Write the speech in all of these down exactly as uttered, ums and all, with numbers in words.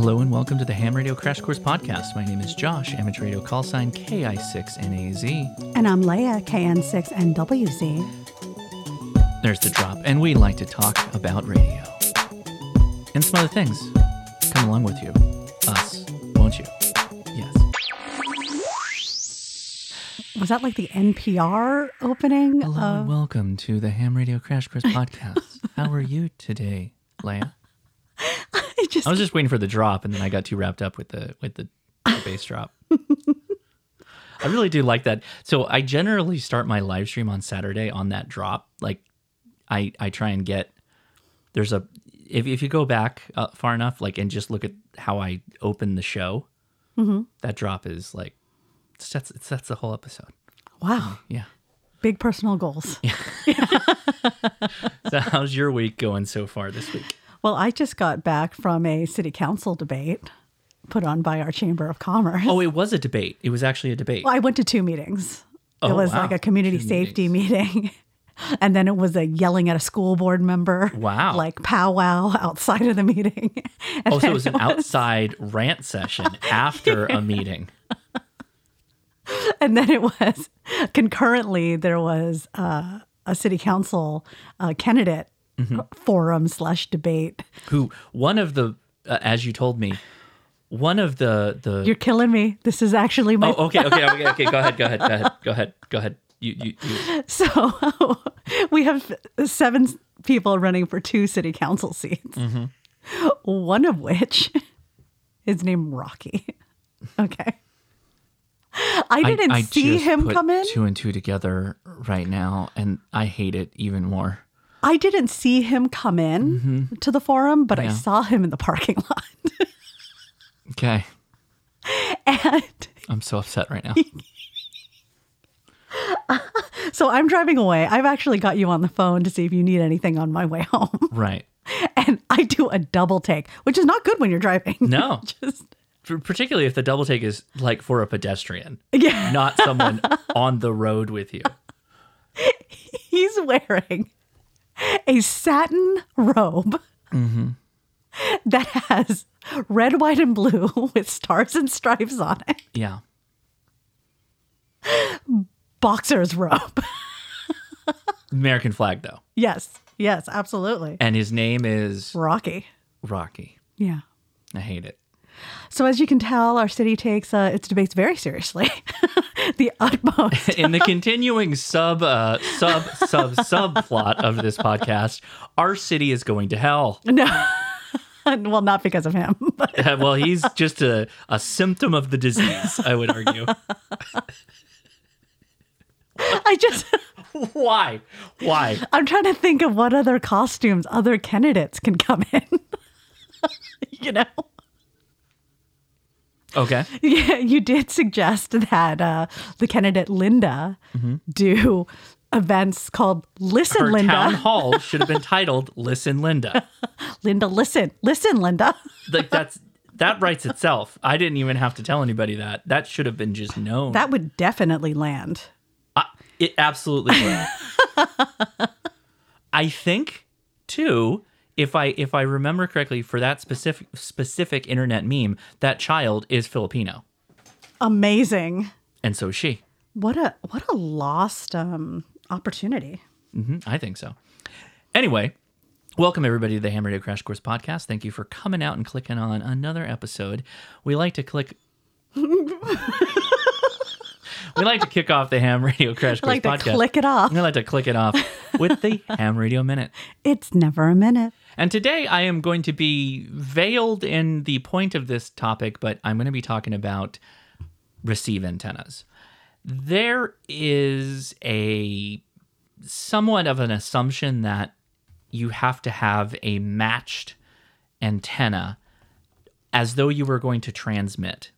Hello and welcome to the Ham Radio Crash Course Podcast. My name is Josh, amateur radio call sign K I six N A Z. And I'm Leia, K N six N W Z. There's the drop, and we like to talk about radio. And some other things. Come along with you. Us. Won't you? Yes. Was that like the N P R opening? Hello of... and welcome to the Ham Radio Crash Course Podcast. How are you today, Leia? I, just I was just waiting for the drop, and then I got too wrapped up with the with the, the bass drop. I really do like that. So I generally start my live stream on Saturday on that drop. Like I I try and get there's a if if you go back uh, far enough, like and just look at how I open the show. Mm-hmm. That drop is like it sets it sets the whole episode. Wow. Yeah. Big personal goals. Yeah. So how's your week going so far this week? Well, I just got back from a city council debate put on by our Chamber of Commerce. Oh, it was a debate. It was actually a debate. Well, I went to two meetings. Oh, it was wow. like a community two safety meetings. meeting. And then it was a yelling at a school board member. Wow. Like powwow outside of the meeting. And oh, so it was an it was... outside rant session after yeah. a meeting. And then it was concurrently, there was uh, a city council uh, candidate. Mm-hmm. Forum slash debate. Who one of the uh, as you told me, one of the the you're killing me. This is actually my. Oh, okay, okay, okay, okay. Go ahead, go ahead, go ahead, go ahead, go ahead. You, you, you. So we have seven people running for two city council seats. Mm-hmm. One of which is named Rocky. Okay. I didn't I, I see just him put come in. Two and two together right now, and I hate it even more. I didn't see him come in mm-hmm. to the forum, but yeah. I saw him in the parking lot. Okay. And I'm so upset right now. uh, so I'm driving away. I've actually got you on the phone to see if you need anything on my way home. Right. And I do a double take, which is not good when you're driving. No. Just... Particularly if the double take is like for a pedestrian, yeah. not someone on the road with you. He's wearing... a satin robe mm-hmm. that has red, white, and blue with stars and stripes on it. Yeah. Boxer's robe. American flag, though. Yes. Yes, absolutely. And his name is... Rocky. Rocky. Yeah. I hate it. So as you can tell, our city takes uh, its debates very seriously. The utmost. In the continuing sub, uh, sub, sub, subplot of this podcast, our city is going to hell. No. Well, not because of him. But. Uh, well, he's just a, a symptom of the disease, I would argue. I just... Why? Why? I'm trying to think of what other costumes other candidates can come in. You know? Okay. Yeah, you did suggest that uh, the candidate Linda mm-hmm. do events called Listen Her Linda. Town hall should have been titled Listen Linda. Linda, listen. Listen, Linda. Like that's that writes itself. I didn't even have to tell anybody that. That should have been just known. That would definitely land. I, it absolutely would. I think, too... If I if I remember correctly, for that specific specific internet meme, that child is Filipino. Amazing. And so is she. What a what a lost um, opportunity. Mm-hmm, I think so. Anyway, welcome everybody to the Ham Radio Crash Course Podcast. Thank you for coming out and clicking on another episode. We like to click. We like to kick off the Ham Radio Crash Course Podcast. We like to podcast. click it off. We like to click it off with the Ham Radio Minute. It's never a minute. And today I am going to be veiled in the point of this topic, but I'm going to be talking about receive antennas. There is a somewhat of an assumption that you have to have a matched antenna as though you were going to transmit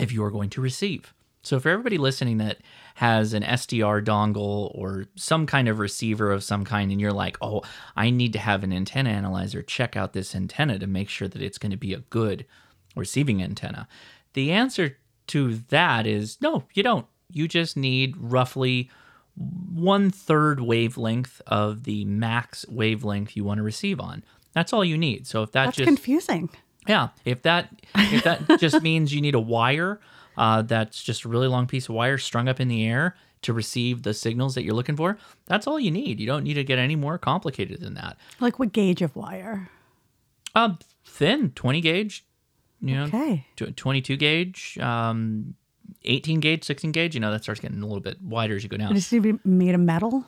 if you are going to receive. So for everybody listening that has an S D R dongle or some kind of receiver of some kind, and you're like, oh, I need to have an antenna analyzer check out this antenna to make sure that it's going to be a good receiving antenna. The answer to that is no, you don't. You just need roughly one-third wavelength of the max wavelength you want to receive on. That's all you need. So if that That's just confusing. Yeah, if that if that just means you need a wire, uh, that's just a really long piece of wire strung up in the air to receive the signals that you're looking for, that's all you need. You don't need to get any more complicated than that. Like what gauge of wire? Um, thin, twenty gauge, you know, okay. twenty-two gauge, um, eighteen gauge, sixteen gauge. You know, that starts getting a little bit wider as you go down. Does it need to be made of metal?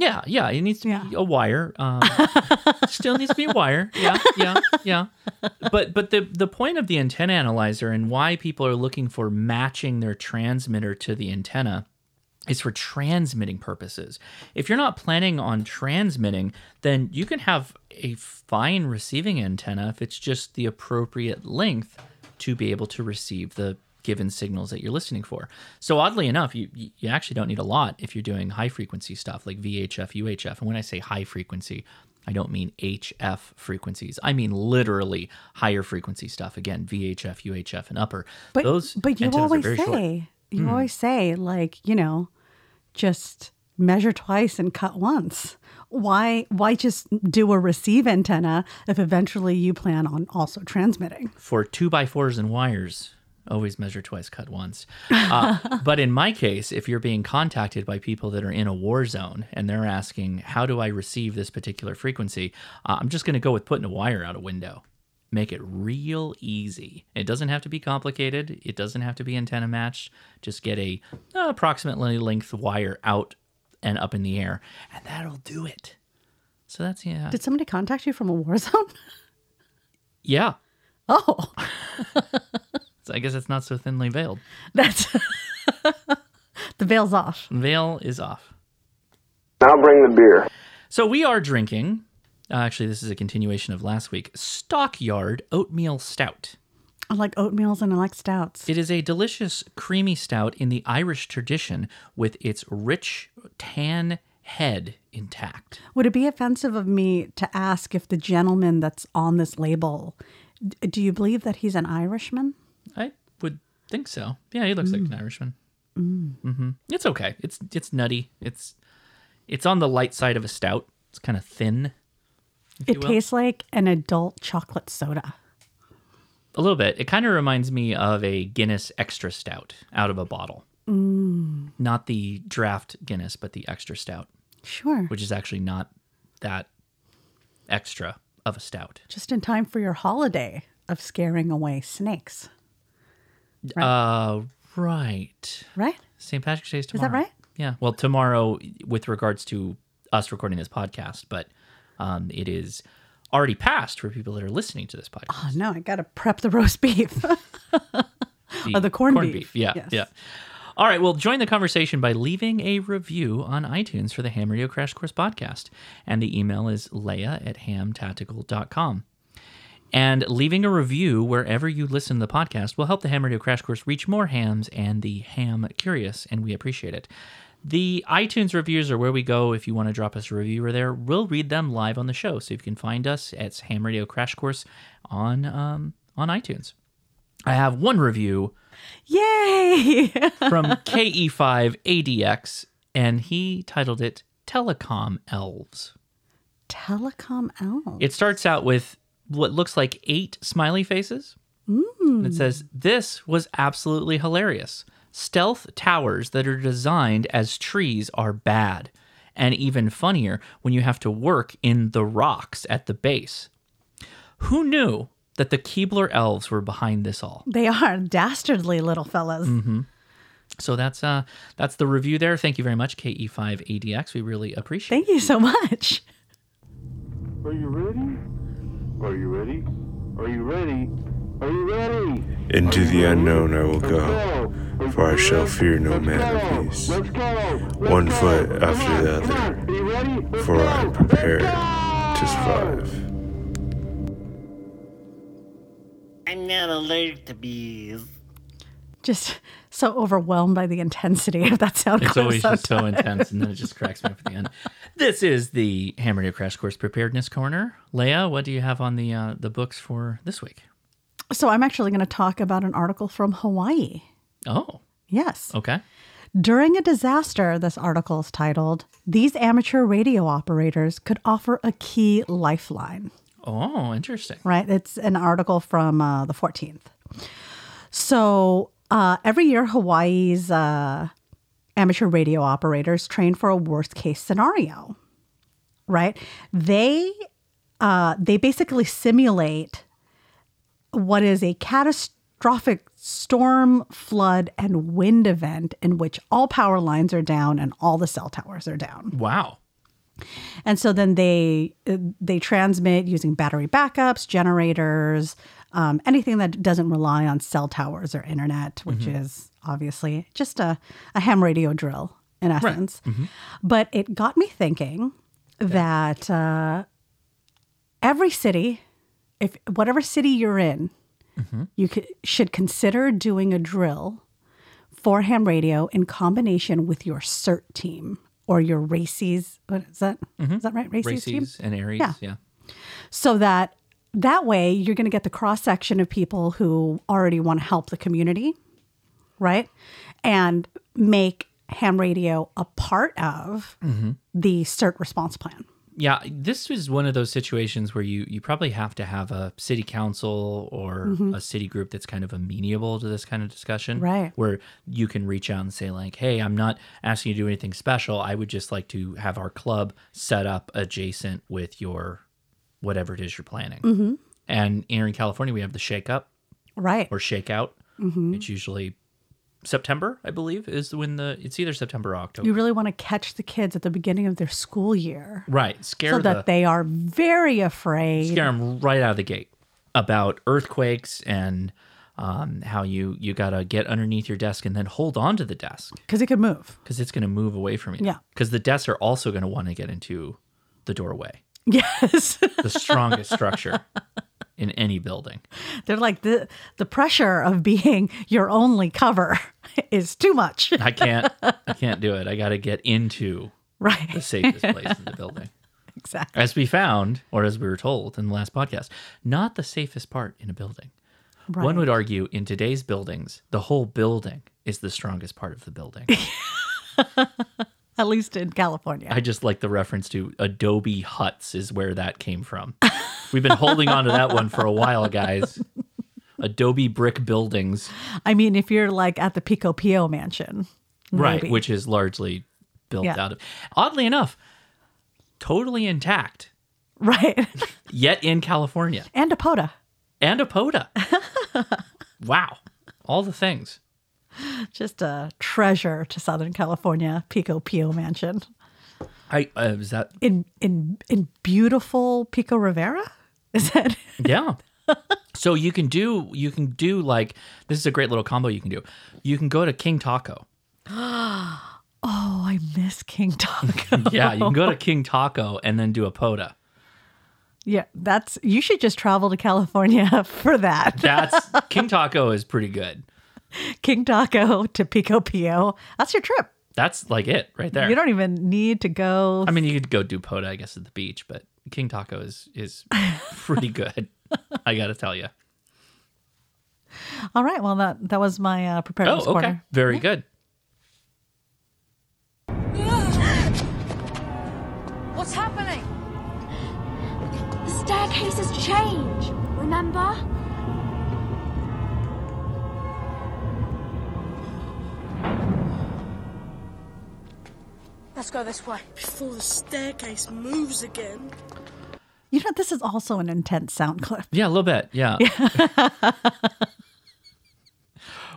Yeah, yeah, it needs to yeah. be a wire. Um, still needs to be a wire. Yeah, yeah, yeah. But but the, the point of the antenna analyzer and why people are looking for matching their transmitter to the antenna is for transmitting purposes. If you're not planning on transmitting, then you can have a fine receiving antenna if it's just the appropriate length to be able to receive the given signals that you're listening for. So oddly enough, you you actually don't need a lot if you're doing high frequency stuff like V H F, U H F. And when I say high frequency, I don't mean H F frequencies. I mean literally higher frequency stuff. Again, V H F, U H F, and upper. But, Those but you always say, short. you mm. always say like, you know, just measure twice and cut once. Why why just do a receive antenna if eventually you plan on also transmitting? For two by fours and wires, always measure twice, cut once. Uh, but in my case, if you're being contacted by people that are in a war zone and they're asking, how do I receive this particular frequency? Uh, I'm just going to go with putting a wire out a window. Make it real easy. It doesn't have to be complicated. It doesn't have to be antenna matched. Just get a uh, approximately length wire out and up in the air, and that'll do it. So that's, yeah. Did somebody contact you from a war zone? Yeah. Oh. I guess it's not so thinly veiled. That's the veil's off. Veil is off. Now bring the beer. So we are drinking. Uh, actually, this is a continuation of last week. Stockyard Oatmeal Stout. I like oatmeals and I like stouts. It is a delicious, creamy stout in the Irish tradition, with its rich tan head intact. Would it be offensive of me to ask if the gentleman that's on this label, do you believe that he's an Irishman? I would think so. Yeah, he looks mm. like an Irishman. Mm. Mm-hmm. It's okay. It's it's nutty. It's it's on the light side of a stout. It's kind of thin. It tastes like an adult chocolate soda. A little bit. It kind of reminds me of a Guinness extra stout out of a bottle. Mm. Not the draft Guinness, but the extra stout. Sure. Which is actually not that extra of a stout. Just in time for your holiday of scaring away snakes. Right. Uh, right. Right? Saint Patrick's Day is tomorrow. Is that right? Yeah. Well, tomorrow with regards to us recording this podcast, but um, it is already passed for people that are listening to this podcast. Oh, no. I got to prep the roast beef. the or the corned corn beef. beef. Yeah. Yes. Yeah. All right. Well, join the conversation by leaving a review on iTunes for the Ham Radio Crash Course podcast. And the email is leah at hamtactical dot com. And leaving a review wherever you listen to the podcast will help the Ham Radio Crash Course reach more hams and the ham curious, and we appreciate it. The iTunes reviews are where we go if you want to drop us a review or there. We'll read them live on the show, so you can find us at Ham Radio Crash Course on, um, on iTunes. I have one review. Yay! From K E five A D X, and he titled it Telecom Elves. Telecom Elves? It starts out with what looks like eight smiley faces. Mm. It says, "This was absolutely hilarious. Stealth towers that are designed as trees are bad, and even funnier when you have to work in the rocks at the base. Who knew that the Keebler elves were behind this all?" They are dastardly little fellas. Mm-hmm. So that's uh, that's the review there. Thank you very much, K E five A D X. We really appreciate it. Thank you so much. Are you ready? Are you ready? Are you ready? Are you ready? Into the unknown I will go, for I shall fear no man of beast. One foot after the other, for I am prepared to survive. I'm not allergic to bees. Just so overwhelmed by the intensity of that sound. It's always just so intense, and then it just cracks me up at the end. This is the Ham Radio Crash Course Preparedness Corner. Leah, what do you have on the uh, the books for this week? So I'm actually going to talk about an article from Hawaii. Oh. Yes. Okay. During a disaster, this article is titled, "These Amateur Radio Operators Could Offer a Key Lifeline." Oh, interesting. Right? It's an article from uh, the fourteenth. So uh, every year, Hawaii's uh, amateur radio operators train for a worst-case scenario, right? They uh, they basically simulate what is a catastrophic storm, flood, and wind event in which all power lines are down and all the cell towers are down. Wow. And so then they they transmit using battery backups, generators, um, anything that doesn't rely on cell towers or internet, which mm-hmm. is obviously just a, a ham radio drill in essence. Right. Mm-hmm. But it got me thinking okay. that uh, every city, if whatever city you're in, mm-hmm. you c- should consider doing a drill for ham radio in combination with your CERT team or your RACES. What is that? Mm-hmm. Is that right? RACES team? And ARES, yeah. yeah. So that that way you're going to get the cross-section of people who already want to help the community, right? And make ham radio a part of mm-hmm. the CERT response plan. Yeah, this is one of those situations where you, you probably have to have a city council or mm-hmm. a city group that's kind of amenable to this kind of discussion. Right. Where you can reach out and say like, hey, I'm not asking you to do anything special. I would just like to have our club set up adjacent with your whatever it is you're planning. Mm-hmm. And here in California, we have the Shake Up. Right. Or Shake Out. Mm-hmm. It's usually September, I believe, is when the it's either September or October. You really want to catch the kids at the beginning of their school year, right? Scare so the, that they are very afraid. Scare them right out of the gate about earthquakes and um, how you you gotta get underneath your desk and then hold on to the desk because it could move because it's gonna move away from you. Yeah, because the desks are also gonna want to get into the doorway. Yes, the strongest structure in any building. They're like, the the pressure of being your only cover is too much. I can't I can't do it. I got to get into right. the safest place in the building. Exactly. As we found, or as we were told in the last podcast, not the safest part in a building. Right. One would argue in today's buildings, the whole building is the strongest part of the building. At least in California. I just like the reference to adobe huts is where that came from. We've been holding on to that one for a while, guys. Adobe brick buildings. I mean, if you're like at the Pico Pio mansion. Maybe. Right, which is largely built yeah. out of. Oddly enough, totally intact. Right. Yet in California. And Apota. And Apota. Wow. All the things. Just a treasure to Southern California, Pico Pio mansion. I uh, is that in in in beautiful Pico Rivera? Is that yeah? So you can do you can do like this is a great little combo you can do. You can go to King Taco. Oh, I miss King Taco. Yeah, you can go to King Taco and then do a Pota. Yeah, that's you should just travel to California for that. That's King Taco is pretty good. King Taco to Pico Pio. That's your trip. That's like it right there. You don't even need to go. I mean, you could go do Pota, I guess, at the beach, but King Taco is, is pretty good. I got to tell you. All right. Well, that, that was my uh, preparedness oh, okay. corner. Very yeah. good. What's happening? The staircase has changed. Remember? Let's go this way. Before the staircase moves again. You know, this is also an intense sound clip. Yeah, a little bit. Yeah. yeah.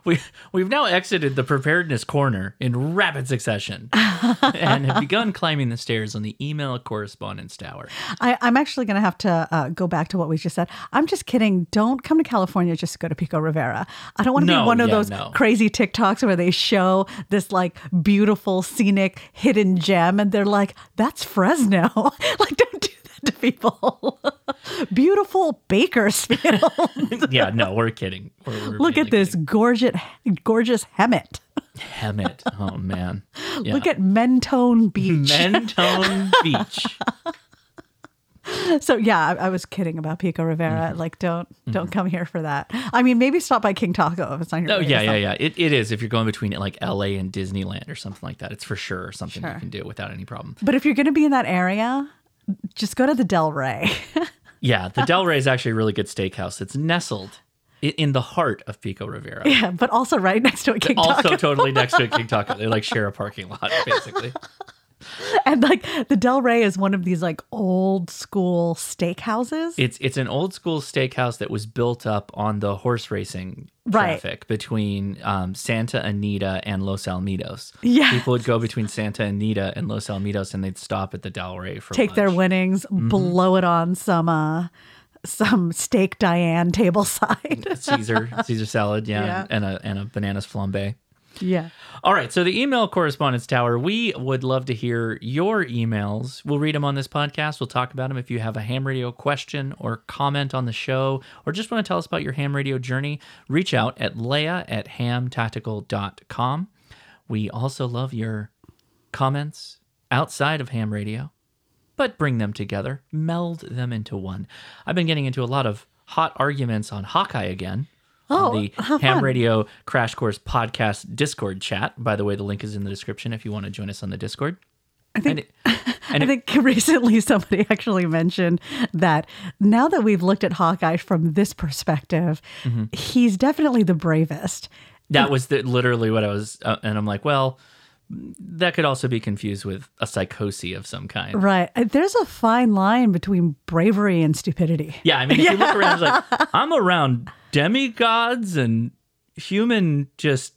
we, we've now exited the preparedness corner in rapid succession and have begun climbing the stairs on the email correspondence tower. I, I'm actually going to have to uh, go back to what we just said. I'm just kidding. Don't come to California just to go to Pico Rivera. I don't want to no, be one of yeah, those no. crazy TikToks where they show this like beautiful, scenic, hidden gem. And they're like, that's Fresno. Like, don't do to people. Beautiful Bakersfield. Yeah, no, we're kidding. We're, we're Look really at this kidding. gorgeous gorgeous Hemet. Hemet. Oh, man. Yeah. Look at Mentone Beach. Mentone Beach. So, yeah, I, I was kidding about Pico Rivera. Mm-hmm. Like, don't don't mm-hmm. come here for that. I mean, maybe stop by King Taco if it's on your oh, way. Oh, yeah, yeah, yeah. It, it is if you're going between like L A and Disneyland or something like that. It's for sure something sure. you can do without any problem. But if you're going to be in that area... just go to the Del Rey. Yeah, the Del Rey is actually a really good steakhouse. It's nestled in the heart of Pico Rivera. Yeah, but also right next to a King also Taco. Also totally next to a King Taco. They like share a parking lot, basically. And like the Del Rey is one of these like old school steakhouses. It's it's an old school steakhouse that was built up on the horse racing traffic right. between um, Santa Anita and Los Alamitos. Yeah, people would go between Santa Anita and Los Alamitos, and they'd stop at the Del Rey for take lunch. Their winnings, mm-hmm. blow it on some uh, some steak Diane table side, Caesar Caesar salad, yeah, yeah. and a and a bananas flambé. Yeah. All right. So the email correspondence tower, we would love to hear your emails. We'll read them on this podcast. We'll talk about them. If you have a ham radio question or comment on the show, or just want to tell us about your ham radio journey, reach out at leah at ham tactical dot com. We also love your comments outside of ham radio, but bring them together, meld them into one. I've been getting into a lot of hot arguments on Hawkeye again. Oh, the Ham fun. Radio Crash Course Podcast Discord chat. By the way, the link is in the description if you want to join us on the Discord. I think and it, and I it, think recently somebody actually mentioned that now that we've looked at Hawkeye from this perspective, mm-hmm. he's definitely the bravest. That was the, literally what I was, uh, and I'm like, well, that could also be confused with a psychosis of some kind. Right. There's a fine line between bravery and stupidity. Yeah, I mean, if yeah. you look around, it's like, I'm around demigods and human just...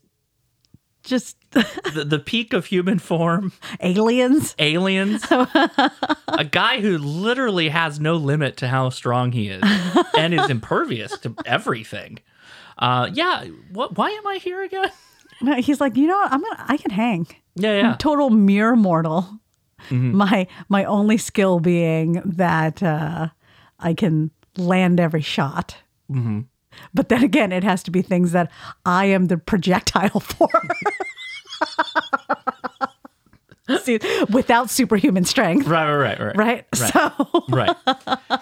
Just... the, the peak of human form. Aliens. Aliens. A guy who literally has no limit to how strong he is and is impervious to everything. Uh, yeah, what, why am I here again? No, he's like, you know what? I'm gonna, I can hang. Yeah, yeah. I'm a total mere mortal. Mm-hmm. My my only skill being that uh, I can land every shot. Mm-hmm. But then again, it has to be things that I am the projectile for. See, without superhuman strength. Right, right, right, right. Right? Right. So. Right.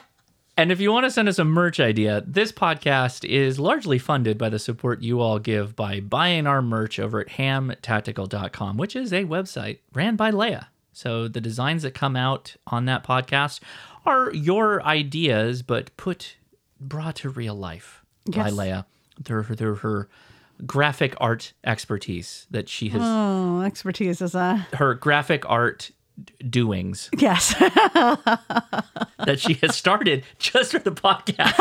And if you want to send us a merch idea, this podcast is largely funded by the support you all give by buying our merch over at ham tactical dot com, which is a website ran by Leia. So the designs that come out on that podcast are your ideas, but put brought to real life yes. by Leia through her, through her graphic art expertise that she has. Oh, expertise is that? Her graphic art doings. Yes. That she has started just for the podcast.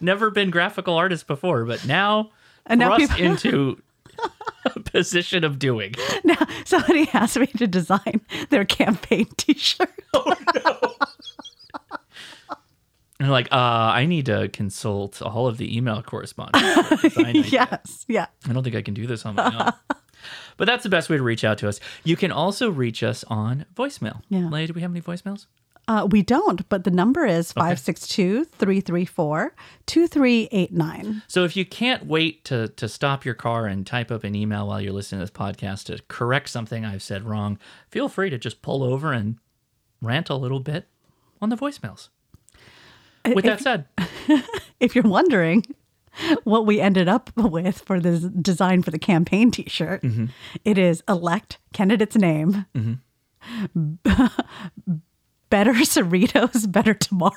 Never been graphical artist before, but now, and now thrust people... into a position of doing. Now, somebody asked me to design their campaign t-shirt. Oh, no. And like, uh, I need to consult all of the email correspondence. Yes, yeah. I don't think I can do this on my own. But that's the best way to reach out to us. You can also reach us on voicemail. Yeah. Leia, do we have any voicemails? Uh, we don't, but the number is five six two, three three four, two three eight nine. So if you can't wait to to stop your car and type up an email while you're listening to this podcast to correct something I've said wrong, feel free to just pull over and rant a little bit on the voicemails. With if, that said. If you're wondering... what we ended up with for this design for the campaign t-shirt, mm-hmm. it is elect candidate's name, mm-hmm. B- better Cerritos, better tomorrow.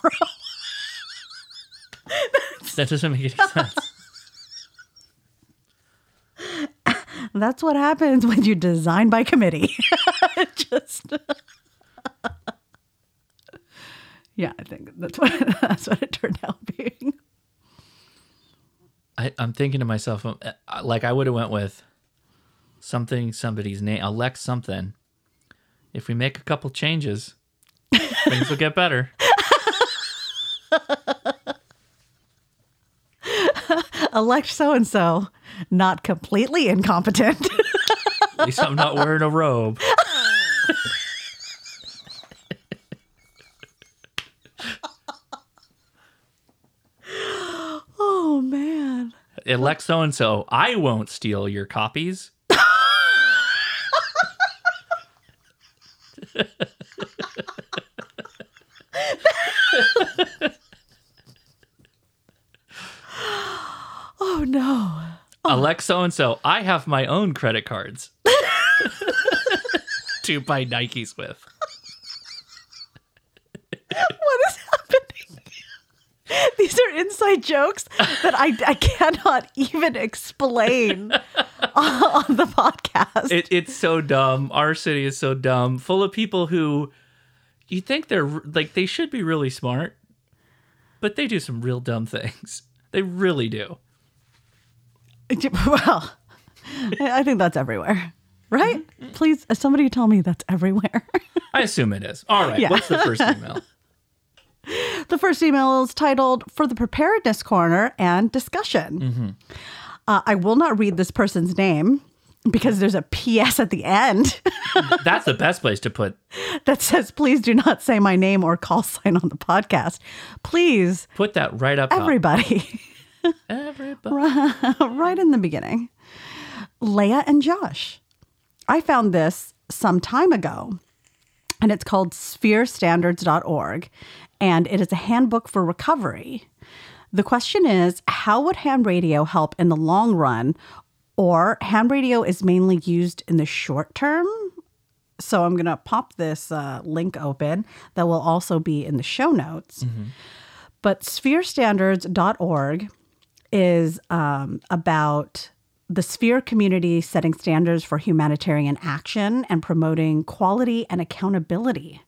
That doesn't make any sense. That's what happens when you design by committee. Just... yeah, I think that's what, that's what it turned out being. I, I'm thinking to myself, like I would have went with something, somebody's name, elect something. If we make a couple changes, things will get better. Elect so-and-so, not completely incompetent. At least I'm not wearing a robe. Oh, man. Elect so-and-so, I won't steal your copies. Oh, no. Oh. Elect so-and-so, I have my own credit cards to buy Nikes with. What is happening? these are inside jokes that I, I cannot even explain on, on the podcast. It, it's so dumb. Our city is so dumb, full of people who you think they're like, they should be really smart, but they do some real dumb things. They really do. Well, I think that's everywhere. Right? Please, somebody tell me that's everywhere. I assume it is. All right. Yeah. What's the first email? The first email is titled For the Preparedness Corner and Discussion. Mm-hmm. Uh, I will not read this person's name because there's a P S at the end. That's the best place to put. That says, please do not say my name or call sign on the podcast. Please. Put that right up. Everybody. Up. Everybody. Right in the beginning. Leah and Josh. I found this some time ago, and it's called sphere standards dot org, and it is a handbook for recovery. The question is, how would ham radio help in the long run, or ham radio is mainly used in the short term? So I'm going to pop this uh, link open that will also be in the show notes. Mm-hmm. But sphere standards dot org is um, about... the Sphere community setting standards for humanitarian action and promoting quality and accountability.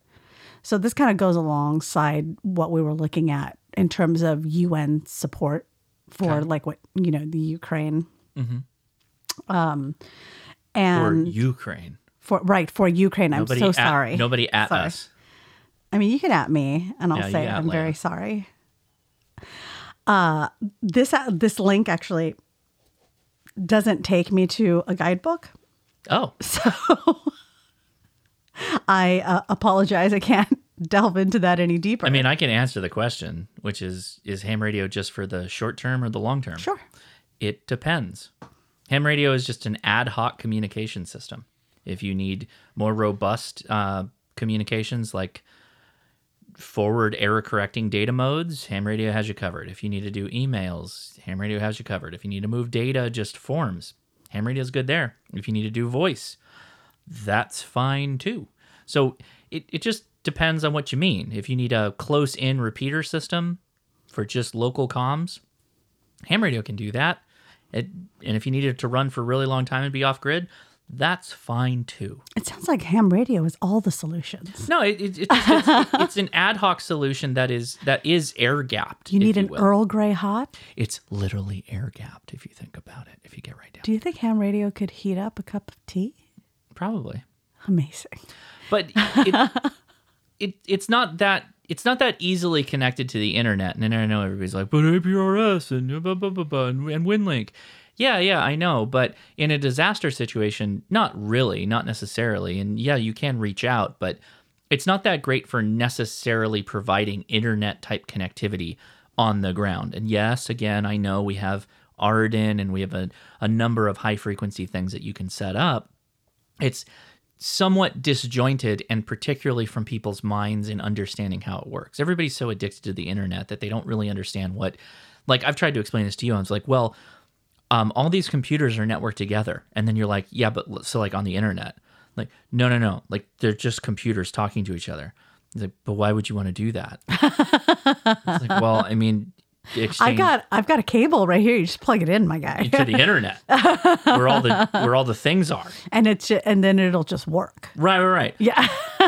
So this kind of goes alongside what we were looking at in terms of U N support for okay. like what, you know, the Ukraine. Mm-hmm. Um, and for Ukraine. For, right, for Ukraine. Nobody I'm so at, sorry. Nobody at sorry. us. I mean, you can at me and I'll yeah, say I'm Larry. very sorry. Uh, this uh, this link actually... doesn't take me to a guidebook. Oh. So I uh, apologize. I can't delve into that any deeper. I mean, I can answer the question, which is, is ham radio just for the short term or the long term? Sure. It depends. Ham radio is just an ad hoc communication system. If you need more robust uh, communications like forward error correcting data modes, ham radio has you covered. If you need to do emails, ham radio has you covered. If you need to move data, just forms, ham radio is good there. If you need to do voice, that's fine too. So it, it just depends on what you mean. If you need a close in repeater system for just local comms, ham radio can do that. It, and if you need it to run for a really long time and be off grid, that's fine too. It sounds like ham radio is all the solutions. No, it, it, it, it's, it's, it's an ad hoc solution that is that is air gapped. You need you an will. Earl Grey hot? It's literally air gapped if you think about it, if you get right down. Do you think ham radio could heat up a cup of tea? Probably. Amazing. But it, it it's not that it's not that easily connected to the internet. And I know everybody's like, but A P R S and blah blah blah blah and, and WinLink. Yeah, yeah, I know. But in a disaster situation, not really, not necessarily. And yeah, you can reach out, but it's not that great for necessarily providing internet-type connectivity on the ground. And yes, again, I know we have Arden and we have a, a number of high-frequency things that you can set up. It's somewhat disjointed, and particularly from people's minds in understanding how it works. Everybody's so addicted to the internet that they don't really understand what... Like, I've tried to explain this to you, and I was like, well... Um, all these computers are networked together. And then you're like, yeah, but so like on the internet, like, no, no, no. Like they're just computers talking to each other. It's like, but why would you want to do that? It's like, well, I mean, exchange... I got, I've got a cable right here. You just plug it in, my guy. Into the internet where all the, where all the things are. And it's, and then it'll just work. Right, right, right. Yeah.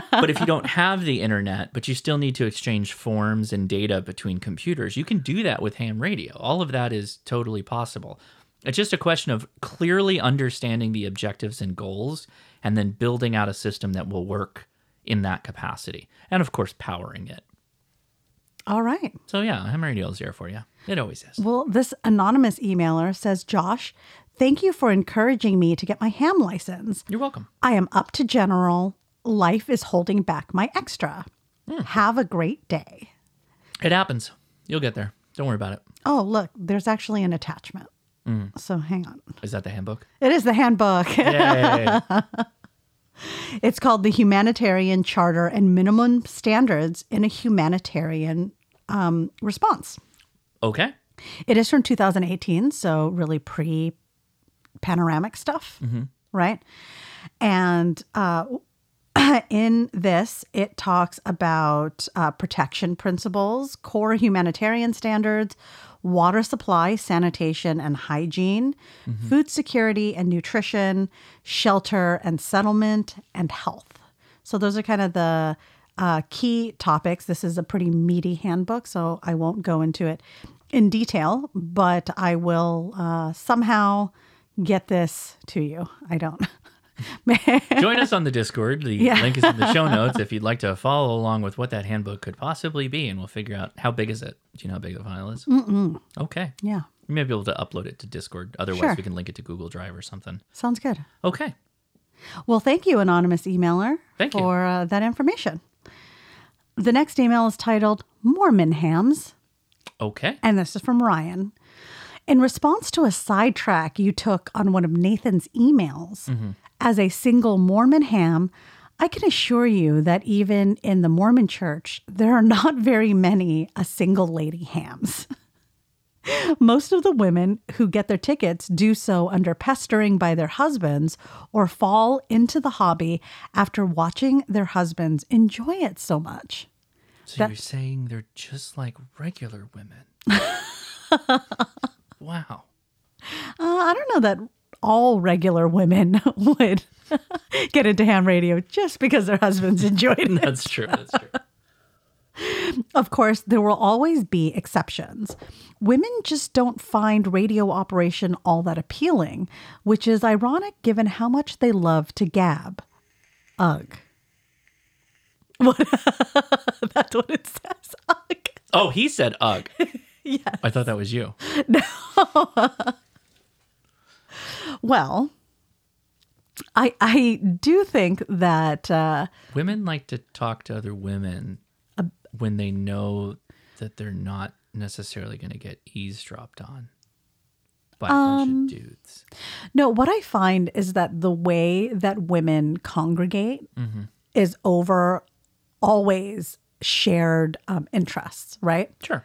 But if you don't have the internet, but you still need to exchange forms and data between computers, you can do that with ham radio. All of that is totally possible. It's just a question of clearly understanding the objectives and goals and then building out a system that will work in that capacity. And, of course, powering it. All right. So, yeah, ham radio is there for you. It always is. Well, this anonymous emailer says, Josh, thank you for encouraging me to get my ham license. You're welcome. I am up to general. Life is holding back my extra. Mm. Have a great day. It happens. You'll get there. Don't worry about it. Oh, look, there's actually an attachment. Mm. So hang on. Is that the handbook? It is the handbook. Yay. It's called The Humanitarian Charter and Minimum Standards in a Humanitarian um, Response. Okay. It is from two thousand eighteen, so really pre-panoramic stuff, mm-hmm. right? And uh, in this, it talks about uh, protection principles, core humanitarian standards, water supply, sanitation, and hygiene, mm-hmm. food security and nutrition, shelter and settlement, and health. So those are kind of the uh, key topics. This is a pretty meaty handbook, so I won't go into it in detail, but I will uh, somehow get this to you. I don't. Join us on the Discord. The yeah. link is in the show notes if you'd like to follow along with what that handbook could possibly be, and we'll figure out how big is it. Do you know how big the file is? Mm-mm. Okay. Yeah. You may be able to upload it to Discord. Otherwise, sure. we can link it to Google Drive or something. Sounds good. Okay. Well, thank you, anonymous emailer, thank for you. Uh, that information. The next email is titled Mormon Hams. Okay. And this is from Ryan. In response to a sidetrack you took on one of Nathan's emails, mm-hmm. as a single Mormon ham, I can assure you that even in the Mormon church, there are not very many a single lady hams. Most of the women who get their tickets do so under pestering by their husbands or fall into the hobby after watching their husbands enjoy it so much. So that- you're saying they're just like regular women. Wow. Uh, I don't know that all regular women would get into ham radio just because their husbands enjoyed it. That's true. That's true. Of course, there will always be exceptions. Women just don't find radio operation all that appealing, which is ironic given how much they love to gab. Ugh. What? That's what it says. Ugh. Oh, he said ugh. Yes. I thought that was you. No. Well, I I do think that... Uh, women like to talk to other women uh, when they know that they're not necessarily going to get eavesdropped on by um, a bunch of dudes. No, what I find is that the way that women congregate mm-hmm. is over always shared um, interests, right? Sure.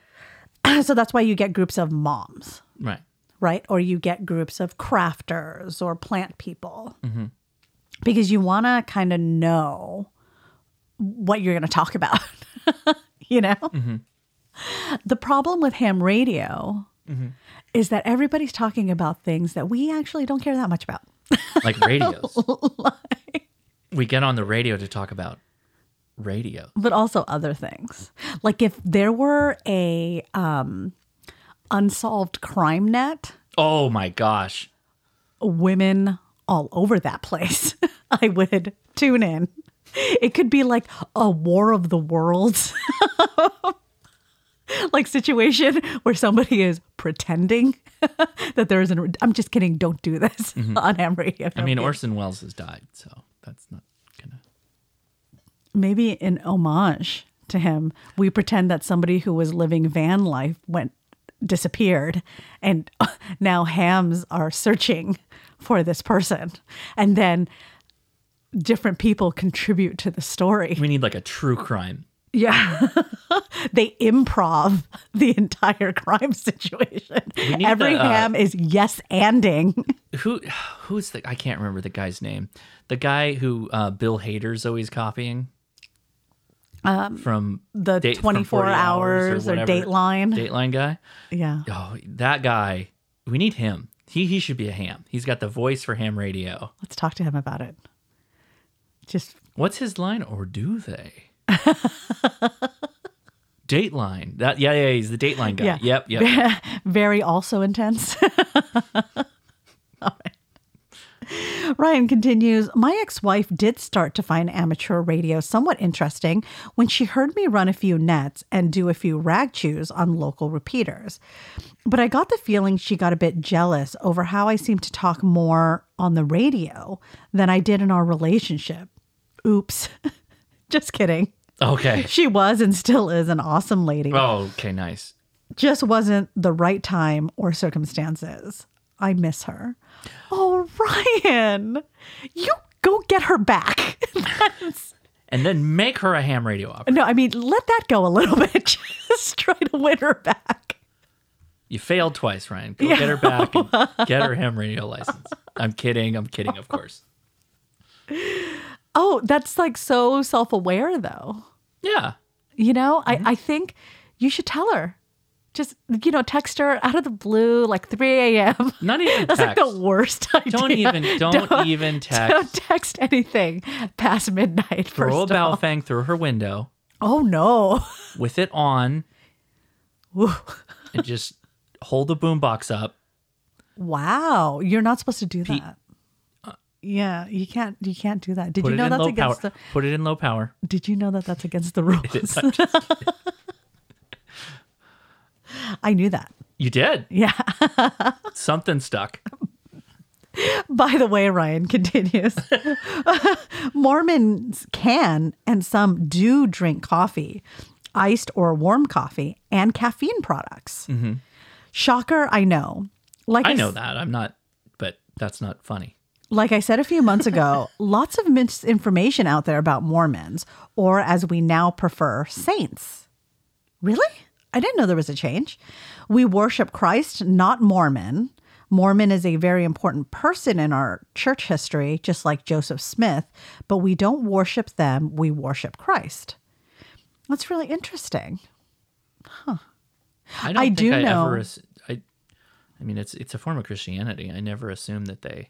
So that's why you get groups of moms. Right. Right? Or you get groups of crafters or plant people mm-hmm. because you want to kind of know what you're going to talk about, you know? Mm-hmm. The problem with ham radio mm-hmm. is that everybody's talking about things that we actually don't care that much about. Like radios. Like... We get on the radio to talk about radio. But also other things. Like if there were a... Um, Unsolved Crime Net. Oh my gosh. Women all over that place. I would tune in. It could be like a War of the Worlds like situation where somebody is pretending that there isn't. I'm just kidding. Don't do this mm-hmm. on ham radio. I mean, Orson Welles has died, so that's not gonna. Maybe in homage to him, we pretend that somebody who was living van life went. disappeared, and now hams are searching for this person, and then different people contribute to the story. We need like a true crime. Yeah. They improv the entire crime situation. Every the, uh, ham is yes-anding. Who, who's the, I can't remember the guy's name. The guy who uh, Bill Hader's always copying. Um, from the date, twenty-four from hours, hours or, or Dateline. Dateline guy? Yeah. Oh, that guy. We need him. He he should be a ham. He's got the voice for ham radio. Let's talk to him about it. Just what's his line? Or do they? Dateline. That yeah, yeah, he's the Dateline guy. Yeah. Yep, yep. Very also intense. All right. Ryan continues, my ex-wife did start to find amateur radio somewhat interesting when she heard me run a few nets and do a few rag chews on local repeaters. But I got the feeling she got a bit jealous over how I seemed to talk more on the radio than I did in our relationship. Oops. Just kidding. Okay. She was and still is an awesome lady. Oh, okay, nice. Just wasn't the right time or circumstances. I miss her. Oh, Ryan, you go get her back. And then make her a ham radio operator. No, I mean, let that go a little bit. Just try to win her back. You failed twice, Ryan. Go yeah. get her back and get her ham radio license. I'm kidding. I'm kidding, of course. Oh, that's like so self-aware though. Yeah. You know, mm-hmm. I, I think you should tell her. Just, you know, text her out of the blue, like three a.m. Not even That's text. Like the worst idea. Don't even, don't, don't even text. Don't text anything past midnight. Throw a bell fang through her window. Oh, no. With it on. Ooh. And just hold the boombox up. Wow. You're not supposed to do Pe- that. Uh, yeah, you can't You can't do that. Did you know that's against power. the... Put it in low power. Did you know that that's against the rules? It is, I'm just kidding. I knew that. You did? Yeah. Something stuck. By the way, Ryan continues. Mormons can and some do drink coffee, iced or warm coffee, and caffeine products. Mm-hmm. Shocker, I know. Like I, I know s- that. I'm not, but that's not funny. Like I said a few months ago, lots of misinformation out there about Mormons, or as we now prefer, saints. Really? I didn't know there was a change. We worship Christ, not Mormon. Mormon is a very important person in our church history, just like Joseph Smith, but we don't worship them. We worship Christ. That's really interesting. Huh. I don't I think do I know. Ever, I, I mean, it's it's a form of Christianity. I never assumed that they.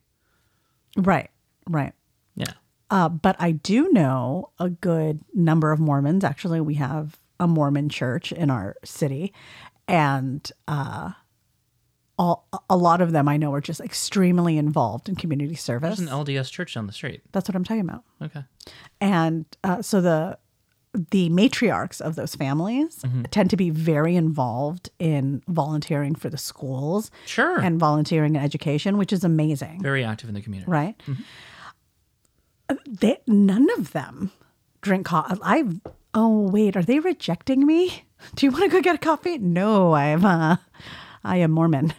Right, right. Yeah. Uh, but I do know a good number of Mormons. Actually, we have a Mormon church in our city, and uh, all, a lot of them I know are just extremely involved in community service. There's an L D S church down the street. That's what I'm talking about. Okay. And uh, so the the matriarchs of those families mm-hmm. tend to be very involved in volunteering for the schools. Sure. And volunteering in education, which is amazing. Very active in the community. Right. Mm-hmm. They, none of them drink coffee. I've Oh, wait, are they rejecting me? Do you want to go get a coffee? No, I am uh, I am Mormon.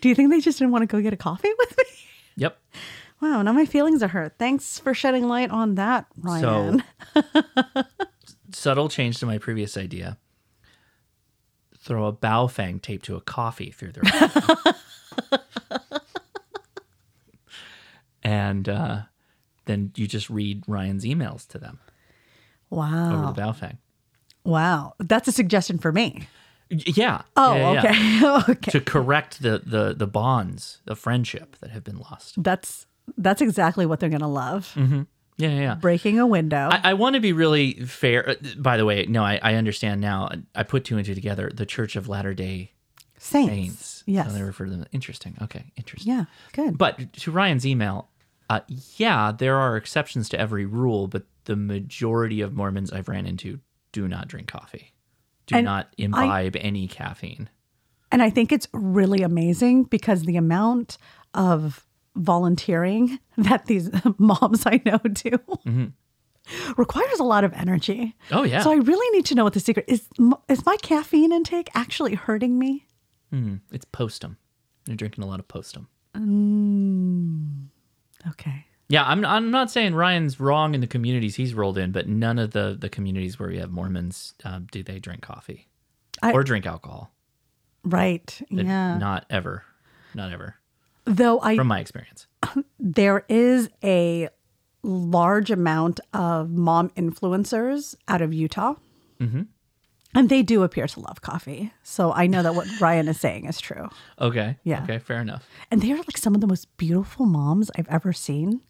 Do you think they just didn't want to go get a coffee with me? Yep. Wow, now my feelings are hurt. Thanks for shedding light on that, Ryan. So, subtle change to my previous idea. Throw a baofeng tape to a coffee through their And uh, then you just read Ryan's emails to them. Wow. Over the baofeng. Wow. That's a suggestion for me. Yeah. Oh, yeah, yeah, okay. okay. To correct the, the, the bonds of friendship that have been lost. That's that's exactly what they're going to love. Mm-hmm. Yeah, yeah, yeah. Breaking a window. I, I want to be really fair. By the way, no, I, I understand now. I put two and two together. The Church of Latter-day Saints. Saints. Yes. So they refer to them. Interesting. Okay, interesting. Yeah, good. But to Ryan's email, uh, yeah, there are exceptions to every rule, but the majority of Mormons I've ran into do not drink coffee, do and not imbibe I, any caffeine. And I think it's really amazing because the amount of volunteering that these moms I know do mm-hmm. requires a lot of energy. Oh, yeah. So I really need to know what the secret is. Is my caffeine intake actually hurting me? Mm, it's postum. You're drinking a lot of postum. Mm, okay. Yeah, I'm I'm not saying Ryan's wrong in the communities he's rolled in, but none of the, the communities where we have Mormons, uh, do they drink coffee I, or drink alcohol. Right, it, yeah. Not ever, not ever. Though I, From my experience. There is a large amount of mom influencers out of Utah, mm-hmm. and they do appear to love coffee. So I know that what Ryan is saying is true. Okay, yeah. Okay, fair enough. And they are like some of the most beautiful moms I've ever seen.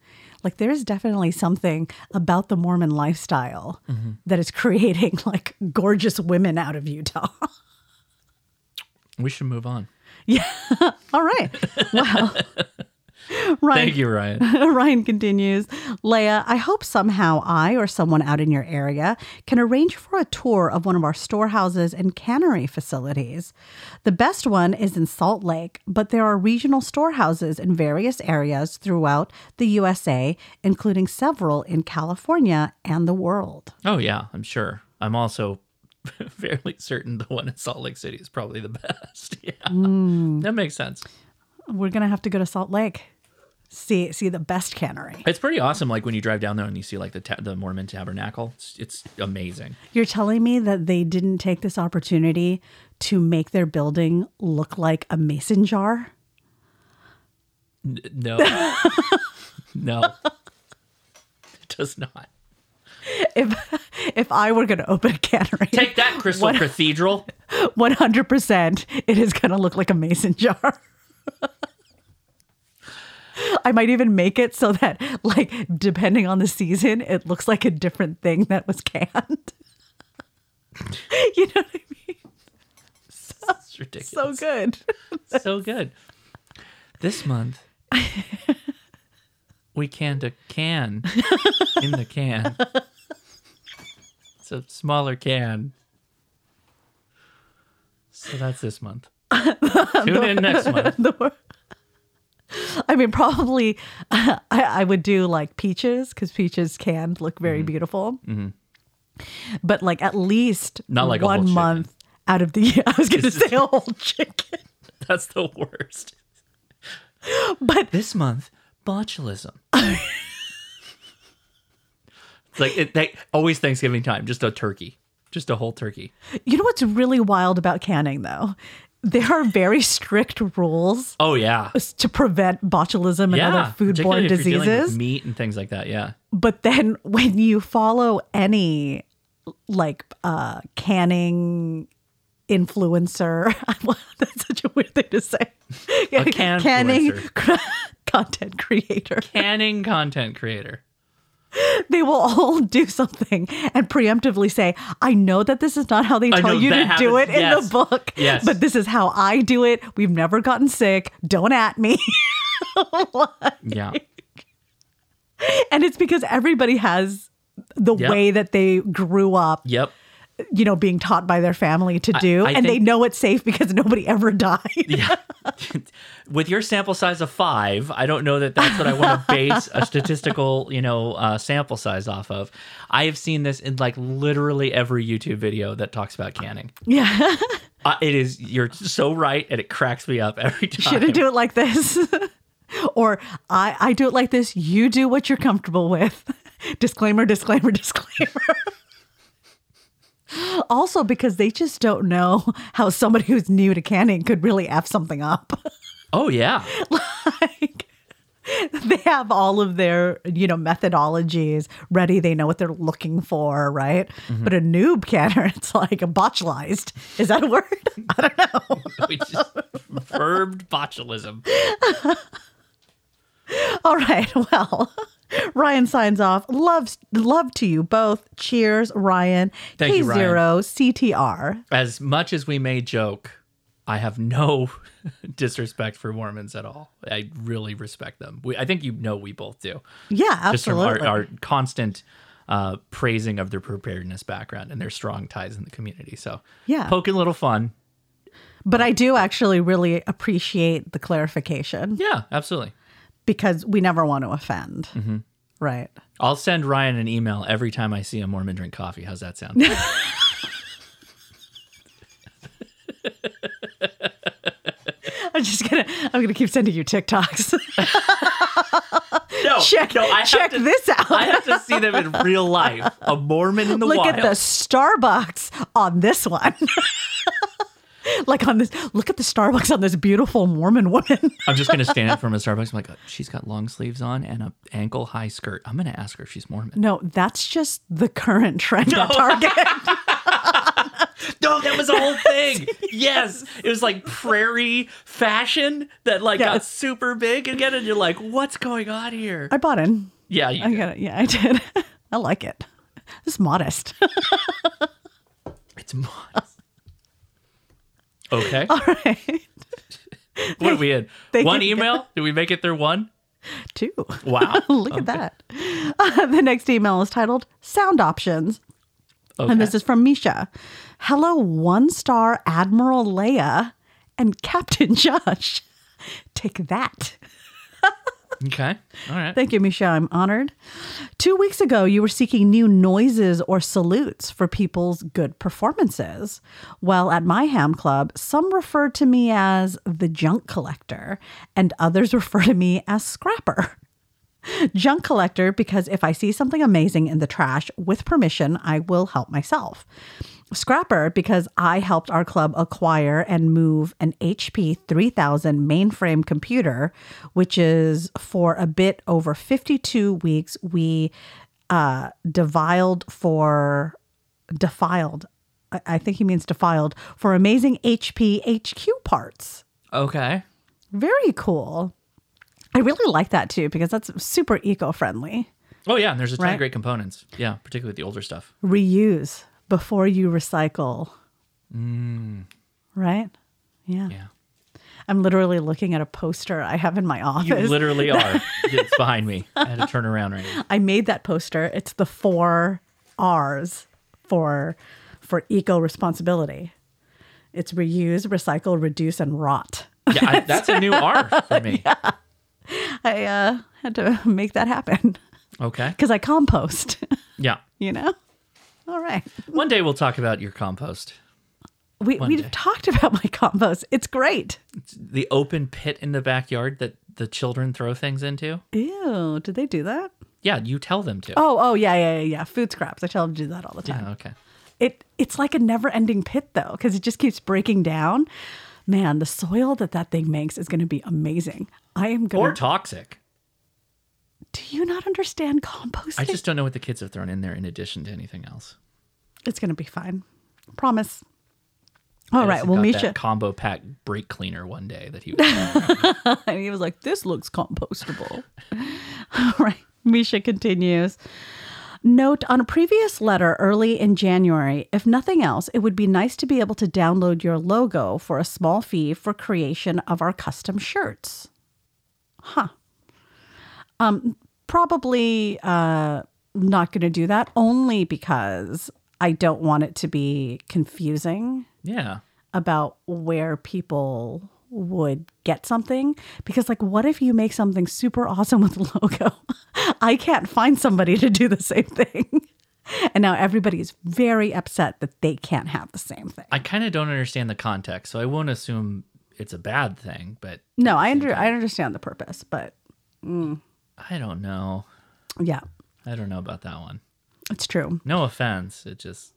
Like there's definitely something about the Mormon lifestyle mm-hmm. that is creating like gorgeous women out of Utah. We should move on. Yeah. All right. Well, Ryan, thank you, Ryan. Ryan continues. Leia, I hope somehow I or someone out in your area can arrange for a tour of one of our storehouses and cannery facilities. The best one is in Salt Lake, but there are regional storehouses in various areas throughout the U S A, including several in California and the world. Oh, yeah, I'm sure. I'm also fairly certain the one in Salt Lake City is probably the best. Yeah, mm. That makes sense. We're going to have to go to Salt Lake. See see the best cannery. It's pretty awesome. Like when you drive down there and you see like the ta- the Mormon Tabernacle, it's, it's amazing. You're telling me that they didn't take this opportunity to make their building look like a mason jar? N- no. No. does not. If if I were going to open a cannery, take that, Crystal one, Cathedral. One hundred percent, it is going to look like a mason jar. I might even make it so that, like, depending on the season, it looks like a different thing that was canned. You know what I mean? So, it's ridiculous. So good. So good. This month, we canned a can in the can. It's a smaller can. So that's this month. Tune in next month. I mean, probably uh, I, I would do like peaches, because peaches can look very mm-hmm. beautiful. Mm-hmm. But like at least not like one month chicken. Out of the year. I was going to say a whole chicken. That's the worst. But this month, botulism. It's like it, they, always Thanksgiving time, just a turkey, just a whole turkey. You know what's really wild about canning, though? There are very strict rules. Oh, yeah. To prevent botulism and yeah, other foodborne diseases. Particularly if you're dealing with meat and things like that, yeah. But then when you follow any, like, uh, canning influencer, that's such a weird thing to say. A can canning cr- content creator. Canning content creator. They will all do something and preemptively say, I know that this is not how they tell you to happens. Do it yes. in the book, yes. but this is how I do it. We've never gotten sick. Don't at me. Like, yeah. And it's because everybody has the yep. way that they grew up, yep. you know, being taught by their family to do. I, I and think, they know it's safe because nobody ever died. Yeah. With your sample size of five, I don't know that that's what I want to base a statistical, you know, uh, sample size off of. I have seen this in like literally every YouTube video that talks about canning. Yeah. uh, it is. You're so right. And it cracks me up every time. Shouldn't do it like this. Or I, I do it like this. You do what you're comfortable with. Disclaimer, disclaimer, disclaimer. Also, because they just don't know how somebody who's new to canning could really F something up. Oh, yeah. Like, they have all of their, you know, methodologies ready. They know what they're looking for, right? Mm-hmm. But a noob canner, it's like a botulized. Is that a word? I don't know. We just verbed botulism. All right. Well, Ryan signs off. Love, love to you both. Cheers, Ryan. Thank you, Ryan. K zero C T R. As much as we may joke, I have no disrespect for Mormons at all. I really respect them. We, I think you know we both do. Yeah, absolutely. Just from our, our constant uh, praising of their preparedness background and their strong ties in the community. So yeah, poking a little fun. But I do actually really appreciate the clarification. Yeah, absolutely. Because we never want to offend. Mm-hmm. Right. I'll send Ryan an email every time I see a Mormon drink coffee. How's that sound? I'm just going to, I'm going to keep sending you TikToks. no, check, no, I check to, this out. I have to see them in real life. A Mormon in the Look wild. Look at the Starbucks on this one. Like on this, look at the Starbucks on this beautiful Mormon woman. I'm just gonna stand up from a Starbucks. I'm like, oh, she's got long sleeves on and an ankle high skirt. I'm gonna ask her if she's Mormon. No, that's just the current trend no. at Target. No, that was the whole thing. Yes, it was like prairie fashion that like yes. got super big again, and you're like, what's going on here? I bought in. Yeah, you I did. Got it. Yeah, I did. I like it. It's modest. It's modest. Okay. All right. What are we in? Thank one you. Email? Did we make it through one? Two. Wow. Look okay. at that. Uh, the next email is titled Sound Options. Okay. And this is from Misha. Hello, one-star Admiral Leia and Captain Josh. Take that. Okay. All right. Thank you, Misha. I'm honored. Two weeks ago, you were seeking new noises or salutes for people's good performances. Well, at my ham club, some referred to me as the junk collector, and others refer to me as scrapper. Junk collector, because if I see something amazing in the trash, with permission, I will help myself. Scrapper, because I helped our club acquire and move an H P three thousand mainframe computer, which is for a bit over fifty-two weeks we uh, deviled for defiled. I, I think he means defiled for amazing H P H Q parts. Okay. Very cool. I really like that too, because that's super eco-friendly. Oh yeah. And there's a ton right? of great components. Yeah. Particularly the older stuff. Reuse before you recycle. Mm. Right? Yeah. Yeah. I'm literally looking at a poster I have in my office. You literally are. It's behind me. I had to turn around right now. I made that poster. It's the four R's for for eco-responsibility. It's reuse, recycle, reduce, and rot. Yeah, I, that's a new R for me. Yeah. I uh, had to make that happen. Okay. Because I compost. Yeah. You know? All right. One day we'll talk about your compost. We, we've day. talked about my compost. It's great. It's the open pit in the backyard that the children throw things into. Ew. Did they do that? Yeah. You tell them to. Oh, oh, yeah, yeah, yeah, yeah. Food scraps. I tell them to do that all the time. Yeah, okay. It, it's like a never-ending pit, though, because it just keeps breaking down. Man, the soil that that thing makes is going to be amazing. I am going to... Or toxic. Do you not understand composting? I just don't know what the kids have thrown in there in addition to anything else. It's going to be fine. Promise. All right, well, Misha that combo pack brake cleaner one day that he was and he was like, "This looks compostable." All right, Misha continues. Note on a previous letter early in January, if nothing else, it would be nice to be able to download your logo for a small fee for creation of our custom shirts. Huh. Um, probably uh not going to do that only because I don't want it to be confusing. Yeah. About where people would get something. Because, like, what if you make something super awesome with logo? I can't find somebody to do the same thing. And now everybody's very upset that they can't have the same thing. I kind of don't understand the context, so I won't assume it's a bad thing. But no, I, under- I understand the purpose, but... Mm. I don't know. Yeah. I don't know about that one. It's true. No offense. It just...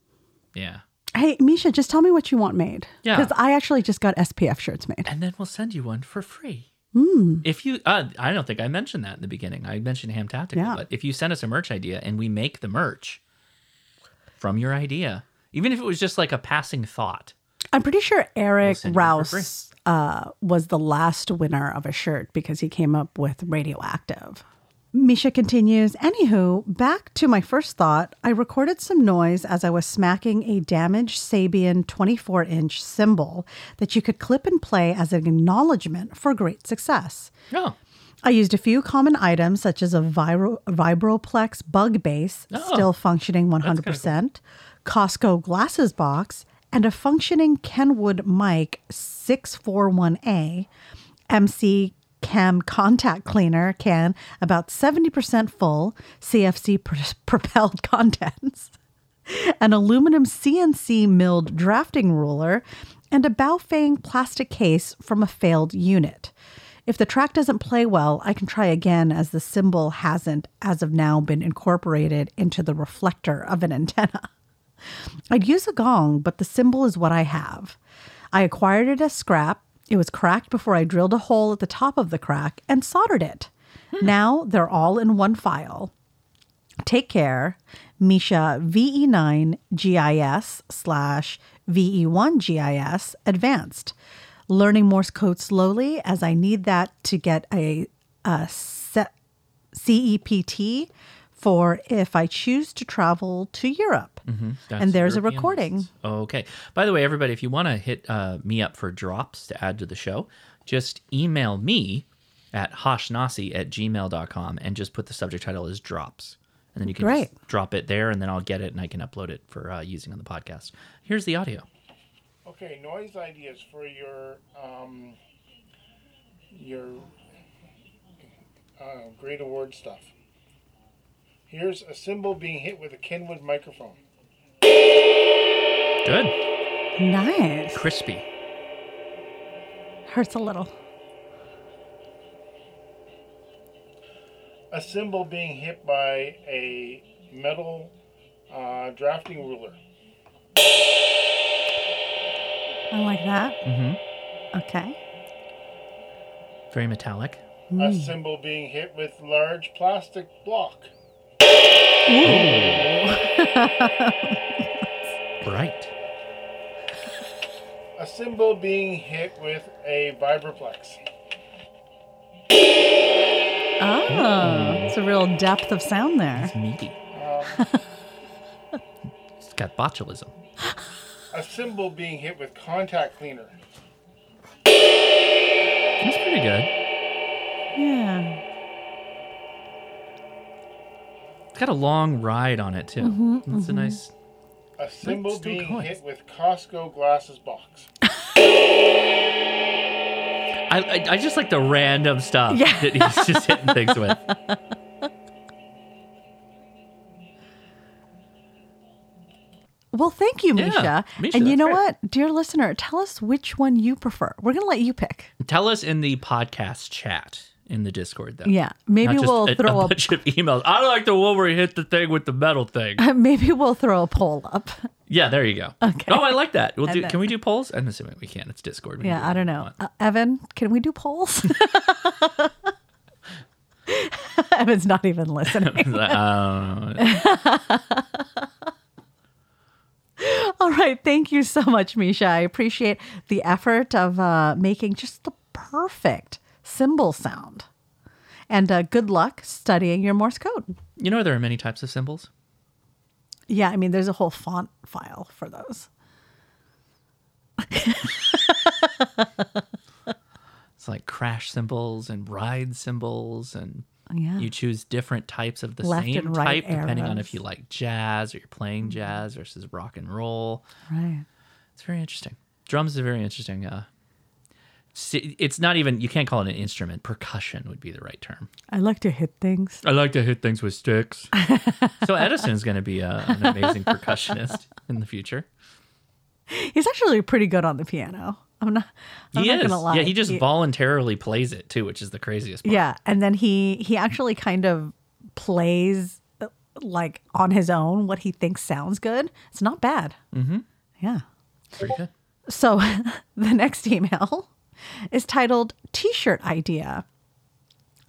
Yeah. Hey, Misha, just tell me what you want made. Yeah. Because I actually just got S P F shirts made. And then we'll send you one for free. Mm. If you, uh, I don't think I mentioned that in the beginning. I mentioned Ham Tactical, yeah. But if you send us a merch idea and we make the merch from your idea, even if it was just like a passing thought. I'm pretty sure Eric we'll Rouse uh, was the last winner of a shirt because he came up with Radioactive. Misha continues, anywho, back to my first thought, I recorded some noise as I was smacking a damaged Sabian twenty-four inch cymbal that you could clip and play as an acknowledgement for great success. Oh. I used a few common items such as a Vibro- Vibroplex bug bass, oh. still functioning one hundred percent, that's kind of cool. Costco glasses box, and a functioning Kenwood mic six forty-one A, M C Cam contact cleaner can about seventy percent full C F C pr- propelled contents, an aluminum C N C milled drafting ruler, and a Baofeng plastic case from a failed unit. If the track doesn't play well, I can try again as the cymbal hasn't, as of now, been incorporated into the reflector of an antenna. I'd use a gong, but the cymbal is what I have. I acquired it as scrap. It was cracked before I drilled a hole at the top of the crack and soldered it. Hmm. Now they're all in one file. Take care. Misha V E nine G I S slash V E one G I S advanced. Learning Morse code slowly as I need that to get a, a C E P T for if I choose to travel to Europe. Mm-hmm. And there's European a recording. Lists. Okay. By the way, everybody, if you want to hit uh, me up for drops to add to the show, just email me at hashnasi at gmail dot com and just put the subject title as drops. And then you can Great. just drop it there, and then I'll get it, and I can upload it for uh, using on the podcast. Here's the audio. Okay, noise ideas for your um, your uh, great award stuff. Here's a cymbal being hit with a Kenwood microphone. Good. Nice. Crispy. Hurts a little. A cymbal being hit by a metal uh, drafting ruler. I like that. Mm-hmm. Okay. Very metallic. Mm. A cymbal being hit with large plastic block. Ooh. Bright. A cymbal being hit with a vibraplex. Ah, it's a real depth of sound there. It's meaty. Um, it's got botulism. A cymbal being hit with contact cleaner. That's pretty good. Yeah. It's got a long ride on it, too. Mm-hmm, it's mm-hmm. a nice... A cymbal being coins. hit with Costco glasses box. I, I I just like the random stuff yeah. that he's just hitting things with. Well, thank you, Misha. Yeah, Misha and you know great. what? Dear listener, tell us which one you prefer. We're going to let you pick. Tell us in the podcast chat. In the Discord, though. Yeah. Maybe we'll a, throw a, a bunch of emails. I like the one where he hit the thing with the metal thing. Uh, maybe we'll throw a poll up. Yeah, there you go. Okay. Oh, I like that. We'll do. Then, can we do polls? I'm assuming we can. It's Discord. We yeah, do I don't know. Uh, Evan, can we do polls? Evan's not even listening. uh, All right. Thank you so much, Misha. I appreciate the effort of uh, making just the perfect symbol sound. And uh, good luck studying your Morse code. You know, there are many types of symbols. Yeah, I mean, there's a whole font file for those. It's like crash symbols and ride symbols, and yeah. you choose different types of the Left same and right type arrows. Depending on if you like jazz or you're playing jazz versus rock and roll. Right. It's very interesting. Drums are very interesting. Uh, It's not even, you can't call it an instrument. Percussion would be the right term. I like to hit things. I like to hit things with sticks. So Edison's going to be a, an amazing percussionist in the future. He's actually pretty good on the piano. I'm not, I'm he not is. gonna lie. Yeah, he just he, voluntarily plays it too, which is the craziest part. Yeah, and then he, he actually kind of plays like on his own what he thinks sounds good. It's not bad. Mm-hmm. Yeah. Pretty good. So the next email is titled T-Shirt Idea.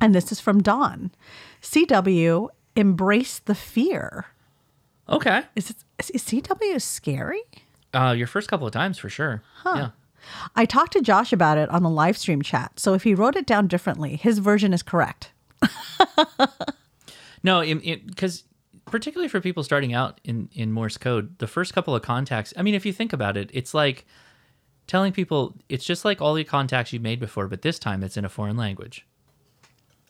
And this is from Dawn. C W, embrace the fear. Okay. Is, it, is C W scary? Uh, your first couple of times for sure. Huh. Yeah. I talked to Josh about it on the live stream chat. So if he wrote it down differently, his version is correct. No, because particularly for people starting out in, in Morse code, the first couple of contacts, I mean, if you think about it, it's like telling people it's just like all the contacts you've made before, but this time it's in a foreign language.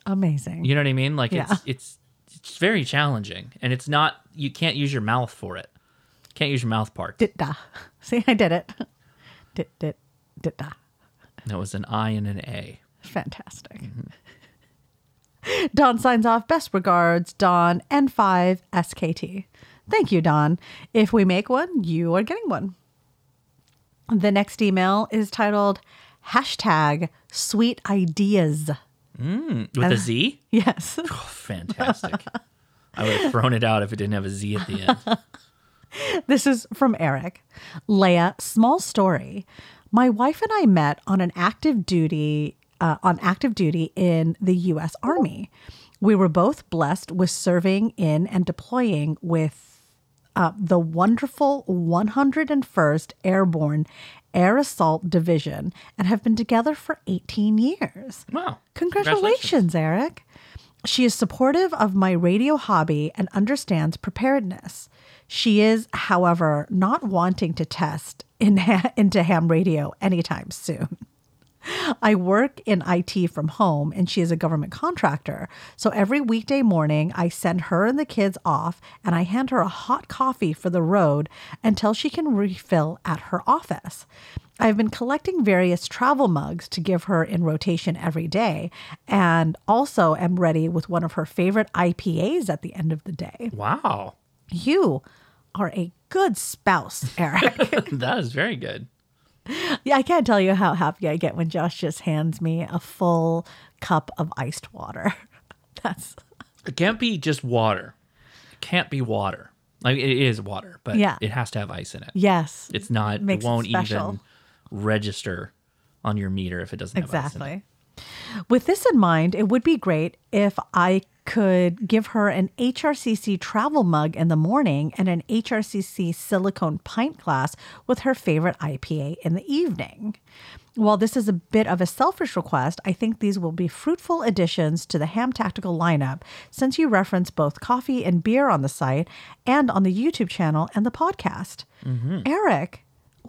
Amazing. You know what I mean? Like yeah. it's, it's it's very challenging, and it's not, you can't use your mouth for it. Can't use your mouth part. Dit da. See, I did it. Dit dit dit da. That was an I and an A. Fantastic. Mm-hmm. Don signs off. Best regards, Don N five S K T. Thank you, Don. If we make one, you are getting one. The next email is titled hashtag sweet ideas. Mm, with and, a Z? Yes. Oh, fantastic. I would have thrown it out if it didn't have a Z at the end. This is from Eric. Leia, small story. My wife and I met on an active duty, uh, on active duty in the U S Army. We were both blessed with serving in and deploying with Uh, the wonderful one hundred first Airborne Air Assault Division, and have been together for eighteen years. Wow. Congratulations, Congratulations, Eric. She is supportive of my radio hobby and understands preparedness. She is, however, not wanting to test in ha- into ham radio anytime soon. I work in I T from home, and she is a government contractor. So every weekday morning, I send her and the kids off, and I hand her a hot coffee for the road until she can refill at her office. I've been collecting various travel mugs to give her in rotation every day, and also am ready with one of her favorite I P As at the end of the day. Wow. You are a good spouse, Eric. That is very good. Yeah, I can't tell you how happy I get when Josh just hands me a full cup of iced water. That's it can't be just water. It can't be water. Like it is water, but yeah. it has to have ice in it. Yes. It's not it, it won't it even register on your meter if it doesn't exactly. have ice in it. With this in mind, it would be great if I could give her an H R C C travel mug in the morning and an H R C C silicone pint glass with her favorite I P A in the evening. While this is a bit of a selfish request, I think these will be fruitful additions to the Ham Tactical lineup, since you reference both coffee and beer on the site and on the YouTube channel and the podcast. Mm-hmm. Eric,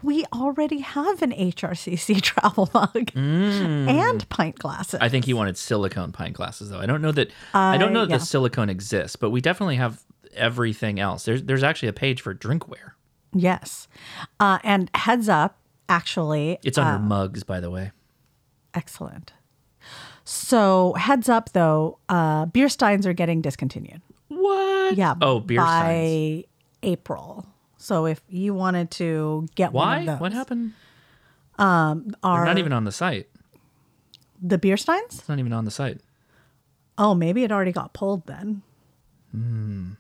we already have an H R C C travel mug mm. and pint glasses. I think he wanted silicone pint glasses, though. I don't know that uh, I don't know yeah. that the silicone exists, but we definitely have everything else. There's there's actually a page for drinkware. Yes, uh, and heads up, actually, it's under uh, mugs, by the way. Excellent. So heads up, though, uh, beer steins are getting discontinued. What? Yeah. Oh, beer by steins by April. So if you wanted to get Why? one of those. Why? What happened? Um, our, They're not even on the site. The beer steins? It's not even on the site. Oh, maybe it already got pulled then. Mm.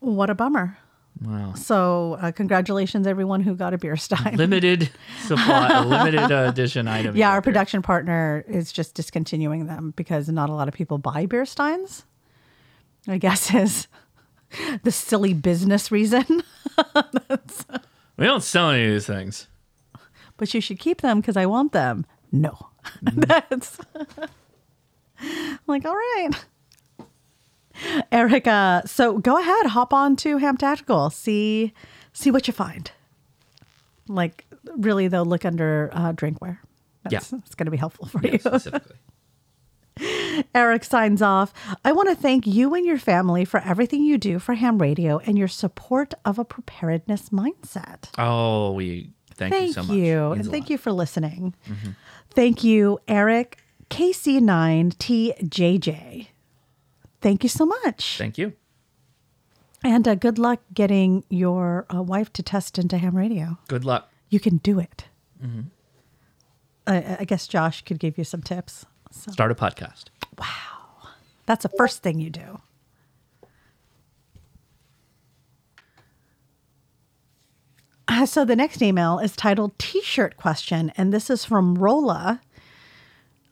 What a bummer. Wow. So uh, congratulations, everyone who got a beer stein. Limited supply, a limited edition item. Yeah, our there. production partner is just discontinuing them because not a lot of people buy beer steins, I guess is... the silly business reason. We don't sell any of these things. But you should keep them because I want them. No. That's I'm like, all right. Erica, so go ahead, hop on to Ham Tactical. See see what you find. Like, really, though, look under uh, drinkware. That's, yeah. It's going to be helpful for yeah, you. Specifically. Eric signs off. I want to thank you and your family for everything you do for Ham Radio and your support of a preparedness mindset. Oh, we thank, thank you so much. You, and thank lot. you for listening. Mm-hmm. Thank you, Eric K C nine T J J. Thank you so much. Thank you. And uh, good luck getting your uh, wife to test into Ham Radio. Good luck. You can do it. Mm-hmm. I, I guess Josh could give you some tips. So. Start a podcast. Wow. That's the first thing you do. Uh, so the next email is titled T-shirt question, and this is from Rolla.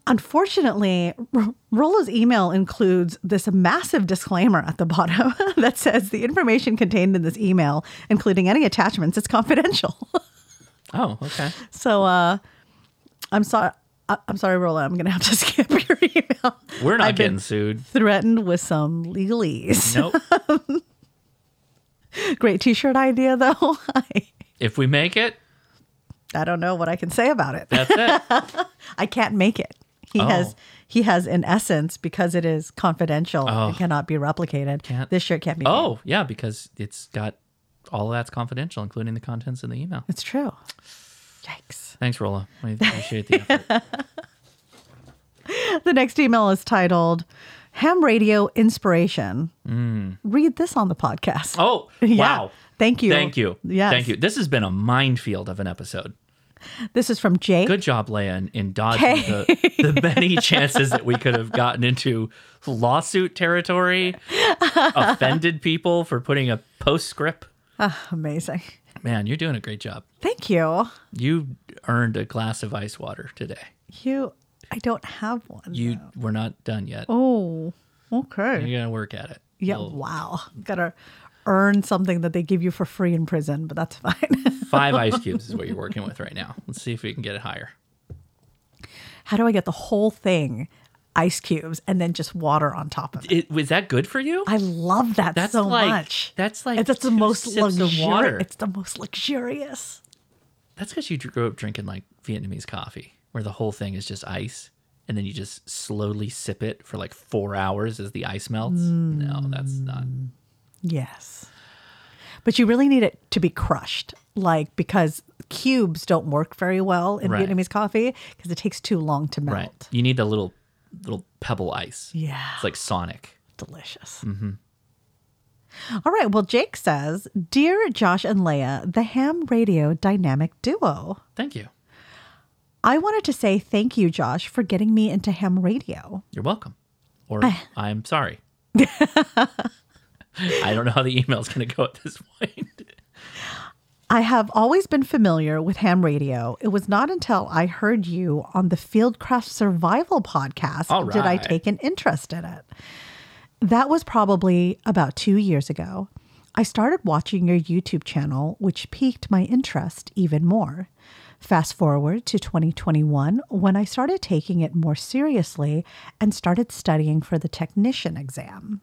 Unfortunately, R- Rolla's email includes this massive disclaimer at the bottom that says the information contained in this email, including any attachments, is confidential. Oh, okay. So uh, I'm sorry. I'm sorry, Rolla. I'm going to have to skip your email. We're not I've getting been sued. Threatened with some legalese. Nope. Great T-shirt idea, though. If we make it, I don't know what I can say about it. That's it. I can't make it. He oh. has, he has, in essence, because it is confidential oh. and cannot be replicated. Can't. This shirt can't be. Oh, made. yeah, because it's got all of that's confidential, including the contents of the email. It's true. Yikes. Thanks, Rolla. I appreciate the effort. The next email is titled Ham Radio Inspiration. Mm. Read this on the podcast. Oh, yeah. Wow. Thank you. Thank you. Yes. Thank you. This has been a minefield of an episode. This is from Jake. Good job, Leia, in, in dodging the, the many chances that we could have gotten into lawsuit territory, offended people for putting a postscript. Oh, amazing. Man, you're doing a great job. Thank you. You earned a glass of ice water today. You, I don't have one. You, though. We're not done yet. Oh, okay. You're gonna work at it. Yeah. You'll, wow. Gotta earn something that they give you for free in prison, but that's fine. Five ice cubes is what you're working with right now. Let's see if we can get it higher. How do I get the whole thing? Ice cubes and then just water on top of it. Was that good for you? I love that that's so like, much. That's like that's the most luxurious. Water. It's the most luxurious. That's because you grew up drinking like Vietnamese coffee, where the whole thing is just ice, and then you just slowly sip it for like four hours as the ice melts. Mm. No, that's not. Yes, but you really need it to be crushed, like because. Cubes don't work very well in right. Vietnamese coffee because it takes too long to melt. Right. You need the little. Little pebble ice. Yeah. It's like Sonic. Delicious. Mm-hmm. All right. Well, Jake says, Dear Josh and Leia, the Ham Radio dynamic duo. Thank you. I wanted to say thank you, Josh, for getting me into Ham Radio. You're welcome. Or I... I'm sorry. I don't know how the email's going to go at this point. I have always been familiar with ham radio. It was not until I heard you on the Fieldcraft Survival podcast All right. did I take an interest in it. That was probably about two years ago. I started watching your YouTube channel, which piqued my interest even more. Fast forward to twenty twenty-one, when I started taking it more seriously and started studying for the technician exam.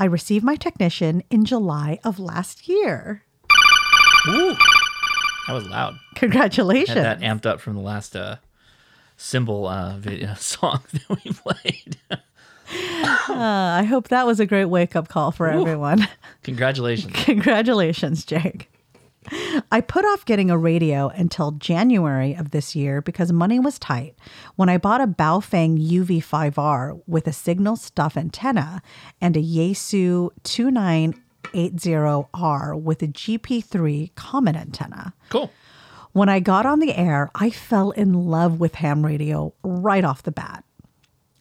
I received my technician in July of last year. Ooh, that was loud. Congratulations. Had that amped up from the last uh, cymbal uh, video song that we played. uh, I hope that was a great wake-up call for Ooh. everyone. Congratulations. Congratulations, Jake. I put off getting a radio until January of this year because money was tight when I bought a Baofeng U V five R with a signal stuff antenna and a Yaesu two nine eight zero R with a G P three common antenna. Cool. When I got on the air, I fell in love with ham radio right off the bat.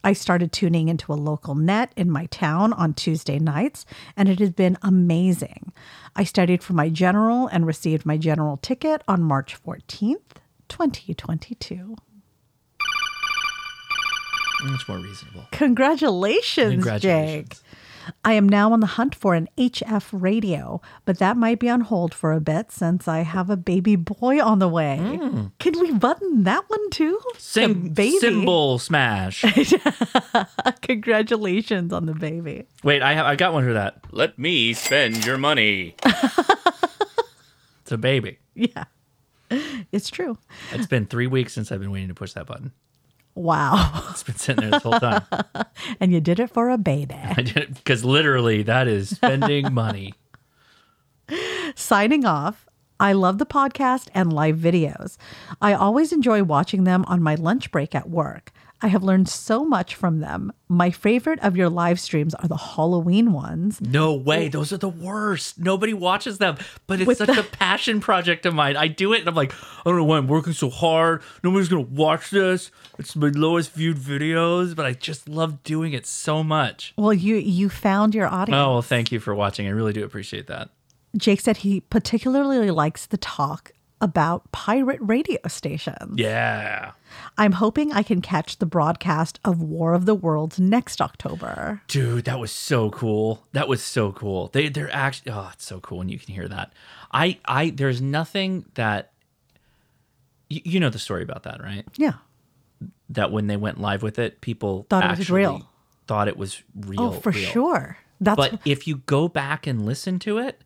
I started tuning into a local net in my town on Tuesday nights, and it has been amazing. I studied for my general and received my general ticket on March fourteenth, twenty twenty-two. Much more reasonable. Congratulations, Congratulations. Jake. I am now on the hunt for an H F radio, but that might be on hold for a bit since I have a baby boy on the way. Mm. Can we button that one too? Sim- cymbal smash. Congratulations on the baby. Wait, I have, I got one for that. Let me spend your money. It's a baby. Yeah, it's true. It's been three weeks since I've been waiting to push that button. Wow. It's been sitting there this whole time. And you did it for a baby. I did it because literally that is spending money. Signing off. I love the podcast and live videos. I always enjoy watching them on my lunch break at work. I have learned so much from them. My favorite of your live streams are the Halloween ones. No way. Those are the worst. Nobody watches them. But it's With such the- a passion project of mine. I do it and I'm like, I don't know why I'm working so hard. Nobody's going to watch this. It's my lowest viewed videos. But I just love doing it so much. Well, you, you found your audience. Oh, well, thank you for watching. I really do appreciate that. Jake said he particularly likes the talk about pirate radio stations. Yeah. I'm hoping I can catch the broadcast of War of the Worlds next October. Dude, that was so cool. That was so cool. They they're actually oh, it's so cool when you can hear that. I I there's nothing that you, you know the story about that, right? Yeah. That when they went live with it, people thought actually it was real. Thought it was real. Oh, for real. Sure. That's But what... if you go back and listen to it,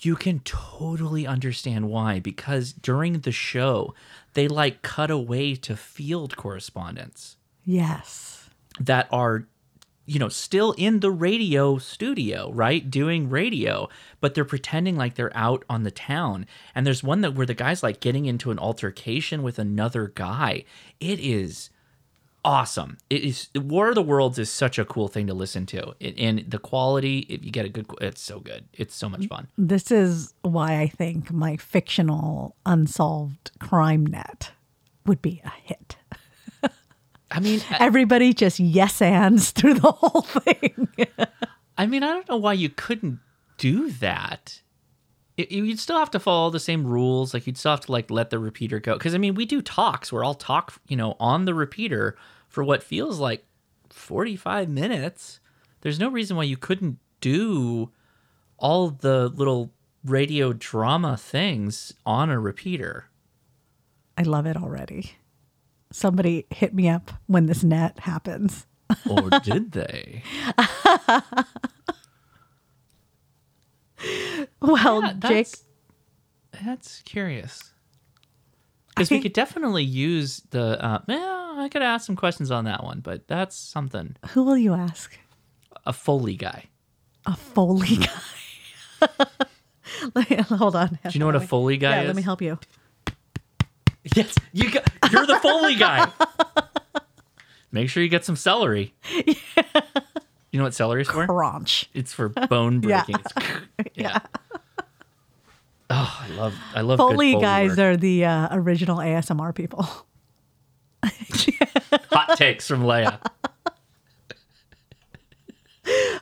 you can totally understand why, because during the show, they like cut away to field correspondents. Yes. That are, you know, still in the radio studio, right? Doing radio, but they're pretending like they're out on the town. And there's one that where the guy's like getting into an altercation with another guy. It is awesome. It is War of the Worlds is such a cool thing to listen to, it, and the quality. If you get a good, it's so good. It's so much fun. This is why I think my fictional unsolved crime net would be a hit. I mean, I, everybody just yes ands through the whole thing. I mean, I don't know why you couldn't do that. It, you'd still have to follow the same rules. Like you'd still have to like let the repeater go. Because I mean, we do talks where I'll talk, you know, on the repeater for what feels like forty-five minutes. There's no reason why you couldn't do all the little radio drama things on a repeater. I love it already. Somebody hit me up when this net happens. Or did they? Well, yeah, that's, Jake, that's curious. Because we could definitely use the. Uh, well, I could ask some questions on that one, but that's something. Who will you ask? A Foley guy. A Foley guy. Hold on. Do you know what a Foley guy yeah, is? Yeah, let me help you. Yes, you got, you're the Foley guy. Make sure you get some celery. Yeah. You know what celery is for? Crunch. It's for bone breaking. yeah. yeah. Oh, I love I love Foley good guys work. Are the uh, original A S M R people. Hot takes from Leia.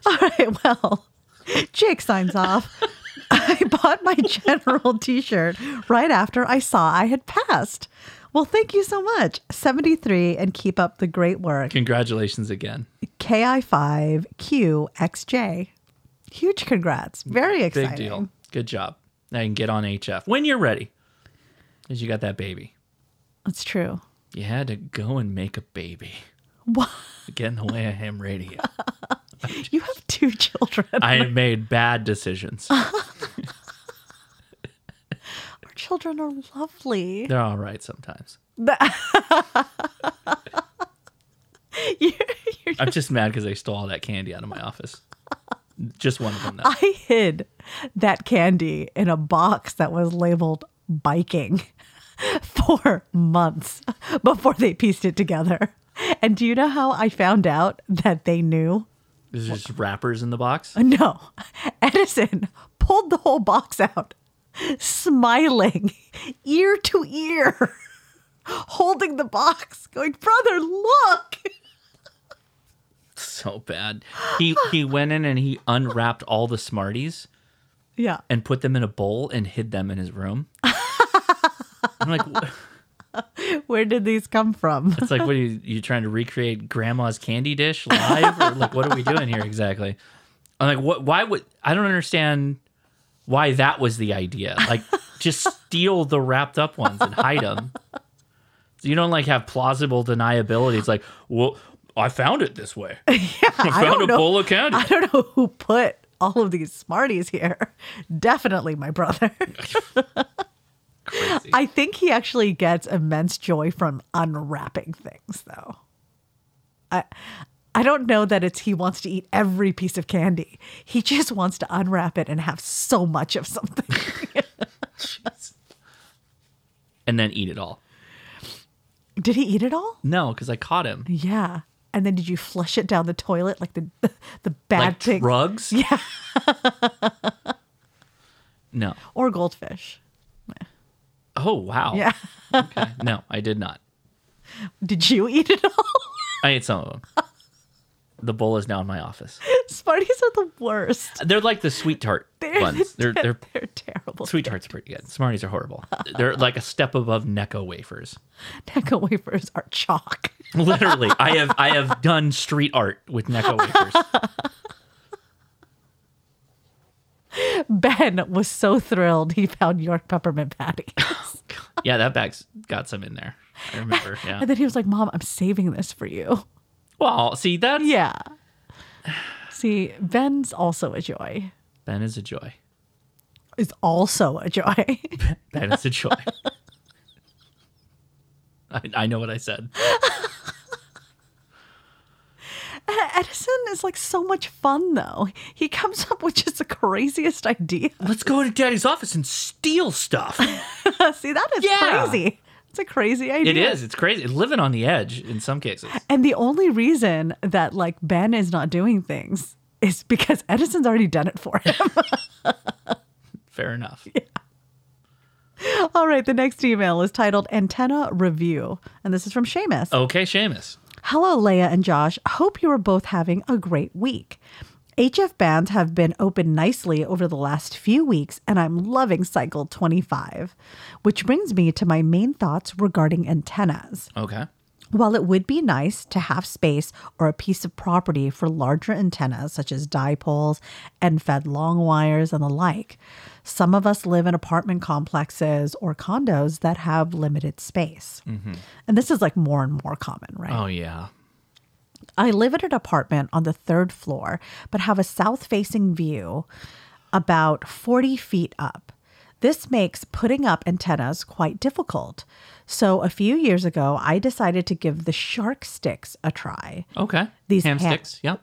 All right, well, Jake signs off. I bought my general t-shirt right after I saw I had passed. Well, thank you so much. seventy-three, and keep up the great work. Congratulations again. K I five Q X J. Huge congrats. Very exciting. Big deal. Good job. Now you can get on H F when you're ready, because you got that baby. That's true. You had to go and make a baby. What? Get in the way of ham radio. You have two children. I made bad decisions. Our children are lovely. They're all right sometimes. you're, you're I'm just mad because they stole all that candy out of my office. Just one of them, though. I hid that candy in a box that was labeled biking for months before they pieced it together. And do you know how I found out that they knew? Is there just wrappers in the box? No. Edison pulled the whole box out, smiling, ear to ear, holding the box, going, "Brother, look!" So bad. He he went in and he unwrapped all the Smarties. Yeah. And put them in a bowl and hid them in his room. I'm like, where did these come from? It's like, what are you, you trying to recreate grandma's candy dish live? Or like, what are we doing here exactly? I'm like, what, why would, I don't understand why that was the idea. Like, just steal the wrapped up ones and hide them. So you don't like have plausible deniability. It's like, well, I found it this way. Yeah, I found I a know, bowl of candy. I don't know who put all of these Smarties here. Definitely my brother. Crazy. I think he actually gets immense joy from unwrapping things, though. I I don't know that it's he wants to eat every piece of candy. He just wants to unwrap it and have so much of something. And then eat it all. Did he eat it all? No, because I caught him. Yeah. And then did you flush it down the toilet like the the, the bad like things? Drugs? Yeah. No. Or goldfish. Oh, wow. Yeah. Okay. No, I did not. Did you eat it all? I ate some of them. The bowl is now in my office. Smarties are the worst. They're like the sweet tart they're, ones. They're, they're, they're, they're terrible. Sweet tarts are pretty good. Smarties are horrible. They're like a step above Necco wafers. Necco wafers are chalk. Literally. I have I have done street art with Necco wafers. Ben was so thrilled he found York peppermint patties. Yeah, that bag's got some in there. I remember. Yeah. And then he was like, "Mom, I'm saving this for you." Well, see, that's... Yeah. See, Ben's also a joy. Ben is a joy. Is also a joy. Ben is a joy. I, I know what I said. Edison is like so much fun, though. He comes up with just the craziest idea. Let's go to Daddy's office and steal stuff. See, that is yeah. crazy. It's a crazy idea. It is. It's crazy. Living on the edge in some cases. And the only reason that like Ben is not doing things is because Edison's already done it for him. Fair enough. Yeah. All right. The next email is titled Antenna Review. And this is from Seamus. Okay, Seamus. Hello, Leia and Josh. Hope you are both having a great week. H F bands have been open nicely over the last few weeks, and I'm loving Cycle twenty-five, which brings me to my main thoughts regarding antennas. Okay. While it would be nice to have space or a piece of property for larger antennas, such as dipoles and fed long wires and the like, some of us live in apartment complexes or condos that have limited space. Mm-hmm. And this is like more and more common, right? Oh, yeah. I live in an apartment on the third floor, but have a south-facing view about forty feet up. This makes putting up antennas quite difficult. So a few years ago, I decided to give the shark sticks a try. Okay. These ham ha- sticks, yep.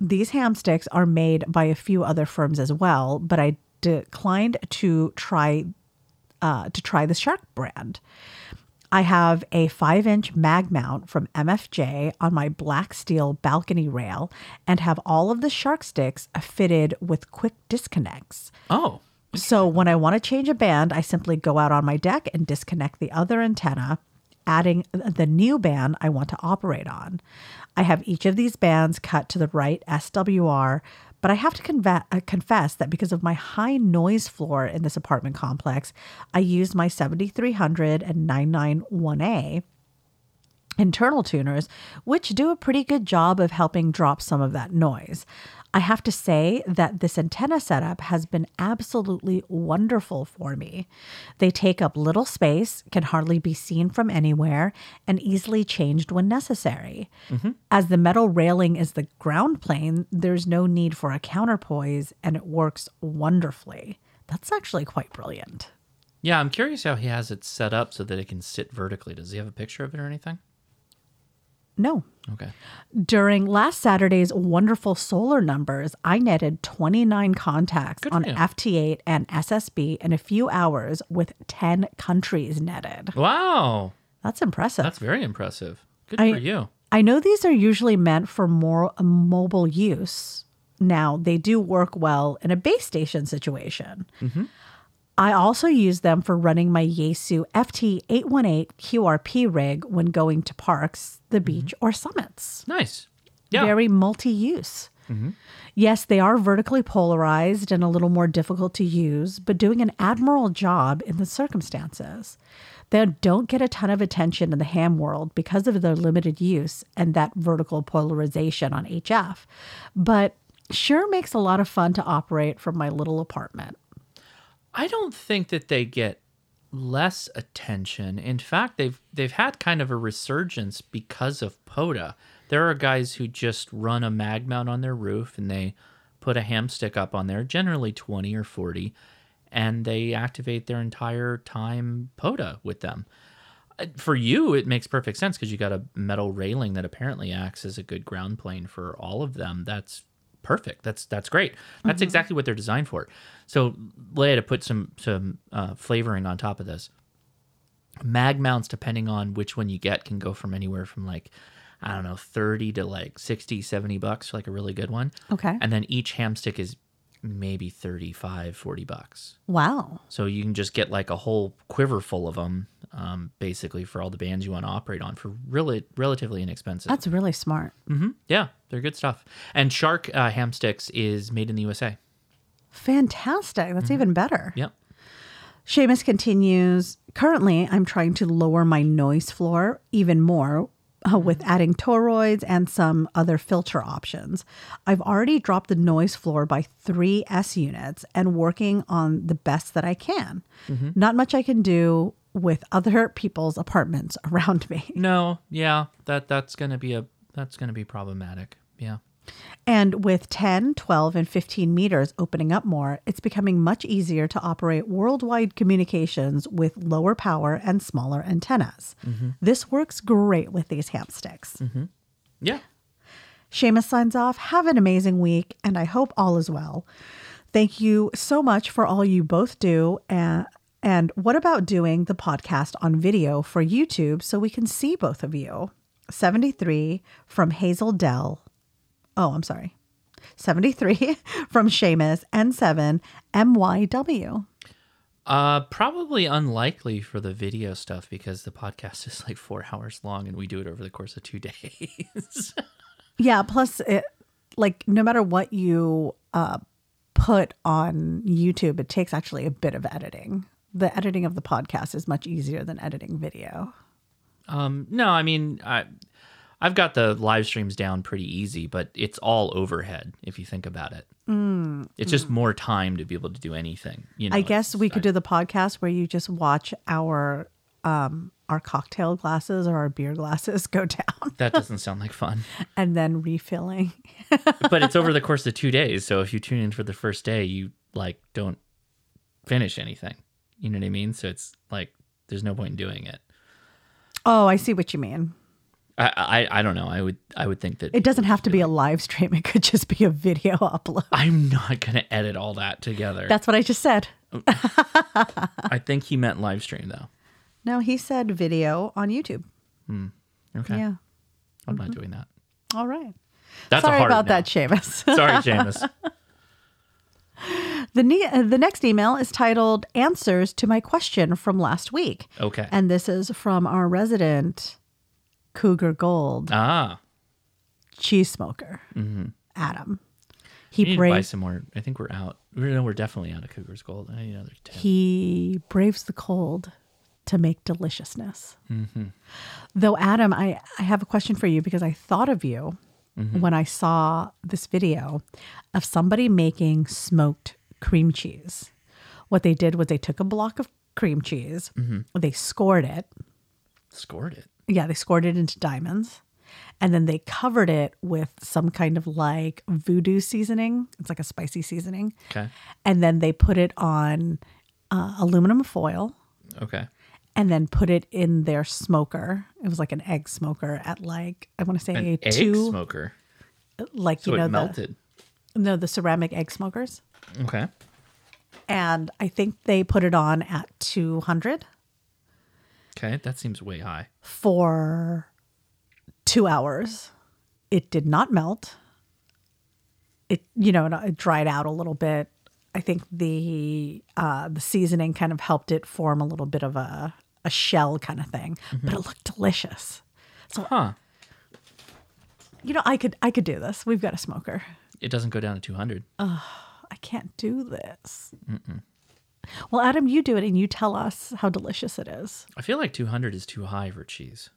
These ham sticks are made by a few other firms as well, but I declined to try uh, to try the Shark brand. I have a five-inch mag mount from M F J on my black steel balcony rail and have all of the Shark sticks fitted with quick disconnects. Oh. So when I want to change a band, I simply go out on my deck and disconnect the other antenna, adding the new band I want to operate on. I have each of these bands cut to the right S W R But I have to conve- uh, confess that because of my high noise floor in this apartment complex, I used my seventy-three hundred and nine ninety-one A internal tuners, which do a pretty good job of helping drop some of that noise. I have to say that this antenna setup has been absolutely wonderful for me. They take up little space, can hardly be seen from anywhere, and easily changed when necessary. Mm-hmm. As the metal railing is the ground plane, there's no need for a counterpoise, and it works wonderfully. That's actually quite brilliant. Yeah, I'm curious how he has it set up so that it can sit vertically. Does he have a picture of it or anything? No. Okay. During last Saturday's wonderful solar numbers, I netted twenty-nine contacts on you. F T eight and S S B in a few hours with ten countries netted. Wow. That's impressive. That's very impressive. Good I, for you. I know these are usually meant for more mobile use. Now, they do work well in a base station situation. Mm-hmm. I also use them for running my Yaesu F T eight eighteen Q R P rig when going to parks, the beach, mm-hmm. or summits. Nice. Yeah. Very multi-use. Mm-hmm. Yes, they are vertically polarized and a little more difficult to use, but doing an admirable job in the circumstances. They don't get a ton of attention in the ham world because of their limited use and that vertical polarization on H F, but sure makes a lot of fun to operate from my little apartment. I don't think that they get less attention. In fact, they've they've had kind of a resurgence because of POTA. There are guys who just run a mag mount on their roof and they put a ham stick up on there, generally twenty or forty, and they activate their entire time POTA with them. For you, it makes perfect sense because you got a metal railing that apparently acts as a good ground plane for all of them. That's perfect. That's that's great. That's mm-hmm. exactly what they're designed for. So Leia, to put some some uh, flavoring on top of this, mag mounts, depending on which one you get, can go from anywhere from like, I don't know, thirty to like sixty, seventy bucks for like a really good one. Okay. And then each hamstick is maybe thirty-five, forty bucks. Wow. So you can just get like a whole quiver full of them, um, basically for all the bands you want to operate on for really relatively inexpensive. That's really smart. Mm-hmm. Yeah, they're good stuff. And Shark uh, Hamsticks is made in the U S A. Fantastic. That's mm-hmm. even better. Yep. Seamus continues, currently I'm trying to lower my noise floor even more Uh, with adding toroids and some other filter options. I've already dropped the noise floor by three S units and working on the best that I can. Mm-hmm. Not much I can do with other people's apartments around me. No, yeah, that that's going to be a that's going to be problematic. Yeah. And with ten, twelve, and fifteen meters opening up more, it's becoming much easier to operate worldwide communications with lower power and smaller antennas. Mm-hmm. This works great with these hamsticks. Mm-hmm. Yeah. Seamus signs off. Have an amazing week, and I hope all is well. Thank you so much for all you both do. And, and what about doing the podcast on video for YouTube so we can see both of you? seventy-three from Hazel Dell. Oh, I'm sorry. seventy-three from Seamus N seven M Y W. Uh, probably unlikely for the video stuff because the podcast is like four hours long and we do it over the course of two days. Yeah. Plus, it, like no matter what you uh, put on YouTube, it takes actually a bit of editing. The editing of the podcast is much easier than editing video. Um, no, I mean... I. I've got the live streams down pretty easy, but it's all overhead if you think about it. Mm, it's just mm. more time to be able to do anything. You know, I guess we could I, do the podcast where you just watch our um, our cocktail glasses or our beer glasses go down. That doesn't sound like fun. And then refilling. But it's over the course of two days, so if you tune in for the first day, you like don't finish anything. You know what I mean? So it's like there's no point in doing it. Oh, I see what you mean. I, I I don't know. I would I would think that it doesn't have to be a live stream. It could just be a video upload. I'm not going to edit all that together. That's what I just said. I think he meant live stream though. No, he said video on YouTube. Hmm. Okay. Yeah. I'm mm-hmm. not doing that. All right. That's Sorry a hard about no. that, Seamus. Sorry, Seamus. The ne- the next email is titled "Answers to My Question from Last Week." Okay. And this is from our resident Cougar Gold, ah, cheese smoker, mm-hmm. Adam. He we need bra- to buy some more. I think we're out. No, we're definitely out of Cougar's Gold. I need another ten. He braves the cold to make deliciousness. Mm-hmm. Though, Adam, I, I have a question for you because I thought of you mm-hmm. when I saw this video of somebody making smoked cream cheese. What they did was they took a block of cream cheese, mm-hmm. they scored it. Scored it? Yeah, they scored it into diamonds. And then they covered it with some kind of like voodoo seasoning. It's like a spicy seasoning. Okay. And then they put it on uh, aluminum foil. Okay. And then put it in their smoker. It was like an egg smoker at like, I want to say an egg two, smoker? Like, so you know, it melted. The, no, the ceramic egg smokers. Okay. And I think they put it on at two hundred. Okay. That seems way high. For... Two hours. It did not melt. It, you know, it dried out a little bit. I think the uh, the seasoning kind of helped it form a little bit of a, a shell kind of thing. Mm-hmm. But it looked delicious. So, huh. You know, I could I could do this. We've got a smoker. It doesn't go down to two hundred. Oh, I can't do this. Mm-mm. Well, Adam, you do it and you tell us how delicious it is. I feel like two hundred is too high for cheese.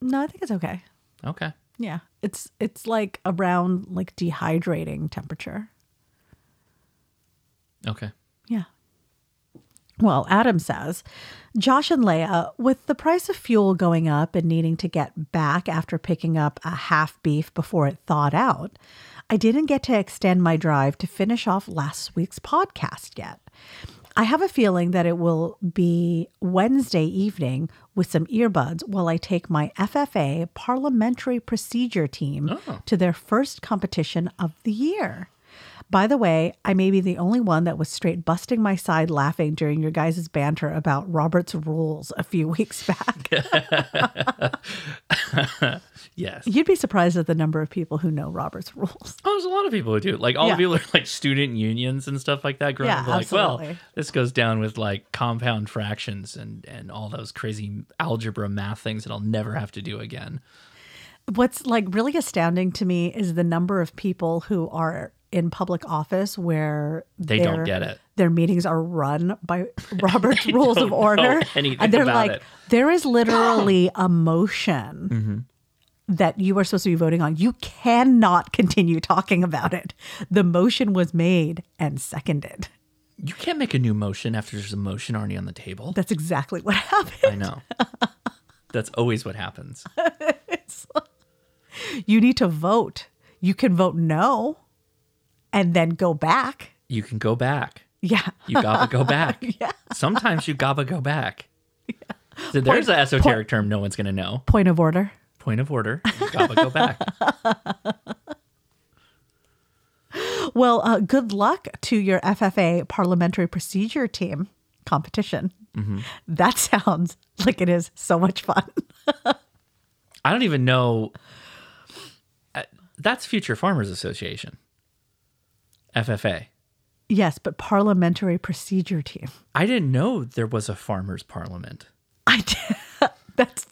No, I think it's okay. Okay. Yeah. It's it's like around like dehydrating temperature. Okay. Yeah. Well, Adam says, Josh and Leah, with the price of fuel going up and needing to get back after picking up a half beef before it thawed out, I didn't get to extend my drive to finish off last week's podcast yet. I have a feeling that it will be Wednesday evening with some earbuds while I take my F F A parliamentary procedure team oh. to their first competition of the year. By the way, I may be the only one that was straight busting my side laughing during your guys' banter about Robert's rules a few weeks back. Yes. You'd be surprised at the number of people who know Robert's rules. Oh, there's a lot of people who do. Like, all yeah. the people are like student unions and stuff like that. Growing yeah, up, like, absolutely. Well, this goes down with like compound fractions and, and all those crazy algebra math things that I'll never have to do again. What's like really astounding to me is the number of people who are in public office where they their, don't get it. Their meetings are run by Robert's Rules of Order. And they're like, it. There is literally a motion mm-hmm. that you are supposed to be voting on. You cannot continue talking about it. The motion was made and seconded. You can't make a new motion after there's a motion already on the table. That's exactly what happened. I know. That's always what happens. It's like, you need to vote. You can vote no. And then go back. You can go back. Yeah. You gobba go back. Yeah. Sometimes you gobba go back. Yeah. So point, there's an esoteric point, term no one's going to know. Point of order. Point of order. You gobba go back. Well, uh, good luck to your F F A parliamentary procedure team competition. Mm-hmm. That sounds like it is so much fun. I don't even know. That's Future Farmers Association. F F A. Yes, but parliamentary procedure team. I didn't know there was a farmers' parliament. I did. That's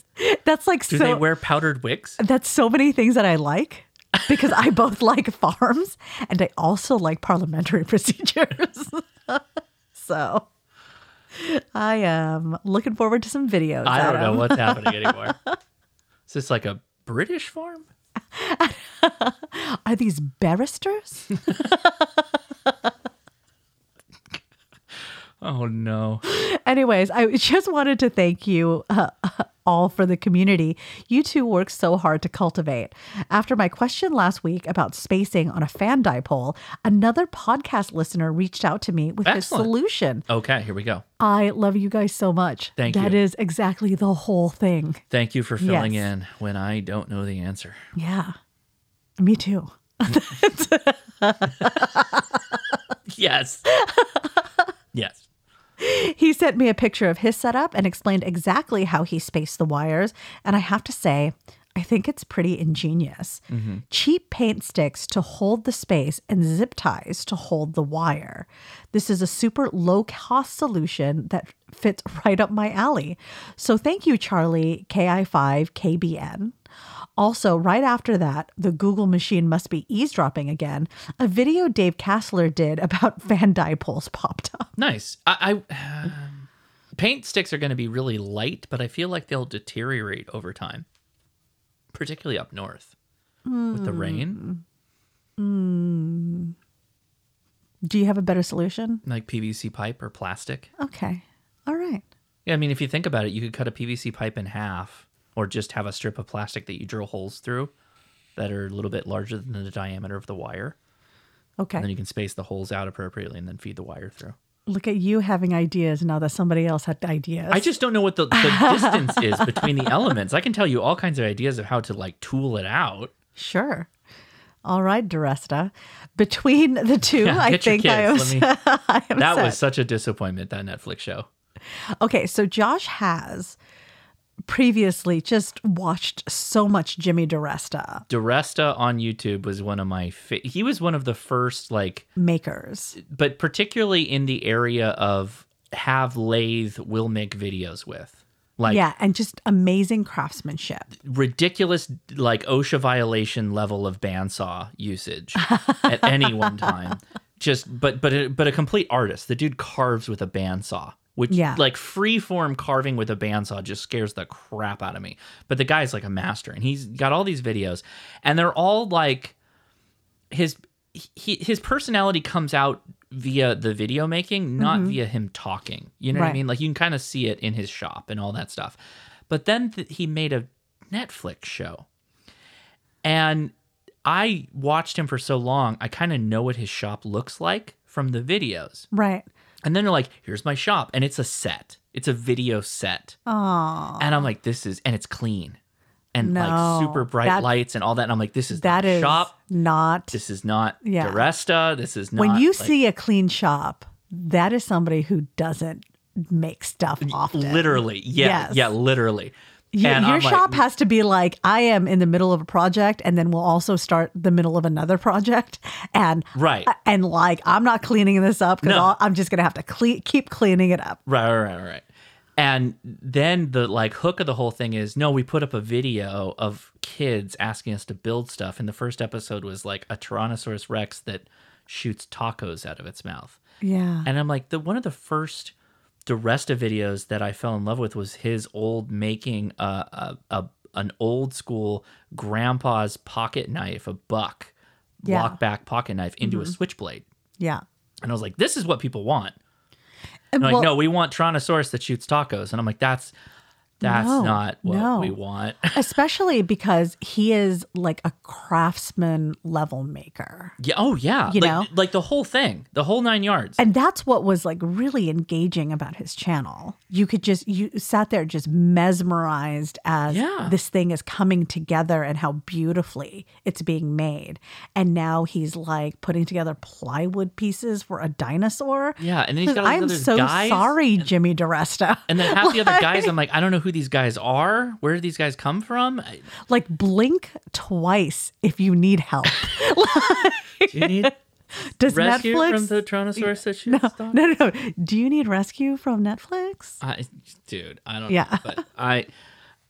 that's like Do so. Do they wear powdered wigs? That's so many things that I like because I both like farms and I also like parliamentary procedures. So I am looking forward to some videos. I don't Adam. know what's happening anymore. Is this like a British farm? Are these barristers? Oh, no. Anyways, I just wanted to thank you uh, all for the community you two work so hard to cultivate. After my question last week about spacing on a fan dipole, another podcast listener reached out to me with Excellent. his solution. Okay, here we go. I love you guys so much. Thank that you. That is exactly the whole thing. Thank you for filling yes. in when I don't know the answer. Yeah, me too. Yes. Yes. He sent me a picture of his setup and explained exactly how he spaced the wires. And I have to say, I think it's pretty ingenious. Mm-hmm. Cheap paint sticks to hold the space and zip ties to hold the wire. This is a super low-cost solution that fits right up my alley. So thank you, Charlie K I five K B N. Also, right after that, the Google machine must be eavesdropping again. A video Dave Kassler did about Van Dipoles popped up. Nice. I, I uh, paint sticks are going to be really light, but I feel like they'll deteriorate over time, particularly up north mm. with the rain. Mm. Do you have a better solution? Like P V C pipe or plastic? Okay. All right. Yeah, I mean, if you think about it, you could cut a P V C pipe in half. Or just have a strip of plastic that you drill holes through that are a little bit larger than the diameter of the wire. Okay. And then you can space the holes out appropriately and then feed the wire through. Look at you having ideas now that somebody else had ideas. I just don't know what the, the distance is between the elements. I can tell you all kinds of ideas of how to like tool it out. Sure. All right, Duresta. Between the two, yeah, I think I was. Me, I am that set. Was such a disappointment, that Netflix show. Okay, so Josh has previously just watched so much Jimmy Duresta. Duresta on YouTube was one of my fa- he was one of the first like makers, but particularly in the area of have lathe, will make videos with like yeah, and just amazing craftsmanship, ridiculous like OSHA violation level of bandsaw usage at any one time. Just but but a, but a complete artist. The dude carves with a bandsaw. Which, yeah. like, free-form carving with a bandsaw just scares the crap out of me. But the guy's, like, a master, and he's got all these videos. And they're all, like, his he, his personality comes out via the video making, not mm-hmm. via him talking. You know right. what I mean? Like, you can kind of see it in his shop and all that stuff. But then th- he made a Netflix show. And I watched him for so long, I kind of know what his shop looks like from the videos. Right. And then they're like, here's my shop. And it's a set. It's a video set. Aww. And I'm like, this is, and it's clean. And no, like super bright that, lights and all that. And I'm like, this is that is shop. Not. This is not yeah. Duresta. This is not. When you like, see a clean shop, that is somebody who doesn't make stuff often. Literally. Yeah. Yes. Yeah, literally. You, your I'm shop like, has to be like, I am in the middle of a project, and then we'll also start the middle of another project. And right. and like, I'm not cleaning this up because no. I'm just going to have to cle- keep cleaning it up. Right, right, right, right. And then the like hook of the whole thing is, no, we put up a video of kids asking us to build stuff. And the first episode was like a Tyrannosaurus Rex that shoots tacos out of its mouth. Yeah. And I'm like, the one of the first Duresta videos that I fell in love with was his old making uh, a, a an old school grandpa's pocket knife, a buck yeah. lock back pocket knife into mm-hmm. a switchblade. Yeah. And I was like, this is what people want. And well, like, no, we want Tyrannosaurus that shoots tacos. And I'm like, that's that's no, not what no. we want. Especially because he is like a craftsman level maker. Yeah. Oh, yeah. You like, know? Like the whole thing, the whole nine yards. And that's what was like really engaging about his channel. You could just, you sat there just mesmerized as yeah. this thing is coming together and how beautifully it's being made. And now he's like putting together plywood pieces for a dinosaur. Yeah. And then he's got all these other guys. I'm so sorry, and, Jimmy Duresta. And then half like, the other guys, I'm like, I don't know who who these guys are. Where do these guys come from? Like, blink twice if you need help. Like, do you need does rescue Netflix, from the Tyrannosaurus that shoots no, no, no, no. Do you need rescue from Netflix? I, dude, I don't yeah. know. But I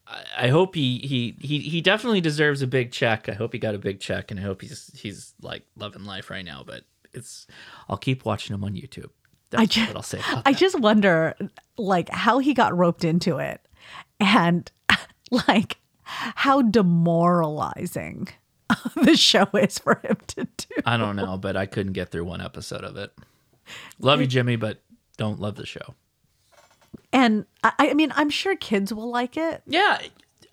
I hope he, he he he definitely deserves a big check. I hope he got a big check, and I hope he's he's like loving life right now. But it's I'll keep watching him on YouTube. That's I just, what I'll say about I that. Just wonder like how he got roped into it. And like how demoralizing the show is for him to do. I don't know, but I couldn't get through one episode of it. Love you, Jimmy, but don't love the show. And I, I mean, I'm sure kids will like it. Yeah,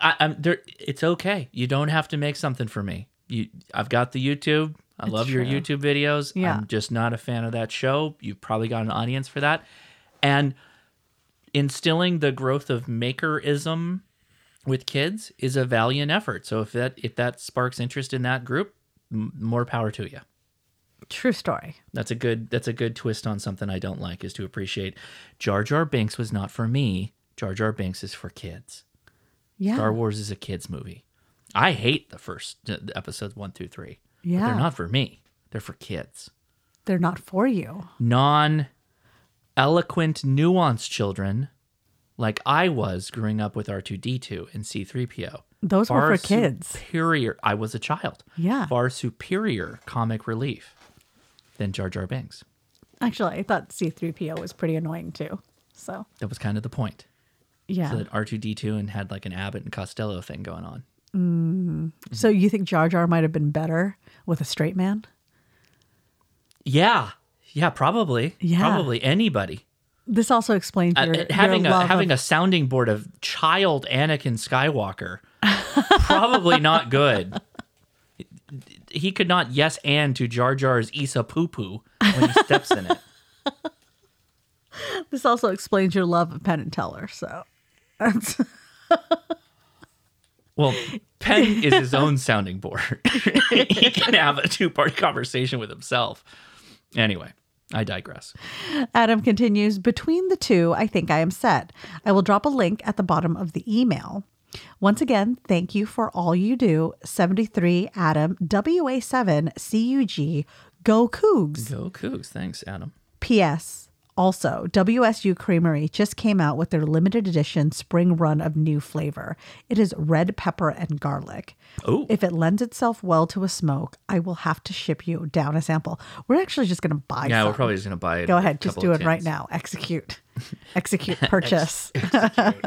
I, I'm there. It's okay. You don't have to make something for me. You, I've got the YouTube. I it's love true. Your YouTube videos. Yeah. I'm just not a fan of that show. You've probably got an audience for that. And instilling the growth of makerism with kids is a valiant effort. So if that if that sparks interest in that group, m- more power to you. True story. That's a good that's a good twist on something I don't like is to appreciate Jar Jar Binks was not for me. Jar Jar Binks is for kids. Yeah. Star Wars is a kids movie. I hate the first uh, episodes one through three. Yeah. But they're not for me. They're for kids. They're not for you. Non eloquent, nuanced children like I was growing up with R two D two and C three P O Those far were for kids. Superior, I was a child. Yeah. Far superior comic relief than Jar Jar Binks. Actually, I thought C three P O was pretty annoying too. So that was kind of the point. Yeah. So that R two D two and had like an Abbott and Costello thing going on. Mm. Mm-hmm. So you think Jar Jar might have been better with a straight man? Yeah. Yeah, probably. Yeah. Probably anybody. This also explains your, uh, having your a love having of... a sounding board of child Anakin Skywalker. Probably not good. He could not yes and to Jar Jar's Issa Poo Poo when he steps in it. This also explains your love of Penn and Teller. So, that's well, Penn is his own sounding board. He can have a two-part conversation with himself. Anyway, I digress. Adam continues, between the two, I think I am set. I will drop a link at the bottom of the email. Once again, thank you for all you do. seventy-three Adam W A seven C U G. Go Cougs. Go Cougs. Thanks, Adam. P S. Also, W S U Creamery just came out with their limited edition spring run of new flavor. It is red pepper and garlic. Ooh. If it lends itself well to a smoke, I will have to ship you down a sample. We're actually just going to buy Yeah, some. We're probably just going to buy it. Go ahead. Just do it right now. Execute. Execute. Purchase. Ex- execute.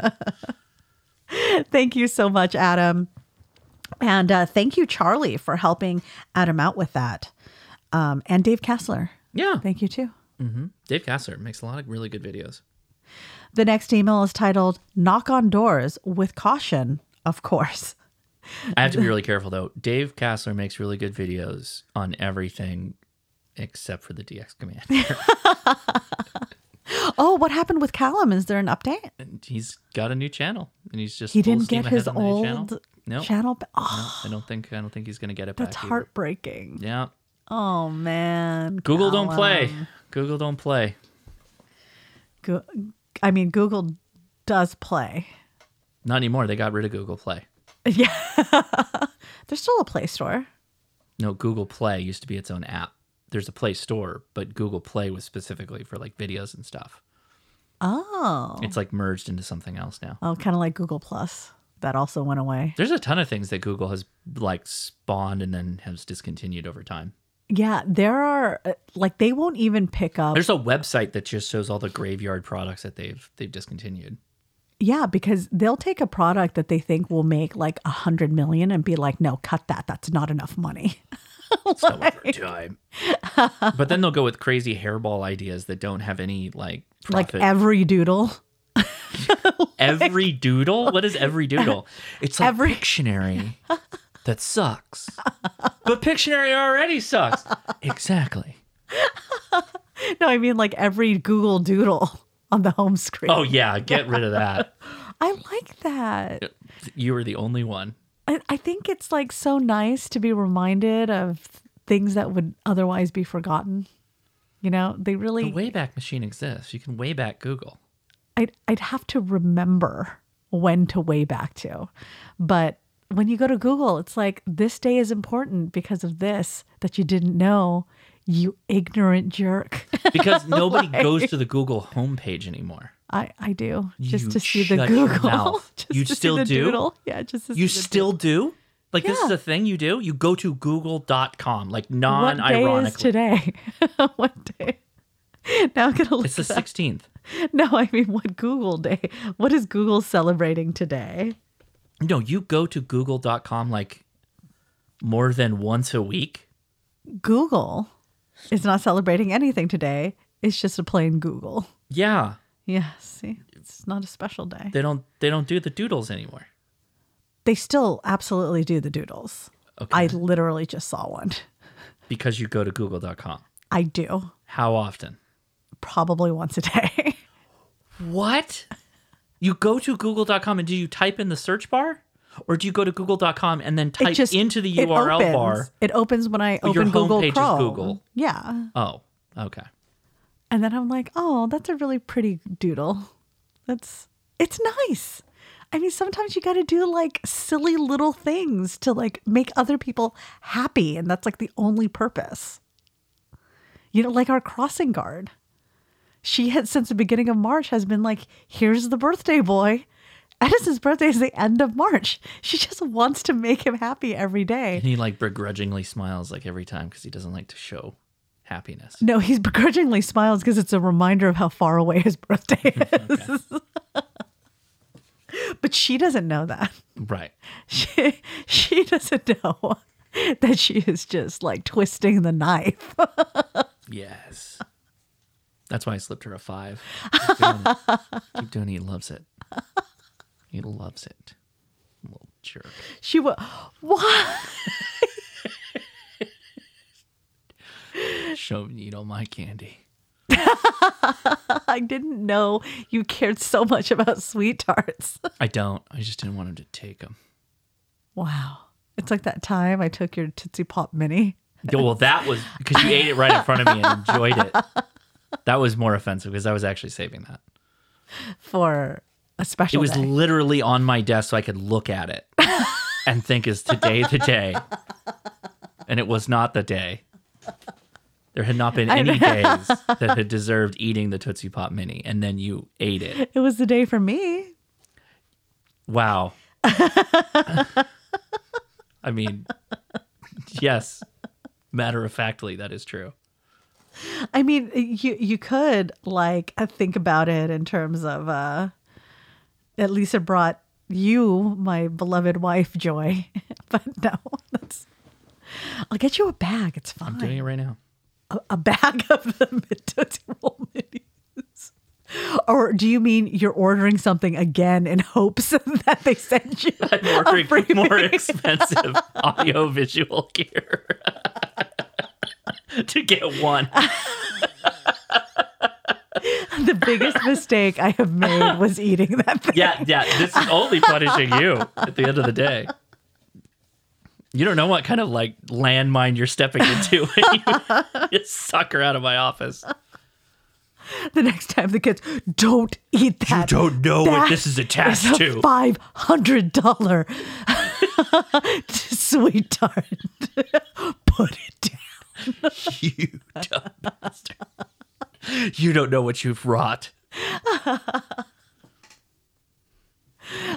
Thank you so much, Adam. And uh, thank you, Charlie, for helping Adam out with that. Um, and Dave Kessler. Yeah. Thank you, too. Mm-hmm. Dave Kessler makes a lot of really good videos. The next email is titled, Knock on Doors with Caution, of course. I have to be really careful, though. Dave Kessler makes really good videos on everything except for the D X Commander. Oh, what happened with Callum? Is there an update? And he's got a new channel, and he's just he didn't get his old channel. Nope. channel ba- oh, no, I don't think I don't think he's gonna get it back. That's heartbreaking. Either. Yeah. Oh man. Google Callum. don't play. Google don't play. Go- I mean, Google does play. Not anymore. They got rid of Google Play. Yeah. There's still a Play Store. No, Google Play used to be its own app. There's a Play Store, but Google Play was specifically for like videos and stuff. Oh. It's like merged into something else now. Oh, kind of like Google Plus. That also went away. There's a ton of things that Google has like spawned and then has discontinued over time. Yeah, there are like they won't even pick up. There's a website that just shows all the graveyard products that they've they've discontinued. Yeah, because they'll take a product that they think will make like a hundred million and be like, no, cut that. That's not enough money. It's not worth our time. But then they'll go with crazy hairball ideas that don't have any like profit. Like every doodle. Every doodle? What is every doodle? It's like every Pictionary that sucks. But Pictionary already sucks. Exactly. No, I mean like every Google Doodle on the home screen. Oh yeah, get rid of that. I like that. You were the only one. I think it's like so nice to be reminded of things that would otherwise be forgotten. You know, they really... The Wayback Machine exists. You can Wayback Google. I'd, I'd have to remember when to Wayback to. But when you go to Google, it's like, this day is important because of this that you didn't know, you ignorant jerk. Because nobody like... goes to the Google homepage anymore. I, I do just you to see the Google. You still do? Doodle. Yeah, just to you see the still doodle. do? Like yeah. This is a thing you do? You go to google dot com, like non-ironically. What day is today? What day? Now I'm gonna look. It's the sixteenth. No, I mean what Google day? What is Google celebrating today? No, you go to google dot com like more than once a week. Google is not celebrating anything today. It's just a plain Google. Yeah. Yeah, see, it's not a special day. They don't they don't do the doodles anymore. They still absolutely do the doodles. Okay. I literally just saw one. Because you go to google dot com. I do. How often? Probably once a day. What? You go to google dot com and do you type in the search bar? Or do you go to google dot com and then type just, into the U R L opens, bar? It opens when I open your Google Chrome. Your homepage is Google. Yeah. Oh, okay. And then I'm like, oh, that's a really pretty doodle. That's, it's nice. I mean, sometimes you got to do like silly little things to like make other people happy. And that's like the only purpose. You know, like our crossing guard. She had, since the beginning of March, has been like, here's the birthday boy. Edison's birthday is the end of March. She just wants to make him happy every day. And he like begrudgingly smiles like every time because he doesn't like to show happiness. No, he's begrudgingly smiles because it's a reminder of how far away his birthday is. But she doesn't know that. Right. She, she doesn't know that she is just like twisting the knife. Yes. That's why I slipped her a five. Keep doing it. Keep doing it. He loves it. He loves it. Little jerk. She was. Why? Show me you don't mind candy. I didn't know you cared so much about sweet tarts. I don't. I just didn't want him to take them. Wow. It's like that time I took your Tootsie Pop Mini. Well, that was because you ate it right in front of me and enjoyed it. That was more offensive because I was actually saving that for a special. It was day. Literally on my desk so I could look at it and think, is today the day? And it was not the day. There had not been any days that had deserved eating the Tootsie Pop Mini, and then you ate it. It was the day for me. Wow. I mean, yes, matter of factly, that is true. I mean, you you could like think about it in terms of uh, at least it brought you, my beloved wife, joy. But no, that's. I'll get you a bag. It's fine. I'm doing it right now. A, a bag of the Tootsie Roll Minis. Or do you mean you're ordering something again in hopes that they send you I'm ordering a free more mini. Expensive audio visual gear? To get one. The biggest mistake I have made was eating that thing. Yeah, yeah. This is only punishing you at the end of the day. You don't know what kind of like landmine you're stepping into when you just suck her out of my office. The next time the kids, don't eat that. You don't know that what this is attached is a to. five hundred dollars sweet tart. Put it down. You dumb bastard. You don't know what you've wrought.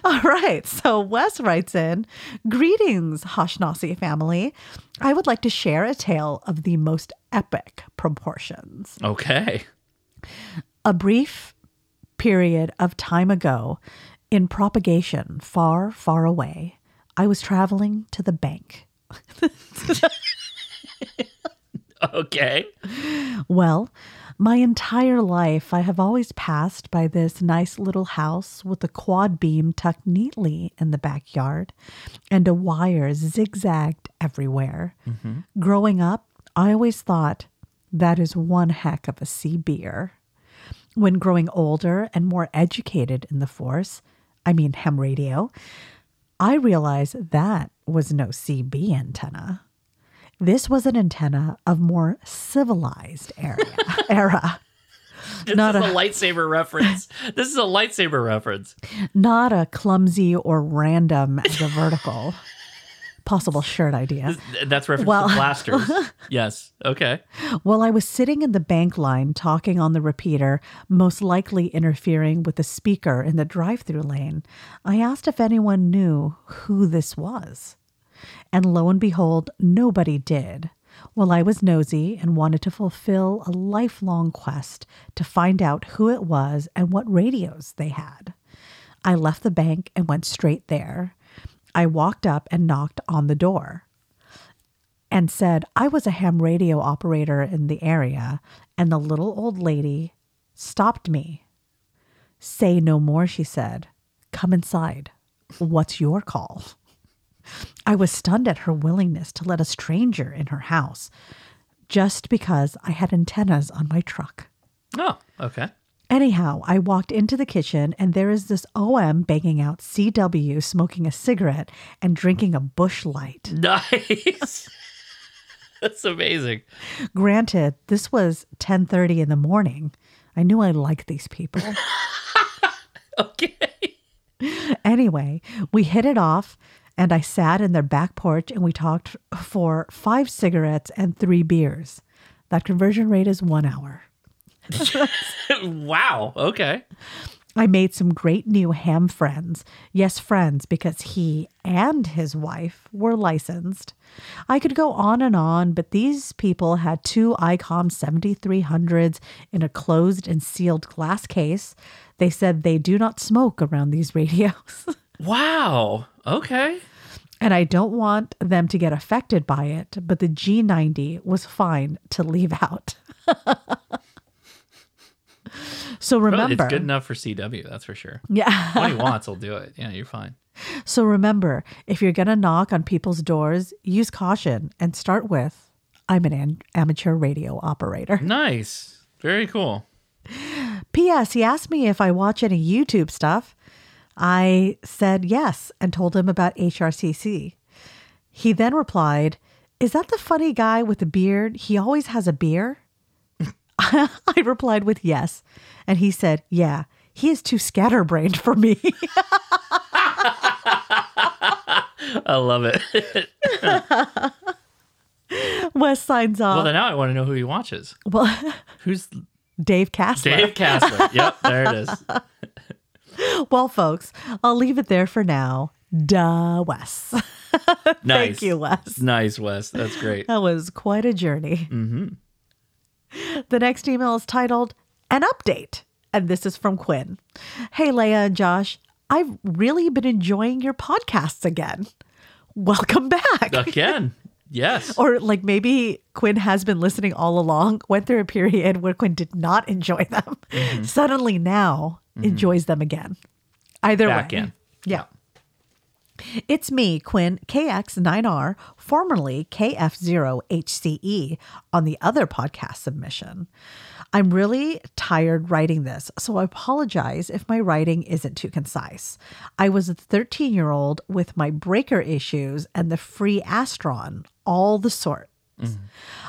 All right. So Wes writes in, greetings, Hashnasi family. I would like to share a tale of the most epic proportions. Okay. A brief period of time ago, in propagation far, far away, I was traveling to the bank. Okay. Well, my entire life, I have always passed by this nice little house with a quad beam tucked neatly in the backyard and a wire zigzagged everywhere. Mm-hmm. Growing up, I always thought that is one heck of a sea beer. When growing older and more educated in the force, I mean ham radio, I realized that was no C B antenna. This was an antenna of more civilized era. era. This Not is a, a lightsaber reference. This is a lightsaber reference. Not a clumsy or random as a vertical. Possible shirt idea. This, that's reference well, to blasters. Yes. Okay. While I was sitting in the bank line talking on the repeater, most likely interfering with the speaker in the drive-thru lane, I asked if anyone knew who this was. And lo and behold, nobody did. Well, I was nosy and wanted to fulfill a lifelong quest to find out who it was and what radios they had. I left the bank and went straight there. I walked up and knocked on the door and said I was a ham radio operator in the area, and the little old lady stopped me. Say no more, she said. Come inside. What's your call? I was stunned at her willingness to let a stranger in her house just because I had antennas on my truck. Oh, okay. Anyhow, I walked into the kitchen and there is this O M banging out C W smoking a cigarette and drinking a Busch Light. Nice. That's amazing. Granted, this was ten thirty in the morning. I knew I liked these people. Okay. Anyway, we hit it off. And I sat in their back porch and we talked for five cigarettes and three beers. That conversion rate is one hour. Wow. Okay. I made some great new ham friends. Yes, friends, because he and his wife were licensed. I could go on and on, but these people had two ICOM seventy-three hundreds in a closed and sealed glass case. They said they do not smoke around these radios. Wow. Okay. And I don't want them to get affected by it, but the G ninety was fine to leave out. So remember, it's good enough for C W, that's for sure. Yeah. What he wants will do it. Yeah, you're fine. So remember, if you're going to knock on people's doors, use caution and start with, I'm an, an amateur radio operator. Nice. Very cool. P S He asked me if I watch any YouTube stuff. I said yes and told him about H R C C. He then replied, is that the funny guy with the beard? He always has a beer. I replied with yes. And he said, yeah, he is too scatterbrained for me. I love it. Wes signs off. Well, then now I want to know who he watches. Well, who's Dave Kassler? Dave Kassler. Yep, there it is. Well, folks, I'll leave it there for now. Duh, Wes. Nice. Thank you, Wes. Nice, Wes. That's great. That was quite a journey. Mm-hmm. The next email is titled, An Update, and this is from Quinn. Hey, Leia and Josh, I've really been enjoying your podcasts again. Welcome back. Again, yes. Or like maybe Quinn has been listening all along, went through a period where Quinn did not enjoy them, mm-hmm. suddenly now mm-hmm. enjoys them again. Either back way. In. Yeah. It's me, Quinn, K X nine R, formerly K F zero H C E, on the other podcast submission. I'm really tired writing this, so I apologize if my writing isn't too concise. I was a thirteen-year-old with my breaker issues and the free Astron, all the sorts. Mm-hmm.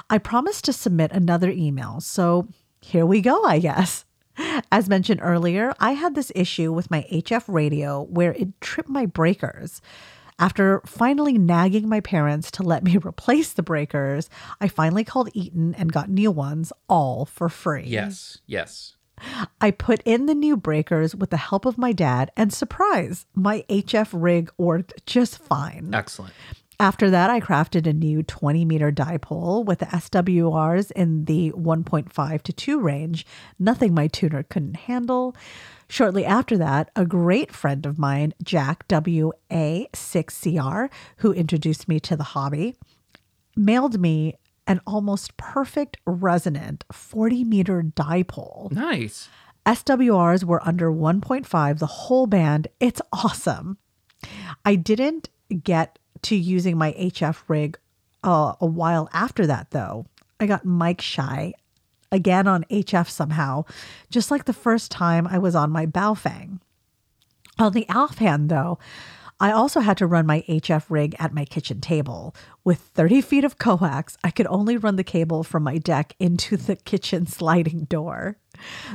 I promised to submit another email, so here we go, I guess. As mentioned earlier, I had this issue with my H F radio where it tripped my breakers. After finally nagging my parents to let me replace the breakers, I finally called Eaton and got new ones, all for free. Yes, yes. I put in the new breakers with the help of my dad, and surprise, my H F rig worked just fine. Excellent. After that, I crafted a new twenty-meter dipole with the S W Rs in the one point five to two range, nothing my tuner couldn't handle. Shortly after that, a great friend of mine, Jack W A six C R, who introduced me to the hobby, mailed me an almost perfect resonant forty-meter dipole. Nice. S W Rs were under one point five, the whole band. It's awesome. I didn't get to using my H F rig uh, a while after that, though. I got mic shy again on H F somehow, just like the first time I was on my Baofeng. On the offhand, though, I also had to run my H F rig at my kitchen table. With thirty feet of coax, I could only run the cable from my deck into the kitchen sliding door.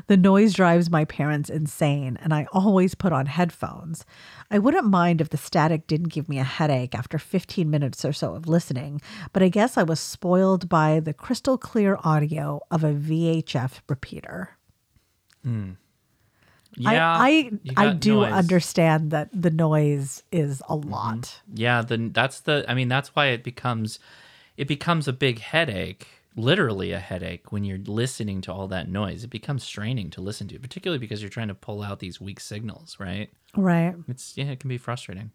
The noise drives my parents insane, and I always put on headphones. I wouldn't mind if the static didn't give me a headache after fifteen minutes or so of listening, but I guess I was spoiled by the crystal clear audio of a V H F repeater. Hmm. Yeah, I I, I do noise. Understand that the noise is a lot. Mm-hmm. Yeah, the, that's the. I mean, that's why it becomes, it becomes a big headache. Literally a headache when you're listening to all that noise. It becomes straining to listen to, particularly because you're trying to pull out these weak signals, right? Right. It's yeah, it can be frustrating.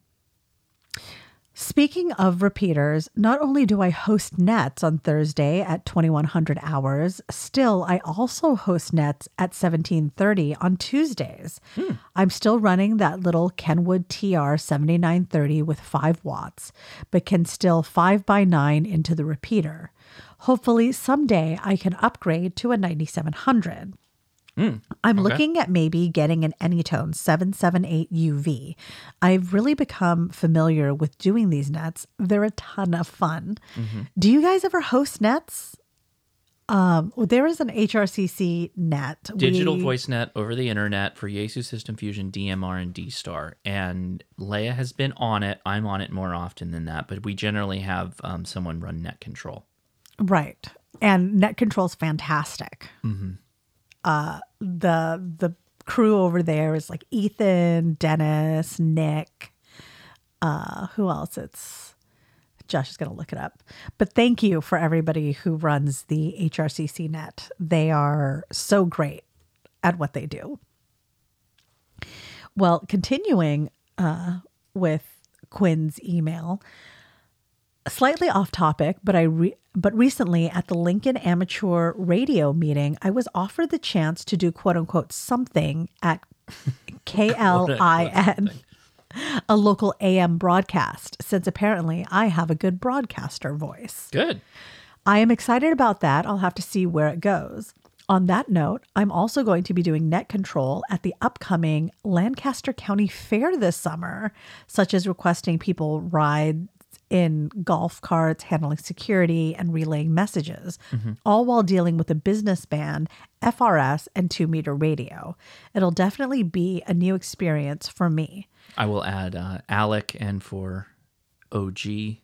Speaking of repeaters, not only do I host nets on Thursday at twenty-one hundred hours, still I also host nets at seventeen thirty on Tuesdays. Hmm. I'm still running that little Kenwood T R seventy-nine thirty with five watts, but can still five by nine into the repeater. Hopefully someday I can upgrade to a ninety-seven hundred. Mm, I'm okay. looking at maybe getting an Anytone seven seventy-eight U V. I've really become familiar with doing these nets. They're a ton of fun. Mm-hmm. Do you guys ever host nets? Um, well, there is an H R C C net. Digital we... voice net over the internet for Yaesu System Fusion, D M R, and D-Star. And Leia has been on it. I'm on it more often than that. But we generally have um, someone run net control. Right. And net control is fantastic. Mm-hmm. Uh, the the crew over there is like Ethan, Dennis, Nick. Uh, who else? It's Josh is going to look it up. But thank you for everybody who runs the H R C C net. They are so great at what they do. Well, continuing uh, with Quinn's email, slightly off topic, but I re- but recently at the Lincoln Amateur Radio meeting, I was offered the chance to do quote unquote something at K L I N, a local A M broadcast, since apparently I have a good broadcaster voice. Good. I am excited about that. I'll have to see where it goes. On that note, I'm also going to be doing net control at the upcoming Lancaster County Fair this summer, such as requesting people ride in golf carts, handling security, and relaying messages, mm-hmm. all while dealing with a business band, F R S, and two-meter radio. It'll definitely be a new experience for me. I will add uh, Alec, and for O G,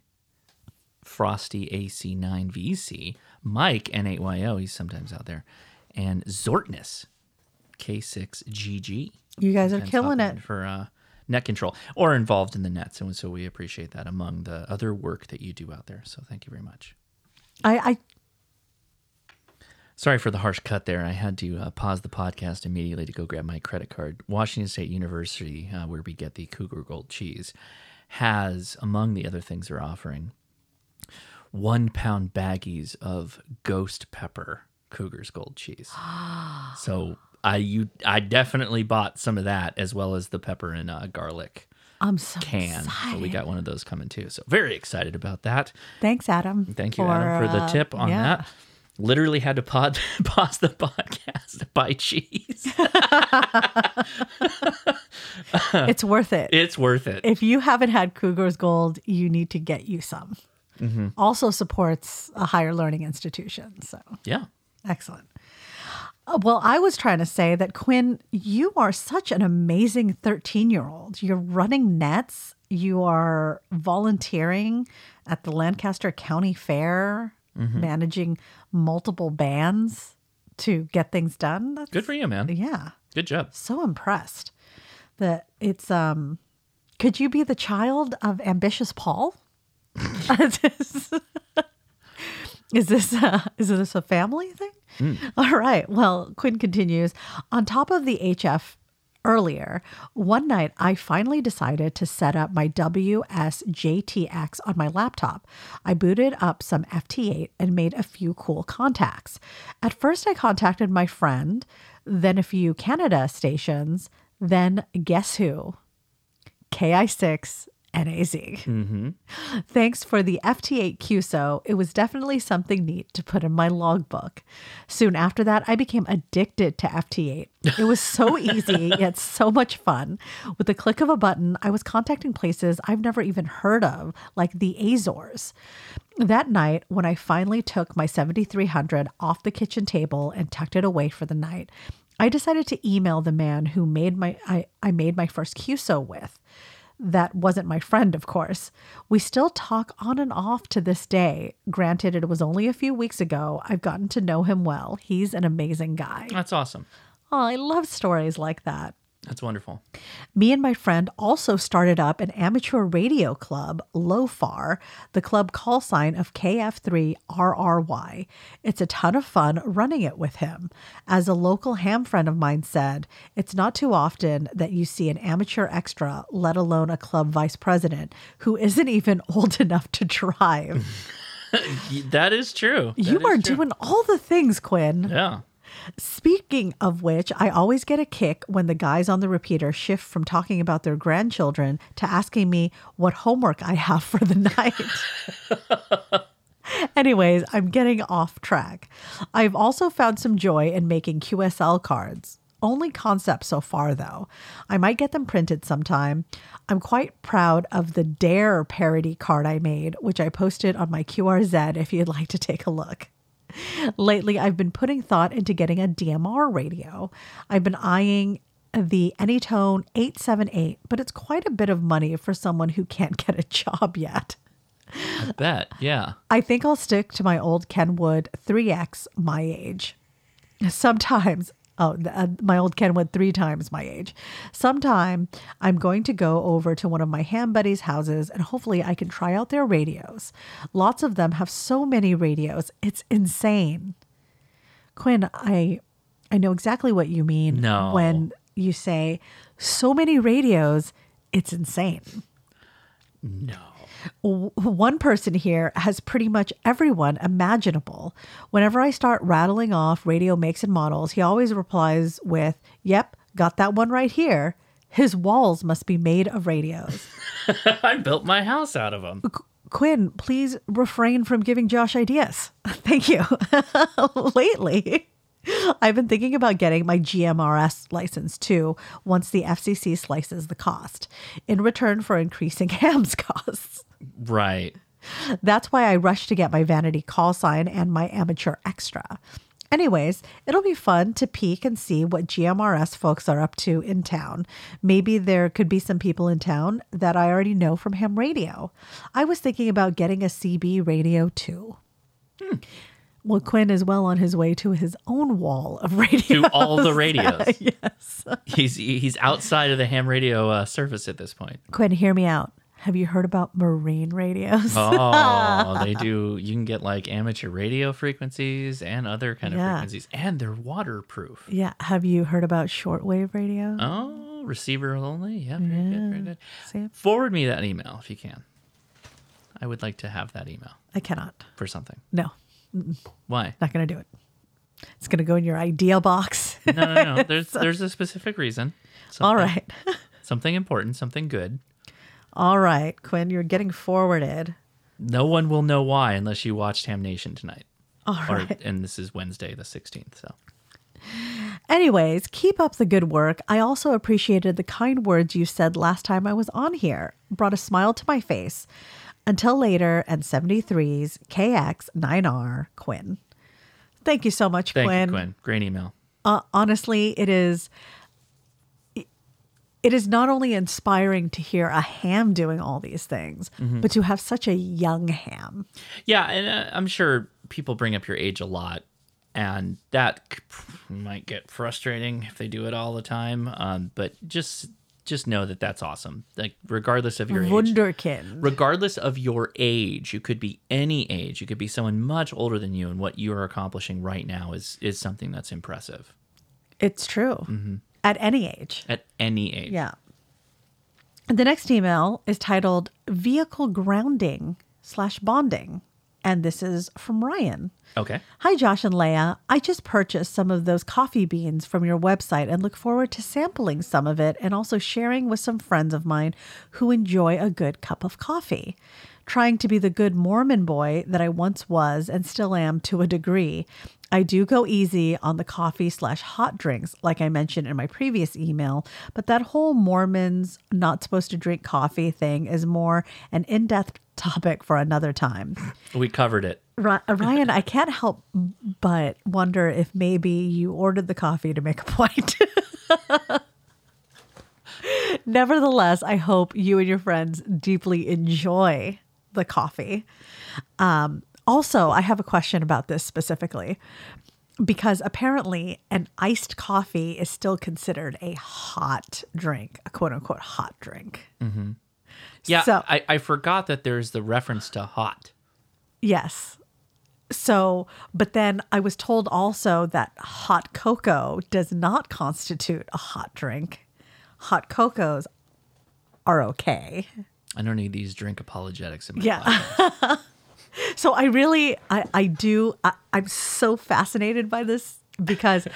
Frosty A C nine V C, Mike, N eight Y O, he's sometimes out there, and Zortness, K six G G. You guys are killing it. For uh, net control, or involved in the nets, and so we appreciate that among the other work that you do out there, so thank you very much. I... I... Sorry for the harsh cut there. I had to uh, pause the podcast immediately to go grab my credit card. Washington State University, uh, where we get the Cougar Gold cheese, has, among the other things they're offering, one-pound baggies of ghost pepper Cougar's Gold cheese. So I you I definitely bought some of that, as well as the pepper and uh, garlic I'm so can. Excited. So we got one of those coming too. So very excited about that. Thanks, Adam. Thank you, for, Adam, for the tip on yeah. that. Literally had to pod, pause the podcast to buy cheese. It's worth it. It's worth it. If you haven't had Cougar's Gold, you need to get you some. Mm-hmm. Also supports a higher learning institution. So yeah. Excellent. Uh, well, I was trying to say that, Quinn, you are such an amazing thirteen-year-old. You're running nets. You are volunteering at the Lancaster County Fair, mm-hmm. managing multiple bands to get things done. That's, good for you, man. Yeah. Good job. So impressed. That it's um, could you be the child of Ambitious Paul? Is this a, is this a family thing? Mm. All right. Well, Quinn continues. On top of the H F earlier, one night I finally decided to set up my W S J T X on my laptop. I booted up some F T eight and made a few cool contacts. At first, I contacted my friend, then a few Canada stations, then guess who? K I six. N A Z. Mm-hmm. Thanks for the F T eight Q S O. It was definitely something neat to put in my logbook. Soon after that, I became addicted to F T eight. It was so easy, yet so much fun. With the click of a button, I was contacting places I've never even heard of, like the Azores. That night, when I finally took my seventy-three hundred off the kitchen table and tucked it away for the night, I decided to email the man who made my I, I made my first Q S O with. That wasn't my friend, of course. We still talk on and off to this day. Granted, it was only a few weeks ago. I've gotten to know him well. He's an amazing guy. That's awesome. Oh, I love stories like that. That's wonderful. Me and my friend also started up an amateur radio club, LOFAR, the club call sign of K F three R R Y. It's a ton of fun running it with him. As a local ham friend of mine said, it's not too often that you see an amateur extra, let alone a club vice president, who isn't even old enough to drive. That is true. That you is are true. Doing all the things, Quinn. Yeah. Speaking of which, I always get a kick when the guys on the repeater shift from talking about their grandchildren to asking me what homework I have for the night. Anyways, I'm getting off track. I've also found some joy in making Q S L cards. Only concept so far, though. I might get them printed sometime. I'm quite proud of the Dare parody card I made, which I posted on my Q R Z if you'd like to take a look. Lately, I've been putting thought into getting a D M R radio. I've been eyeing the Anytone eight seventy-eight, but it's quite a bit of money for someone who can't get a job yet. I bet, yeah. I think I'll stick to my old Kenwood three X my age. Sometimes Oh, uh, my old Ken went three times my age. Sometime I'm going to go over to one of my ham buddies' houses and hopefully I can try out their radios. Lots of them have so many radios. It's insane. Quinn, I I know exactly what you mean no. when you say so many radios, it's insane. No. One person here has pretty much everyone imaginable. Whenever I start rattling off radio makes and models, he always replies with, yep, got that one right here. His walls must be made of radios. I built my house out of them. Qu- Quinn, please refrain from giving Josh ideas. Thank you. Lately, I've been thinking about getting my G M R S license too, once the F C C slices the cost, in return for increasing ham's costs. Right. That's why I rushed to get my vanity call sign and my amateur extra. Anyways, it'll be fun to peek and see what G M R S folks are up to in town. Maybe there could be some people in town that I already know from ham radio. I was thinking about getting a C B radio too. Hmm. Well, Quinn is well on his way to his own wall of radios. To all the radios. Yes. He's he's outside of the ham radio uh, service at this point. Quinn, hear me out. Have you heard about marine radios? Oh, they do. You can get like amateur radio frequencies and other kind of yeah. frequencies. And they're waterproof. Yeah. Have you heard about shortwave radio? Oh, receiver only. Yeah. Very yeah. good. Very good. Sam? Forward me that email if you can. I would like to have that email. I cannot. For something. No. Mm-mm. Why? Not going to do it. It's going to go in your idea box. no, no, no. There's there's a specific reason. Something, All right. something important, something good. All right, Quinn, you're getting forwarded. No one will know why unless you watched Ham Nation tonight. All right. Or, and this is Wednesday the sixteenth, so... Anyways, keep up the good work. I also appreciated the kind words you said last time I was on here. Brought a smile to my face. Until later, and seventy-three's K X nine R Quinn. Thank you so much, Thank Quinn. Thank you, Quinn. Great email. Uh, honestly, it is it is not only inspiring to hear a ham doing all these things, mm-hmm. but to have such a young ham. Yeah, and uh, I'm sure people bring up your age a lot, and that might get frustrating if they do it all the time, um, but just... Just know that that's awesome. Like, regardless of your age. Wunderkind. Regardless of your age. You could be any age. You could be someone much older than you, and what you are accomplishing right now is is something that's impressive. It's true. Mm-hmm. At any age. At any age. Yeah. The next email is titled Vehicle Grounding slash Bonding. And this is from Ryan. Okay. Hi, Josh and Leia. I just purchased some of those coffee beans from your website and look forward to sampling some of it and also sharing with some friends of mine who enjoy a good cup of coffee. Trying to be the good Mormon boy that I once was and still am to a degree, I do go easy on the coffee slash hot drinks, like I mentioned in my previous email, but that whole Mormons not supposed to drink coffee thing is more an in-depth topic for another time. We covered it. Ryan, I can't help but wonder if maybe you ordered the coffee to make a point. Nevertheless, I hope you and your friends deeply enjoy the coffee. Um, also, I have a question about this specifically, because apparently an iced coffee is still considered a hot drink, a quote-unquote hot drink. Mm-hmm. Yeah, so, I, I forgot that there's the reference to hot. Yes. So, but then I was told also that hot cocoa does not constitute a hot drink. Hot cocos are okay. I don't need these drink apologetics in my yeah. So I really, I, I do, I, I'm so fascinated by this because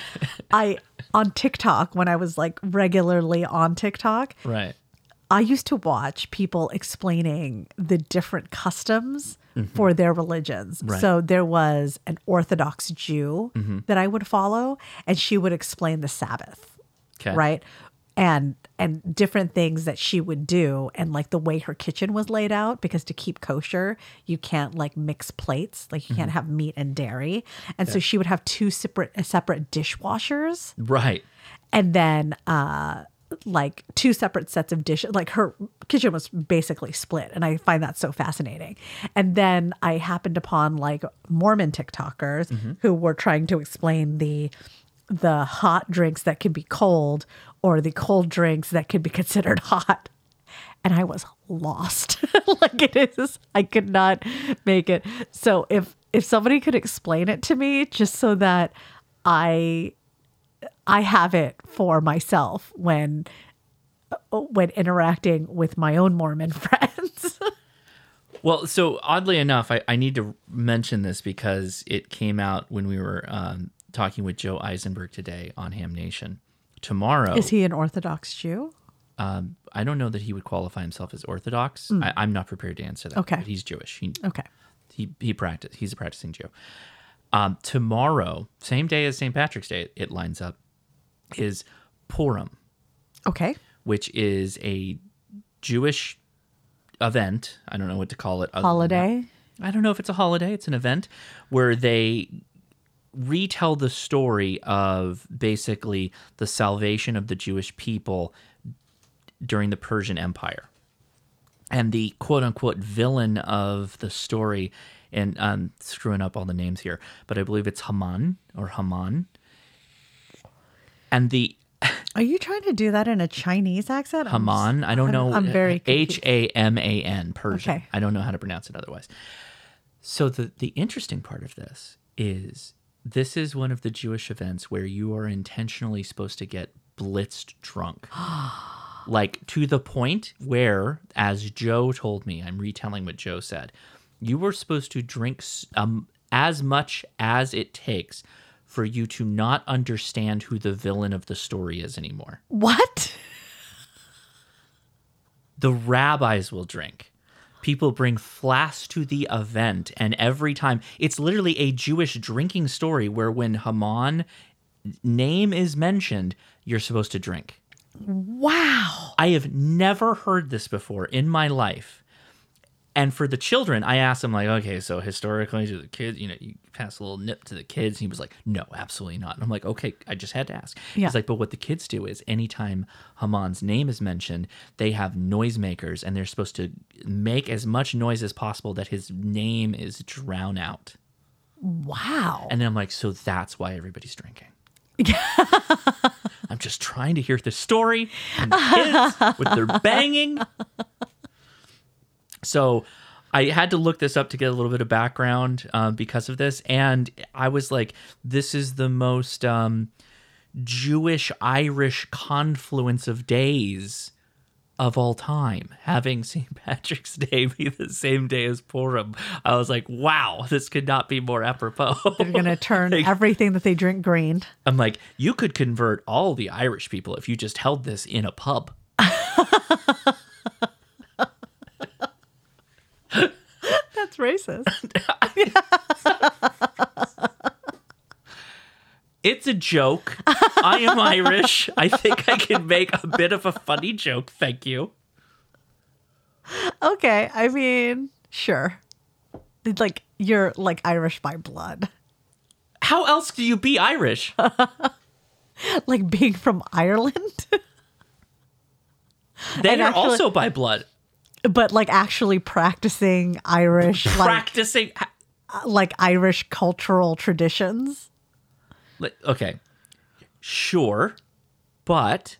I, on TikTok, when I was like regularly on TikTok. Right. I used to watch people explaining the different customs mm-hmm. for their religions. Right. So there was an Orthodox Jew mm-hmm. that I would follow, and she would explain the Sabbath, okay. right? And and different things that she would do, and like the way her kitchen was laid out, because to keep kosher, you can't like mix plates, like you mm-hmm. can't have meat and dairy. And yeah. so she would have two separate separate dishwashers. Right. And then... uh like two separate sets of dishes. Like her kitchen was basically split. And I find that so fascinating. And then I happened upon like Mormon TikTokers mm-hmm. who were trying to explain the the hot drinks that can be cold or the cold drinks that can be considered hot. And I was lost. Like it is, I could not make it. So if if somebody could explain it to me just so that I I have it for myself when when interacting with my own Mormon friends. Well, so oddly enough, I, I need to mention this because it came out when we were um, talking with Joe Eisenberg today on Ham Nation. Tomorrow. Is he an Orthodox Jew? Um, I don't know that he would qualify himself as Orthodox. Mm. I, I'm not prepared to answer that. Okay. But he's Jewish. He, okay. He he practice. He's a practicing Jew. Um, tomorrow, same day as Saint Patrick's Day, it lines up, is Purim. Okay. Which is a Jewish event. I don't know what to call it. Holiday? I don't know if it's a holiday. It's an event where they retell the story of basically the salvation of the Jewish people during the Persian Empire. And the quote-unquote villain of the story, and I'm screwing up all the names here, but I believe it's Haman or Haman. And the... Are you trying to do that in a Chinese accent? Haman. I don't I'm, know. I'm very confused. H A M A N, Persian. Okay. I don't know how to pronounce it otherwise. So the, the interesting part of this is this is one of the Jewish events where you are intentionally supposed to get blitzed drunk. Like to the point where, as Joe told me, I'm retelling what Joe said, you were supposed to drink um, as much as it takes for you to not understand who the villain of the story is anymore. What? The rabbis will drink. People bring flasks to the event, and every time, it's literally a Jewish drinking story where when Haman's name is mentioned, you're supposed to drink. Wow. I have never heard this before in my life. And for the children, I asked him, like, okay, so historically, do the kids, you know, you pass a little nip to the kids. And he was like, no, absolutely not. And I'm like, okay, I just had to ask. Yeah. He's like, but what the kids do is anytime Haman's name is mentioned, they have noisemakers, and they're supposed to make as much noise as possible that his name is drowned out. Wow. And then I'm like, so that's why everybody's drinking. I'm just trying to hear the story and the kids with their banging. So I had to look this up to get a little bit of background um, because of this. And I was like, this is the most um, Jewish-Irish confluence of days of all time, having Saint Patrick's Day be the same day as Purim. I was like, wow, this could not be more apropos. They're going to turn like, everything that they drink green. I'm like, you could convert all the Irish people if you just held this in a pub. That's racist. It's a joke. I am Irish. I think I can make a bit of a funny joke. Thank you. Okay. I mean, sure. It's like you're like Irish by blood. How else do you be Irish? Like being from Ireland? They are also by blood. But like actually practicing Irish, practicing like, like Irish cultural traditions. Like, okay, sure, but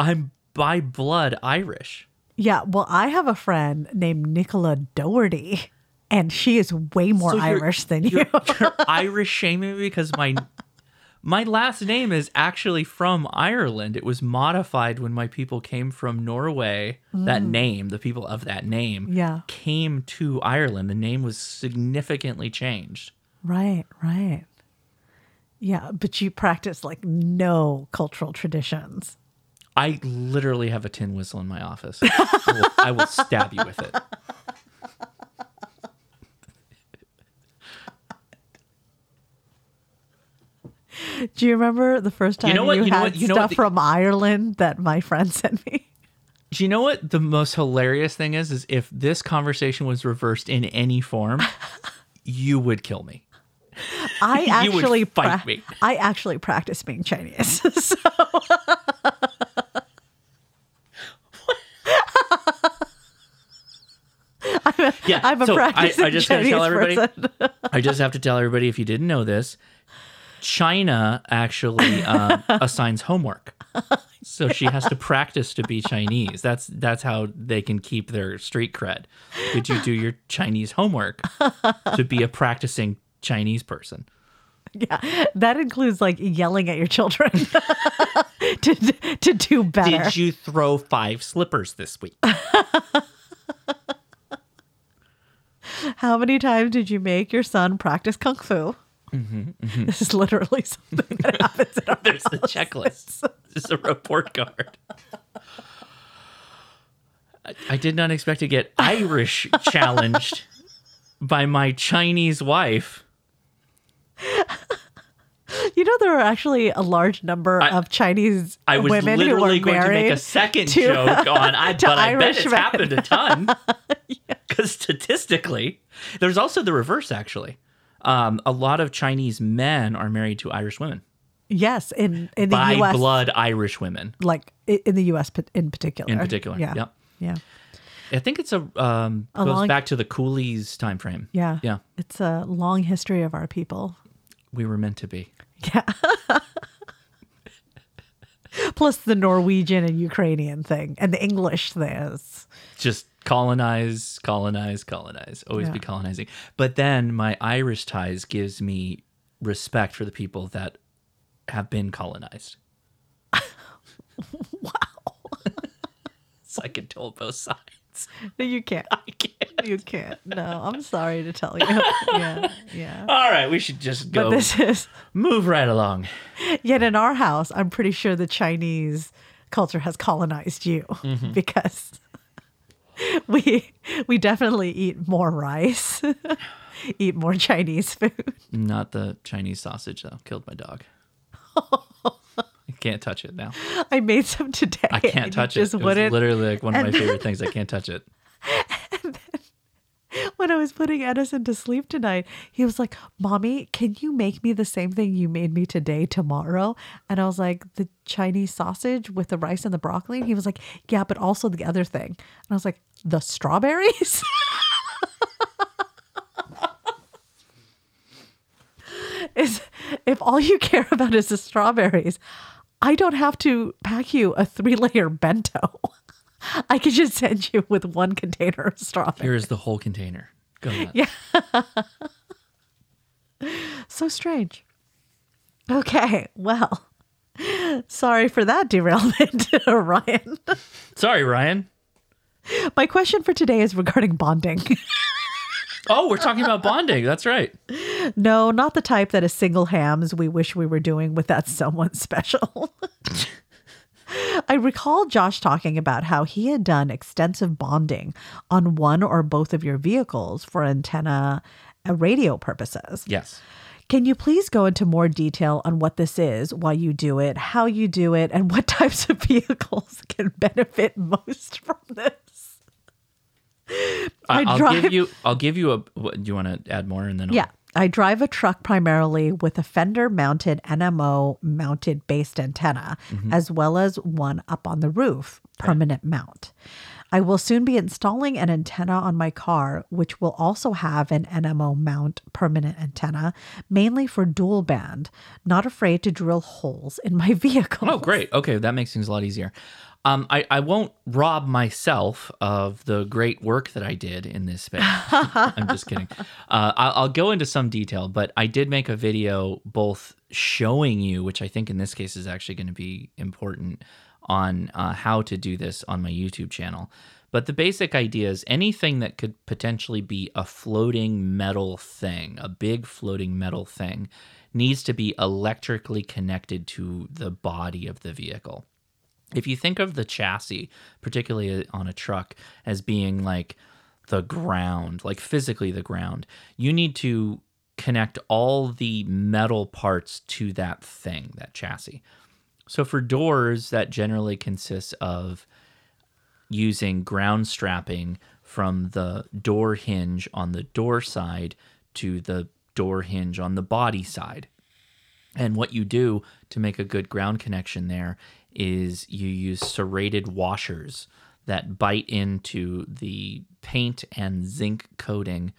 I'm by blood Irish. Yeah, well, I have a friend named Nicola Doherty, and she is way more so Irish than you. You're, you're Irish shaming me because my my last name is actually from Ireland. It was modified when my people came from Norway. Mm. That name, the people of that name, yeah. came to Ireland. The name was significantly changed. Right, right. Yeah, but you practice like no cultural traditions. I literally have a tin whistle in my office. I, will, I will stab you with it. Do you remember the first time you, know what, you, you know had what, you stuff know what the, from Ireland that my friend sent me? Do you know what the most hilarious thing is? Is if this conversation was reversed in any form, you would kill me. I actually you would fight pra- me. I actually practice being Chinese. So. I'm a, yeah, I'm a so practicing I, I just Chinese tell everybody, person. I just have to tell everybody if you didn't know this. China actually um, assigns homework. So yeah. She has to practice to be Chinese. That's that's how they can keep their street cred. Did you do your Chinese homework to be a practicing Chinese person? Yeah, that includes like yelling at your children to to do better. Did you throw five slippers this week? How many times did you make your son practice kung fu? Mm-hmm, mm-hmm. This is literally something that happens in our There's house. The checklist. It's a report card. I, I did not expect to get Irish challenged by my Chinese wife. You know, there are actually a large number I, of Chinese I was women literally who were going to make a second to, joke on, I, but Irish I bet it's men. Happened a ton. Because yeah. Statistically, there's also the reverse, actually. Um, a lot of Chinese men are married to Irish women. Yes, in, in the By U S. By blood Irish women. Like in the U S in particular. In particular, yeah. Yeah. yeah. I think it's a, um, a goes long, back to the Coolies time frame. Yeah. Yeah. It's a long history of our people. We were meant to be. Yeah. Plus the Norwegian and Ukrainian thing and the English things. Just colonize, colonize, colonize. Always yeah. be colonizing. But then my Irish ties gives me respect for the people that have been colonized. Wow. So I can tell both sides. No, you can't. I can't. You can't. No, I'm sorry to tell you. Yeah, yeah. All right, we should just go. But this is... Move right along. Yet in our house, I'm pretty sure the Chinese culture has colonized you mm-hmm. because... We we definitely eat more rice, eat more Chinese food. Not the Chinese sausage, though. Killed my dog. I can't touch it now. I made some today. I can't touch it. It was literally like one of my favorite things. I can't touch it. And then when I was putting Edison to sleep tonight, he was like, Mommy, can you make me the same thing you made me today tomorrow? And I was like, the Chinese sausage with the rice and the broccoli? And he was like, yeah, but also the other thing. And I was like, the strawberries? Is if all you care about is the strawberries, I don't have to pack you a three-layer bento. I could just send you with one container of strawberries. Here's the whole container. Go ahead. Yeah. So strange. Okay, well, sorry for that derailment, Ryan. Sorry, Ryan. My question for today is regarding bonding. Oh, we're talking about bonding. That's right. No, not the type that is single hams we wish we were doing with that someone special. I recall Josh talking about how he had done extensive bonding on one or both of your vehicles for antenna and radio purposes. Yes. Can you please go into more detail on what this is, why you do it, how you do it, and what types of vehicles can benefit most from this? I I'll drive, give you. I'll give you a. What, do you want to add more? And then I'll... yeah, I drive a truck primarily with a fender-mounted N M O mounted based antenna, mm-hmm. as well as one up on the roof, permanent right. mount. I will soon be installing an antenna on my car, which will also have an N M O mount permanent antenna, mainly for dual band. Not afraid to drill holes in my vehicle. Oh, great. Okay, that makes things a lot easier. Um, I, I won't rob myself of the great work that I did in this space. I'm just kidding. Uh, I'll, I'll go into some detail, but I did make a video both showing you, which I think in this case is actually going to be important, on uh, how to do this on my YouTube channel. But the basic idea is anything that could potentially be a floating metal thing, a big floating metal thing, needs to be electrically connected to the body of the vehicle. If you think of the chassis, particularly on a truck, as being like the ground, like physically the ground, you need to connect all the metal parts to that thing, that chassis. So for doors, that generally consists of using ground strapping from the door hinge on the door side to the door hinge on the body side. And what you do to make a good ground connection there is you use serrated washers that bite into the paint and zinc coating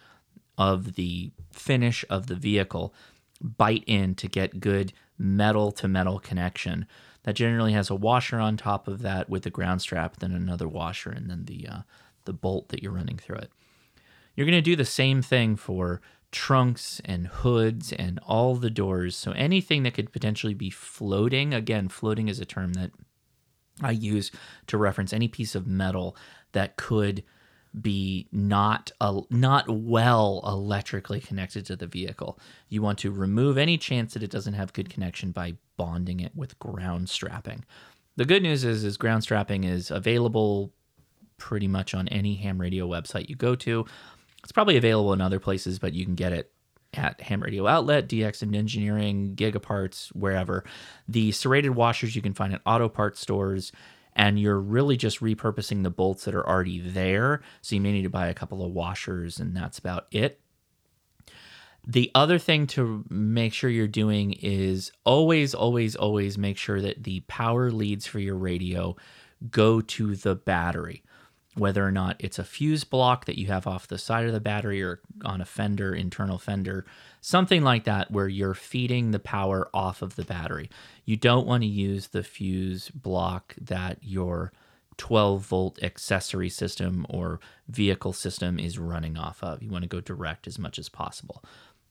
of the finish of the vehicle bite in to get good metal-to-metal connection. That generally has a washer on top of that with the ground strap, then another washer, and then the uh, the bolt that you're running through it. You're going to do the same thing for trunks and hoods and all the doors. So anything that could potentially be floating, again, floating is a term that I use to reference any piece of metal that could be not uh, not well electrically connected to the vehicle. You want to remove any chance that it doesn't have good connection by bonding it with ground strapping. The good news is, is ground strapping is available pretty much on any ham radio website you go to. It's probably available in other places, but you can get it at Ham Radio Outlet, D X and Engineering, Gigaparts, wherever. The serrated washers you can find at auto parts stores, and you're really just repurposing the bolts that are already there. So you may need to buy a couple of washers, and that's about it. The other thing to make sure you're doing is always, always, always make sure that the power leads for your radio go to the battery, whether or not it's a fuse block that you have off the side of the battery or on a fender, internal fender, something like that where you're feeding the power off of the battery. You don't want to use the fuse block that your twelve-volt accessory system or vehicle system is running off of. You want to go direct as much as possible.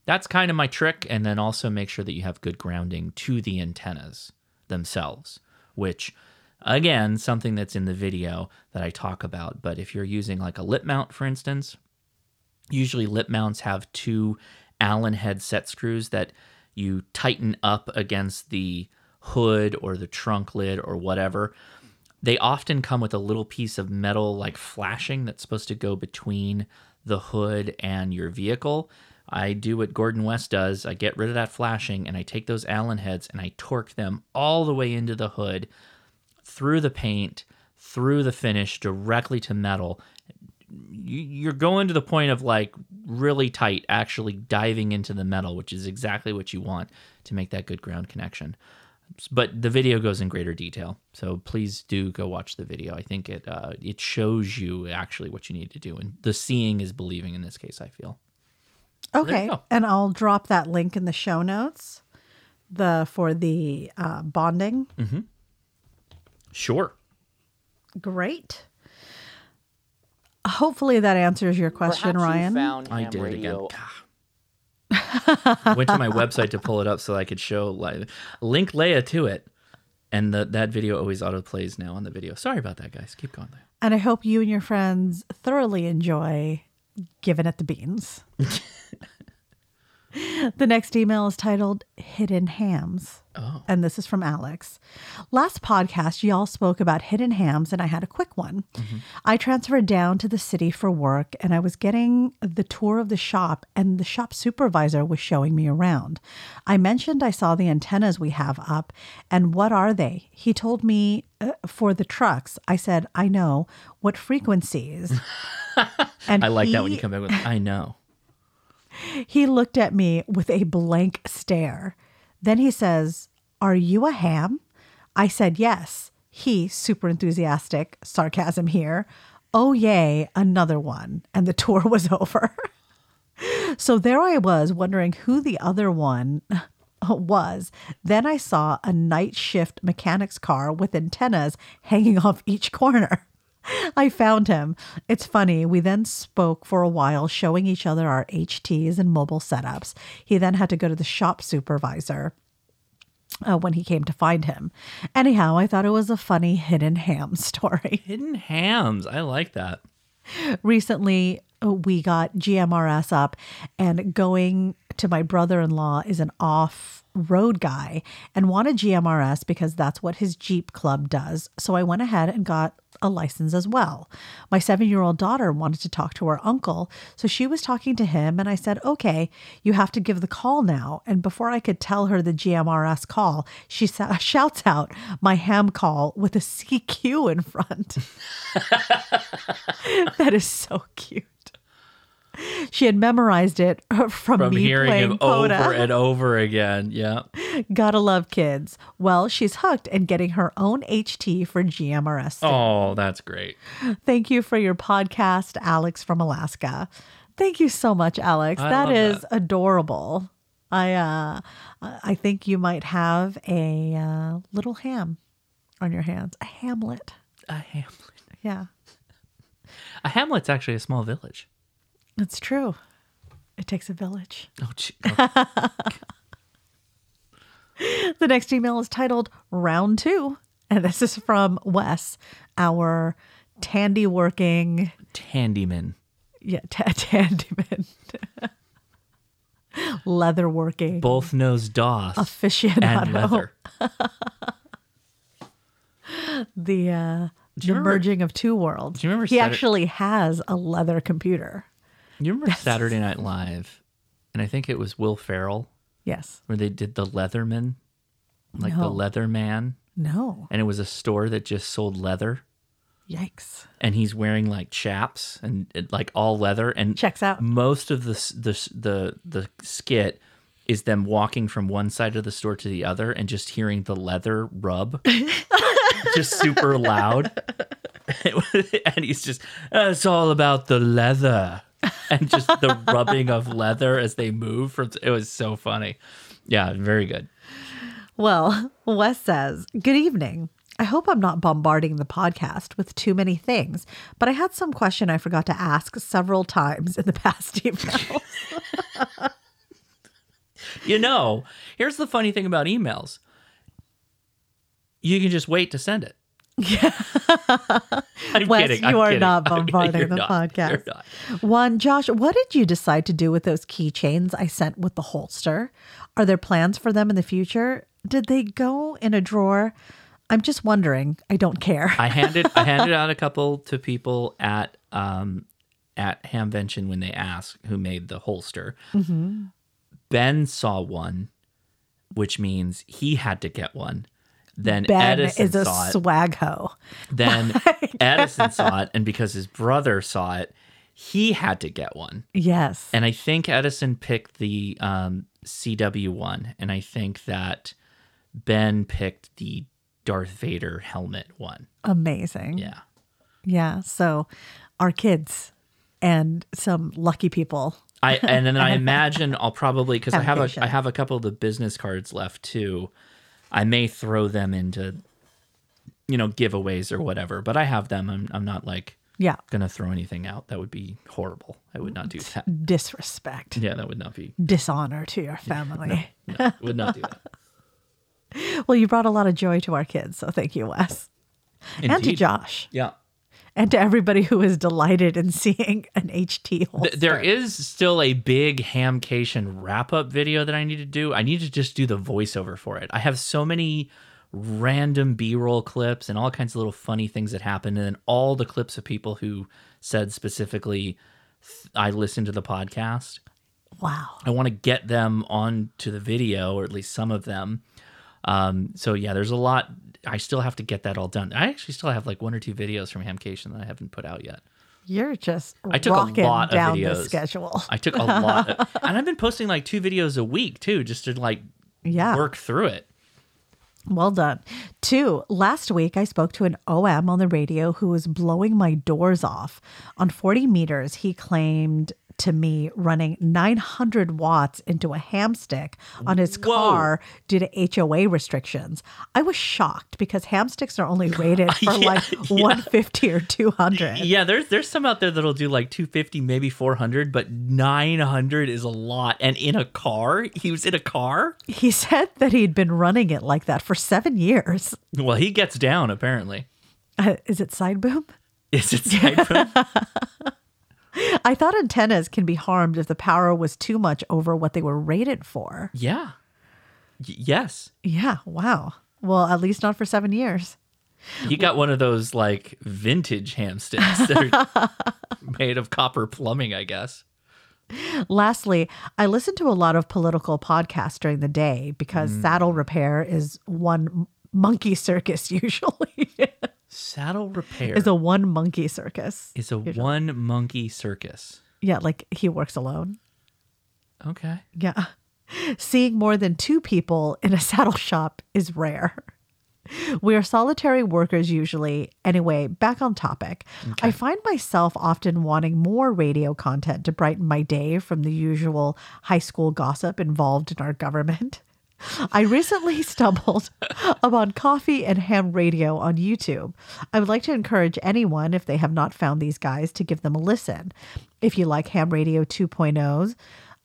That's kind of my trick, and then also make sure that you have good grounding to the antennas themselves, which... Again, something that's in the video that I talk about, but if you're using like a lip mount, for instance, usually lip mounts have two Allen head set screws that you tighten up against the hood or the trunk lid or whatever. They often come with a little piece of metal like flashing that's supposed to go between the hood and your vehicle. I do what Gordon West does. I get rid of that flashing and I take those Allen heads and I torque them all the way into the hood, through the paint, through the finish, directly to metal. You're going to the point of like really tight, actually diving into the metal, which is exactly what you want to make that good ground connection. But the video goes in greater detail, so please do go watch the video. I think it uh, it shows you actually what you need to do, and the seeing is believing in this case, I feel. Okay, and I'll drop that link in the show notes the for the uh, bonding. Mm-hmm. Sure. Great. Hopefully that answers your question, Perhaps Ryan. You found I did radio. It again. Went to my website to pull it up so I could show live. Link Leia to it. And the, that video always autoplays now on the video. Sorry about that, guys. Keep going, Leia. And I hope you and your friends thoroughly enjoy Giving It the Beans. The next email is titled Hidden Hams. Oh. And this is from Alex. Last podcast, y'all spoke about hidden hams, and I had a quick one. Mm-hmm. I transferred down to the city for work, and I was getting the tour of the shop, and the shop supervisor was showing me around. I mentioned I saw the antennas we have up, and what are they? He told me uh, for the trucks. I said, I know. What frequencies? And I like he... that when you come back with, I know. He looked at me with a blank stare. Then he says, "Are you a ham?" I said, "Yes." He, super enthusiastic, sarcasm here. "Oh, yay, another one." And the tour was over. So there I was wondering who the other one was. Then I saw a night shift mechanic's car with antennas hanging off each corner. I found him. It's funny. We then spoke for a while, showing each other our H Ts and mobile setups. He then had to go to the shop supervisor uh, when he came to find him. Anyhow, I thought it was a funny hidden ham story. Hidden hams. I like that. Recently, we got G M R S up, and going to my brother-in-law is an off road guy and wanted G M R S because that's what his Jeep club does. So I went ahead and got a license as well. My seven-year-old daughter wanted to talk to her uncle, so she was talking to him, and I said, okay, you have to give the call now. And before I could tell her the G M R S call, she sa- shouts out my ham call with a C Q in front. That is so cute. She had memorized it from, from me hearing him Coda. Over and over again. Yeah. Gotta love kids. Well, she's hooked and getting her own H T for G M R S. Oh, that's great. Thank you for your podcast, Alex from Alaska. Thank you so much, Alex. I that is that. Adorable. I uh, I think you might have a uh, little ham on your hands. A hamlet. A hamlet. Yeah. A hamlet's actually a small village. That's true. It takes a village. Oh, gee. Oh. The next email is titled Round Two. And this is from Wes, our tandy working... Tandyman. Yeah, t- tandyman. Leather working. Both knows D O S. Aficionado. And leather. the uh, the remember, merging of two worlds. Do you remember he Saturday- actually has a leather computer. You remember That's... Saturday Night Live? And I think it was Will Ferrell. Yes. Where they did the Leatherman. Like no. the Leatherman. No. And it was a store that just sold leather. Yikes. And he's wearing like chaps and it, like all leather and checks out. Most of the, the the the skit is them walking from one side of the store to the other and just hearing the leather rub just super loud. And he's just oh, it's all about the leather and just the rubbing of leather as they move from it was so funny. Yeah, very good. Well, Wes says, good evening. I hope I'm not bombarding the podcast with too many things, but I had some question I forgot to ask several times in the past emails. You know, here's the funny thing about emails. You can just wait to send it. Yeah. I'm Wes, kidding. I'm you are kidding. not bombarding I'm, the not, podcast. One, Josh, what did you decide to do with those keychains I sent with the holster? Are there plans for them in the future? Did they go in a drawer? I'm just wondering. I don't care. I handed I handed out a couple to people at um at Hamvention when they asked who made the holster. Mm-hmm. Ben saw one, which means he had to get one. Then Ben Edison is a saw it. swag hoe. Then like. Edison saw it, and because his brother saw it, he had to get one. Yes. And I think Edison picked the um, C W one, and I think that Ben picked the Darth Vader helmet one. Amazing. Yeah. Yeah. So our kids and some lucky people. I and then I imagine I'll probably because I have a I have a couple of the business cards left too. I may throw them into, you know, giveaways or whatever, but I have them. I'm I'm not like yeah. going to throw anything out. That would be horrible. I would not do that. Disrespect. Yeah, that would not be. Dishonor to your family. No, no, would not do that. Well, you brought a lot of joy to our kids, so thank you, Wes. Indeed. And to Josh. Yeah. And to everybody who is delighted in seeing an H T holster. There is still a big Hamcation wrap-up video that I need to do. I need to just do the voiceover for it. I have so many random B-roll clips and all kinds of little funny things that happen, and then all the clips of people who said specifically, I listened to the podcast. Wow. I want to get them onto the video, or at least some of them. Um, so, yeah, there's a lot... I still have to get that all done. I actually still have like one or two videos from Hamcation that I haven't put out yet. You're just I took rocking a lot down of videos. The schedule. I took a lot. Of, and I've been posting like two videos a week too, just to like yeah. work through it. Well done. Two, last week I spoke to an O M on the radio who was blowing my doors off. On forty meters, he claimed to me running nine hundred watts into a ham stick on his Whoa. car due to H O A restrictions. I was shocked because ham sticks are only rated for yeah, like yeah. one fifty or two hundred. Yeah, there's there's some out there that'll do like two fifty, maybe four hundred, but nine hundred is a lot. And in a car? He was in a car? He said that he'd been running it like that for seven years. Well, he gets down, apparently. Uh, is it side boom? Is it side boom? I thought antennas can be harmed if the power was too much over what they were rated for. Yeah. Y- yes. Yeah. Wow. Well, at least not for seven years. You got one of those like vintage ham sticks that are made of copper plumbing, I guess. Lastly, I listen to a lot of political podcasts during the day because mm. saddle repair is one monkey circus usually. Saddle repair is a one monkey circus. It's a usually. one monkey circus. Yeah, like he works alone. Okay. Yeah. Seeing more than two people in a saddle shop is rare. We are solitary workers usually. Anyway, back on topic. Okay. I find myself often wanting more radio content to brighten my day from the usual high school gossip involved in our government. I recently stumbled upon Coffee and Ham Radio on YouTube. I would like to encourage anyone, if they have not found these guys, to give them a listen. If you like Ham Radio two point oh's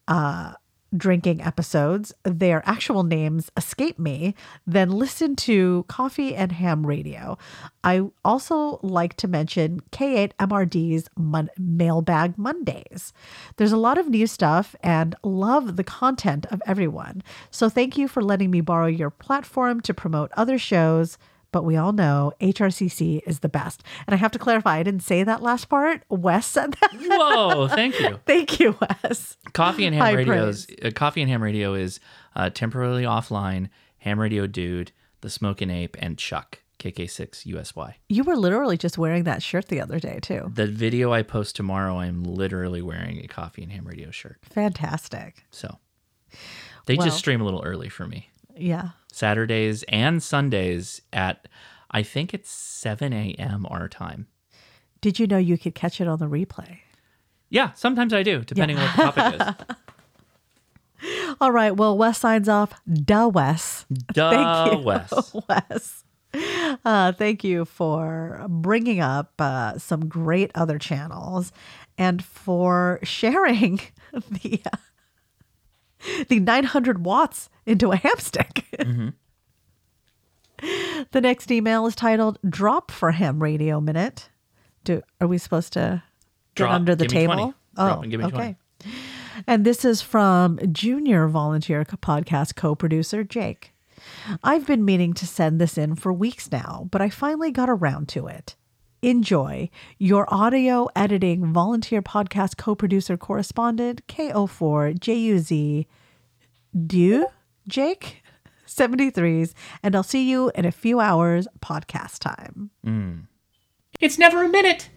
uh, drinking episodes, their actual names escape me, then listen to Coffee and Ham Radio. I also like to mention K eight M R D's Mon- Mailbag Mondays. There's a lot of new stuff and love the content of everyone. So thank you for letting me borrow your platform to promote other shows. But we all know H R C C is the best. And I have to clarify, I didn't say that last part. Wes said that. Whoa, thank you. Thank you, Wes. Coffee and Ham High Radio's uh, Coffee and Ham Radio is uh, temporarily offline. Ham Radio Dude, The Smokin' Ape, and Chuck, K K six U S Y. You were literally just wearing that shirt the other day, too. The video I post tomorrow, I'm literally wearing a Coffee and Ham Radio shirt. Fantastic. So they well, just stream a little early for me. Yeah. Saturdays and Sundays at, I think it's seven a.m. our time. Did you know you could catch it on the replay? Yeah, sometimes I do, depending yeah. on what the topic is. All right. Well, Wes signs off. Duh, Wes. Duh, thank you, Wes. Wes. Uh, thank you for bringing up uh, some great other channels and for sharing the... Uh, the nine hundred watts into a hamstick. Mm-hmm. The next email is titled Drop for Ham Radio Minute. Do Are we supposed to get Drop, under the give table? Me twenty. Oh, Drop and give me okay. twenty. And this is from junior volunteer podcast co-producer Jake. I've been meaning to send this in for weeks now, but I finally got around to it. Enjoy your audio editing volunteer podcast co-producer correspondent K O four J U Z D U Jake seventy-threes, and I'll see you in a few hours podcast time. Mm. It's never a minute.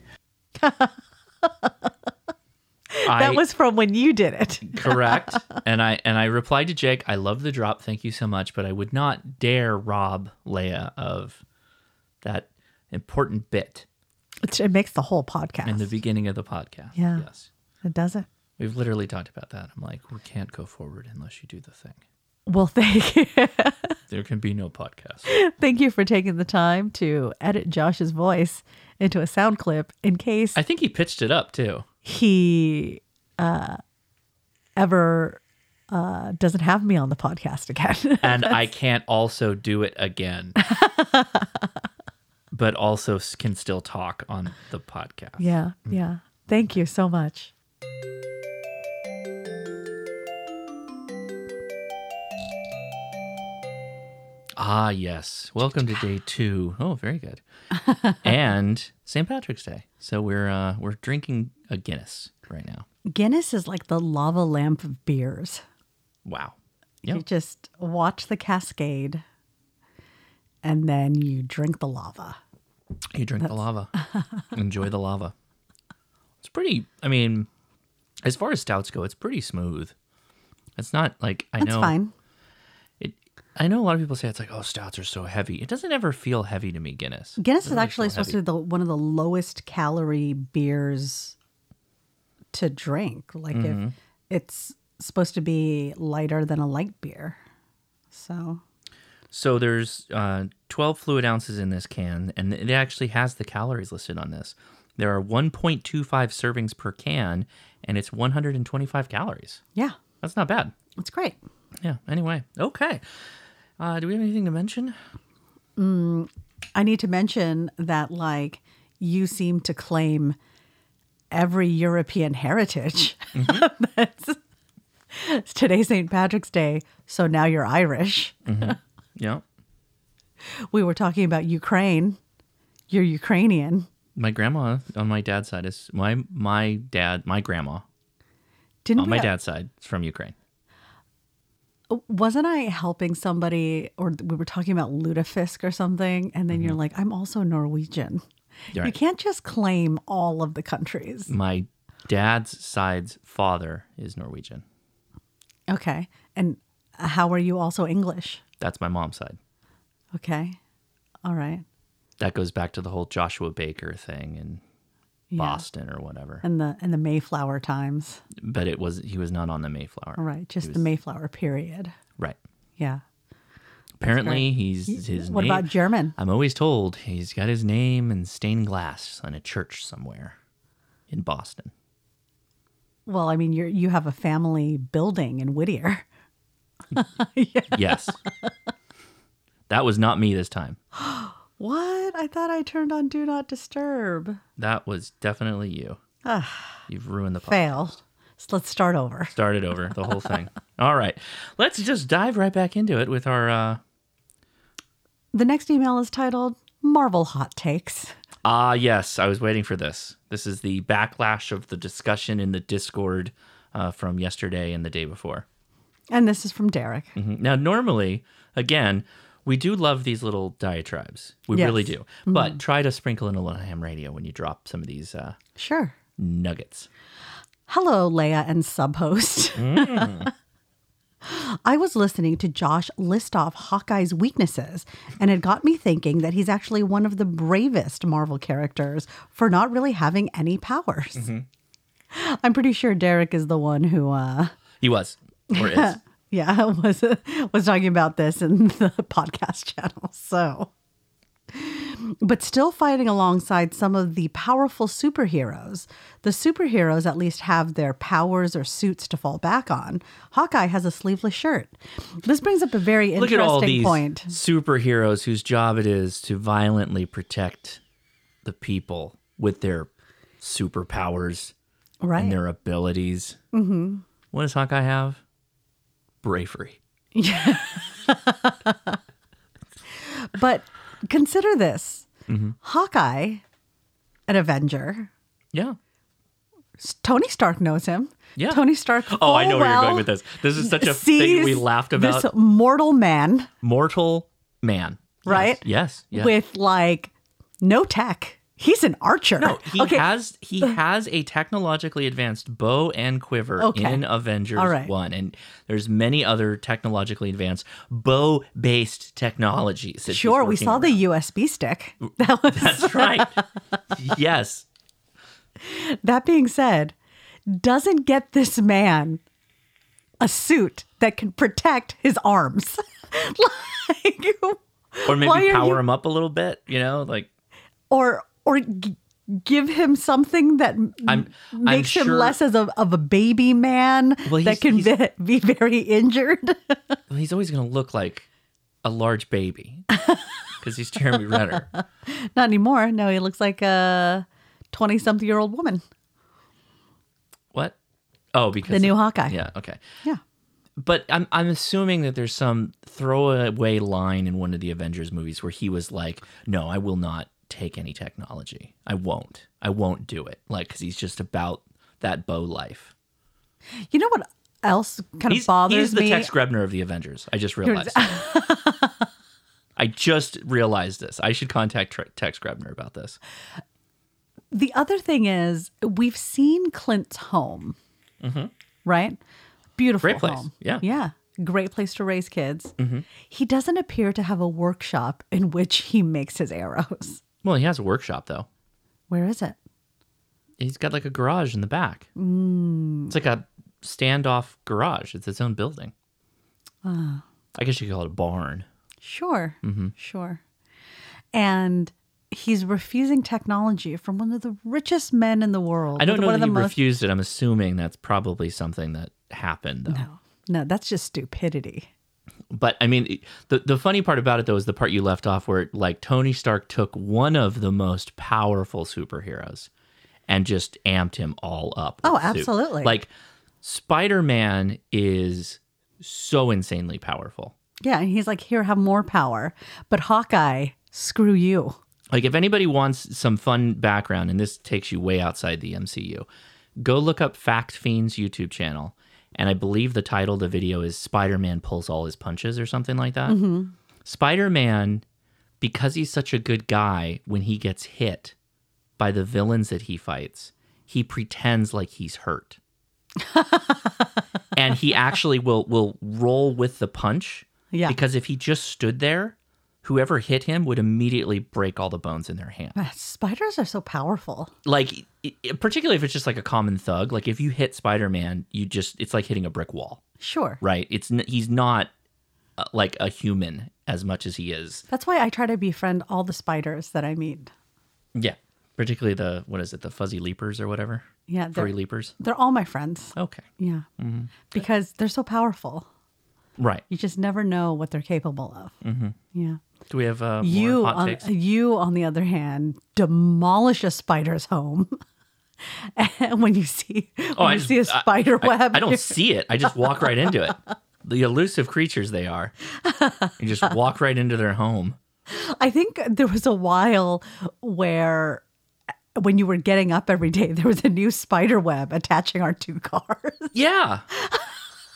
That I, was from when you did it. Correct. And I and I replied to Jake, I love the drop. Thank you so much, but I would not dare rob Leia of that important bit. It makes the whole podcast. In the beginning of the podcast. Yeah. Yes. It doesn't. We've literally talked about that. I'm like, we can't go forward unless you do the thing. Well, thank you. There can be no podcast. Thank you for taking the time to edit Josh's voice into a sound clip in case. I think he pitched it up too. He uh, ever uh, doesn't have me on the podcast again. And I can't also do it again. But also can still talk on the podcast. Yeah, yeah. Thank you so much. Ah, yes. Welcome to day two. Oh, very good. And Saint Patrick's Day. So we're uh, we're drinking a Guinness right now. Guinness is like the lava lamp of beers. Wow. Yep. You just watch the cascade, and then you drink the lava. You drink That's... the lava. Enjoy the lava. It's pretty, I mean, as far as stouts go, it's pretty smooth. It's not like, I That's know. It's fine. It, I know a lot of people say it's like, oh, stouts are so heavy. It doesn't ever feel heavy to me, Guinness. Guinness is actually supposed heavy. to be the, one of the lowest calorie beers to drink. Like, mm-hmm. if it's supposed to be lighter than a light beer. So... So there's uh, twelve fluid ounces in this can, and it actually has the calories listed on this. There are one point two five servings per can, and it's one hundred twenty-five calories. Yeah. That's not bad. That's great. Yeah. Anyway. Okay. Uh, do we have anything to mention? Mm, I need to mention that, like, you seem to claim every European heritage. Mm-hmm. That's, it's today's Saint Patrick's Day, so now you're Irish. Mm-hmm. Yeah. We were talking about Ukraine. You're Ukrainian. My grandma on my dad's side is my my dad, my grandma. Didn't on my have, dad's side is from Ukraine. Wasn't I helping somebody, or we were talking about lutefisk or something, and then mm-hmm. you're like, I'm also Norwegian. You're right. You can't just claim all of the countries. My dad's side's father is Norwegian. Okay. And how are you also English? That's my mom's side. Okay. All right. That goes back to the whole Joshua Baker thing and yeah. Boston or whatever. And the and the Mayflower times. But it was he was not on the Mayflower. Right, just was, the Mayflower period. Right. Yeah. Apparently he's he, his What name, about German? I'm always told he's got his name in stained glass on a church somewhere in Boston. Well, I mean you you have a family building in Whittier. yeah. Yes. That was not me this time. What? I thought I turned on Do Not Disturb. That was definitely you. Ugh, You've ruined the podcast. Fail. So let's start over. Start it over, the whole thing. All right. Let's just dive right back into it with our... Uh... The next email is titled Marvel Hot Takes. Ah, uh, yes. I was waiting for this. This is the backlash of the discussion in the Discord uh, from yesterday and the day before. And this is from Derek. Mm-hmm. Now, normally, again... We do love these little diatribes. We yes. really do. But mm-hmm. try to sprinkle in a little ham radio when you drop some of these uh, sure. nuggets. Hello, Leia and sub-host. Mm. I was listening to Josh list off Hawkeye's weaknesses, and it got me thinking that he's actually one of the bravest Marvel characters for not really having any powers. Mm-hmm. I'm pretty sure Derek is the one who... Uh... He was, or is. Yeah, I was, was talking about this in the podcast channel, so. But still fighting alongside some of the powerful superheroes. The superheroes at least have their powers or suits to fall back on. Hawkeye has a sleeveless shirt. This brings up a very interesting point. Look at all these point. superheroes whose job it is to violently protect the people with their superpowers right. and their abilities. Mm-hmm. What does Hawkeye have? Bravery. Yeah. But consider this. Mm-hmm. Hawkeye, an Avenger. Yeah. Tony Stark knows him. Yeah. Tony Stark. Oh, I know well where you're going with this. This is such a thing we laughed about. This mortal man. Mortal man. Right? Yes. yes. yes. With like no tech. He's an archer. No, he okay. has he has a technologically advanced bow and quiver okay. in Avengers right. one, and there's many other technologically advanced bow-based technologies. Sure, we saw around. the U S B stick. That was... That's right. Yes. That being said, doesn't get this man a suit that can protect his arms, like, or maybe power you... him up a little bit. You know, like or. Or g- give him something that I'm, makes I'm sure, him less as a, of a baby man well, that can be, be very injured. Well, he's always going to look like a large baby because he's Jeremy Renner. Not anymore. No, he looks like a twenty-something-year-old woman. What? Oh, because... The new of, Hawkeye. Yeah, okay. Yeah. But I'm I'm assuming that there's some throwaway line in one of the Avengers movies where he was like, no, I will not take any technology. I won't. I won't do it. Like, because he's just about that bow life. You know what else kind he's, of bothers me? He's the me? Tex Grebner of the Avengers. I just realized. I just realized this. I should contact Tex Grebner about this. The other thing is, we've seen Clint's home, mm-hmm. right? Beautiful Great place. home. Yeah. Yeah. Great place to raise kids. Mm-hmm. He doesn't appear to have a workshop in which he makes his arrows. Well, he has a workshop, though. Where is it? He's got like a garage in the back. Mm. It's like a standoff garage. It's its own building. Uh, I guess you could call it a barn. Sure. Mm-hmm. Sure. And he's refusing technology from one of the richest men in the world. I don't know that he most... refused it. I'm assuming that's probably something that happened, though. No. No, that's just stupidity. But I mean, the the funny part about it, though, is the part you left off where, like, Tony Stark took one of the most powerful superheroes and just amped him all up. Oh, absolutely. Suit. Like, Spider-Man is so insanely powerful. Yeah, and he's like, here, have more power. But Hawkeye, screw you. Like, if anybody wants some fun background, and this takes you way outside the M C U, go look up Fact Fiend's YouTube channel. And I believe the title of the video is Spider-Man Pulls All His Punches or something like that. Mm-hmm. Spider-Man, because he's such a good guy, when he gets hit by the villains that he fights, he pretends like he's hurt. And he actually will will roll with the punch. Yeah. Because if he just stood there, whoever hit him would immediately break all the bones in their hand. Man, spiders are so powerful. Like, particularly if it's just like a common thug. Like, if you hit Spider-Man, you just, it's like hitting a brick wall. Sure. Right? It's he's not uh, like a human as much as he is. That's why I try to befriend all the spiders that I meet. Yeah. Particularly the, what is it, the fuzzy leapers or whatever? Yeah. Furry leapers? They're all my friends. Okay. Yeah. Mm-hmm. Because they're so powerful. Right. You just never know what they're capable of. Mm-hmm. Yeah. Do we have uh, more you hot on, takes? You, on the other hand, demolish a spider's home and when you see when oh, you I see just, a spider I, web. I, I don't see it. I just walk right into it. The elusive creatures they are. You just walk right into their home. I think there was a while where when you were getting up every day, there was a new spider web attaching our two cars. Yeah.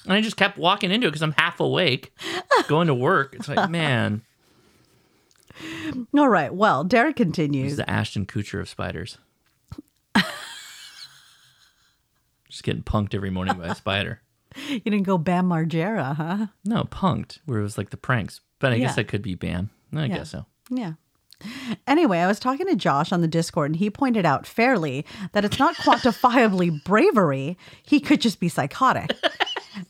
And I just kept walking into it because I'm half awake, going to work. It's like, man. All right. Well, Derek continues. He's the Ashton Kutcher of spiders. Just getting punked every morning by a spider. You didn't go Bam Margera, huh? No, punked, where it was like the pranks. But I yeah. guess that could be Bam. I yeah. guess so. Yeah. Anyway, I was talking to Josh on the Discord, and he pointed out fairly that it's not quantifiably bravery. He could just be psychotic.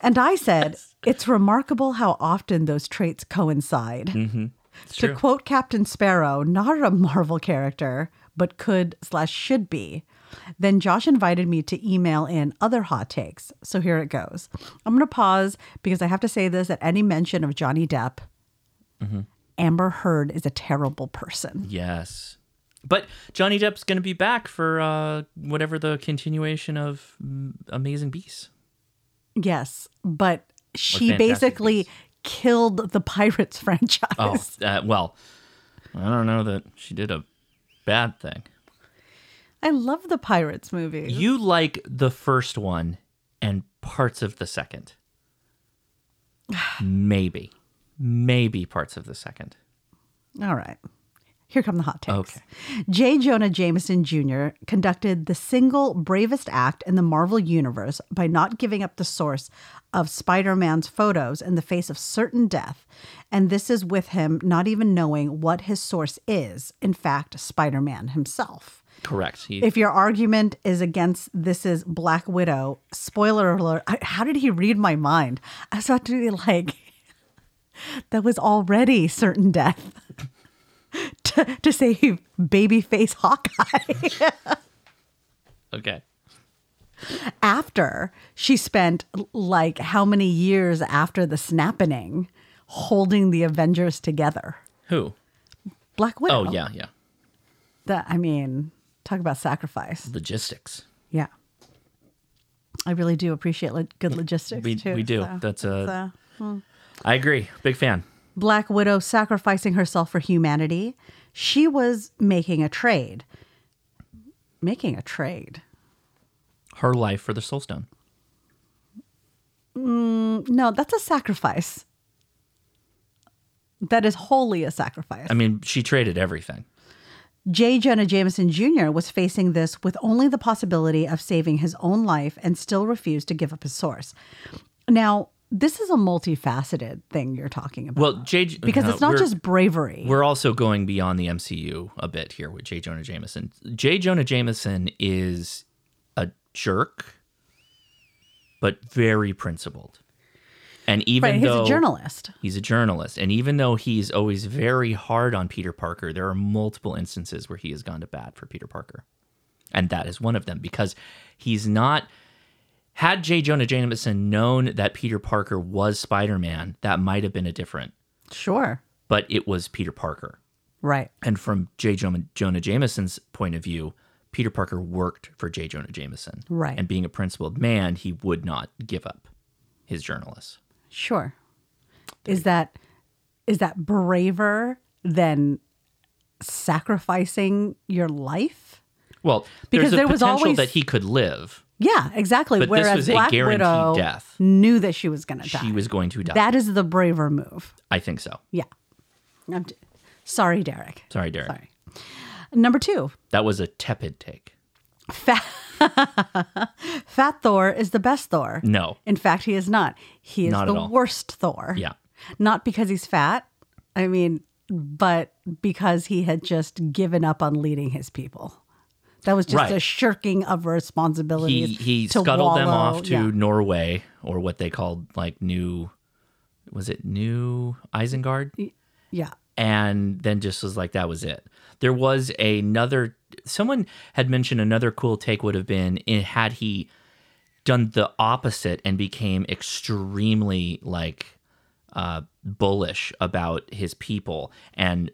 And I said, it's remarkable how often those traits coincide. Mm-hmm. To true. Quote Captain Sparrow, not a Marvel character, but could slash should be. Then Josh invited me to email in other hot takes. So here it goes. I'm going to pause because I have to say this at any mention of Johnny Depp. Mm-hmm. Amber Heard is a terrible person. Yes. But Johnny Depp's going to be back for uh, whatever the continuation of Amazing Beasts. Yes, but she basically beasts. killed the Pirates franchise. Oh, uh, well, I don't know that she did a bad thing. I love the Pirates movies. You like the first one and parts of the second. Maybe. Maybe parts of the second. All right. Here come the hot takes. Okay. J. Jonah Jameson Junior conducted the single bravest act in the Marvel Universe by not giving up the source of Spider-Man's photos in the face of certain death. And this is with him not even knowing what his source is. In fact, Spider-Man himself. Correct. He... If your argument is against this is Black Widow, spoiler alert, how did he read my mind? I was about to be like, that was already certain death. To, to save babyface Hawkeye. Okay. After she spent like how many years after the snapping holding the Avengers together? Who? Black Widow. Oh, yeah, yeah. The, I mean, talk about sacrifice. Logistics. Yeah. I really do appreciate lo- good logistics, we, too. We do. So, that's a... So, hmm. I agree. Big fan. Black Widow sacrificing herself for humanity. She was making a trade. Making a trade. Her life for the Soul Stone. Mm, no, that's a sacrifice. That is wholly a sacrifice. I mean, she traded everything. J. Jonah Jameson Junior was facing this with only the possibility of saving his own life and still refused to give up his source. Now, this is a multifaceted thing you're talking about. Well, J. J- because no, it's not just bravery. We're also going beyond the M C U a bit here with J. Jonah Jameson. J. Jonah Jameson is a jerk, but very principled. And even right, he's though a journalist, he's a journalist, and even though he's always very hard on Peter Parker, there are multiple instances where he has gone to bat for Peter Parker, and that is one of them because he's not. Had J. Jonah Jameson known that Peter Parker was Spider-Man, that might have been a different. Sure. But it was Peter Parker. Right. And from J. Jonah Jameson's point of view, Peter Parker worked for J. Jonah Jameson. Right. And being a principled man, he would not give up his journalist. Sure. There is that is that braver than sacrificing your life? Well, because there's a there potential was always... that he could live. Yeah, exactly. But whereas this was Black a guaranteed Widow death. Knew that she was going to die. She was going to die. That is the braver move. I think so. Yeah. I'm t- Sorry, Derek. Sorry, Derek. Sorry. Number two. That was a tepid take. Fat, Fat Thor is the best Thor. No. In fact, he is not. He is not the worst Thor. Yeah. Not because he's fat. I mean, but because he had just given up on leading his people. That was just right. a shirking of responsibilities. He, he to scuttled wallow. them off to yeah. Norway, or what they called like new, was it New Isengard? Yeah. And then just was like, that was it. There was another, someone had mentioned another cool take would have been had he done the opposite and became extremely like uh, bullish about his people and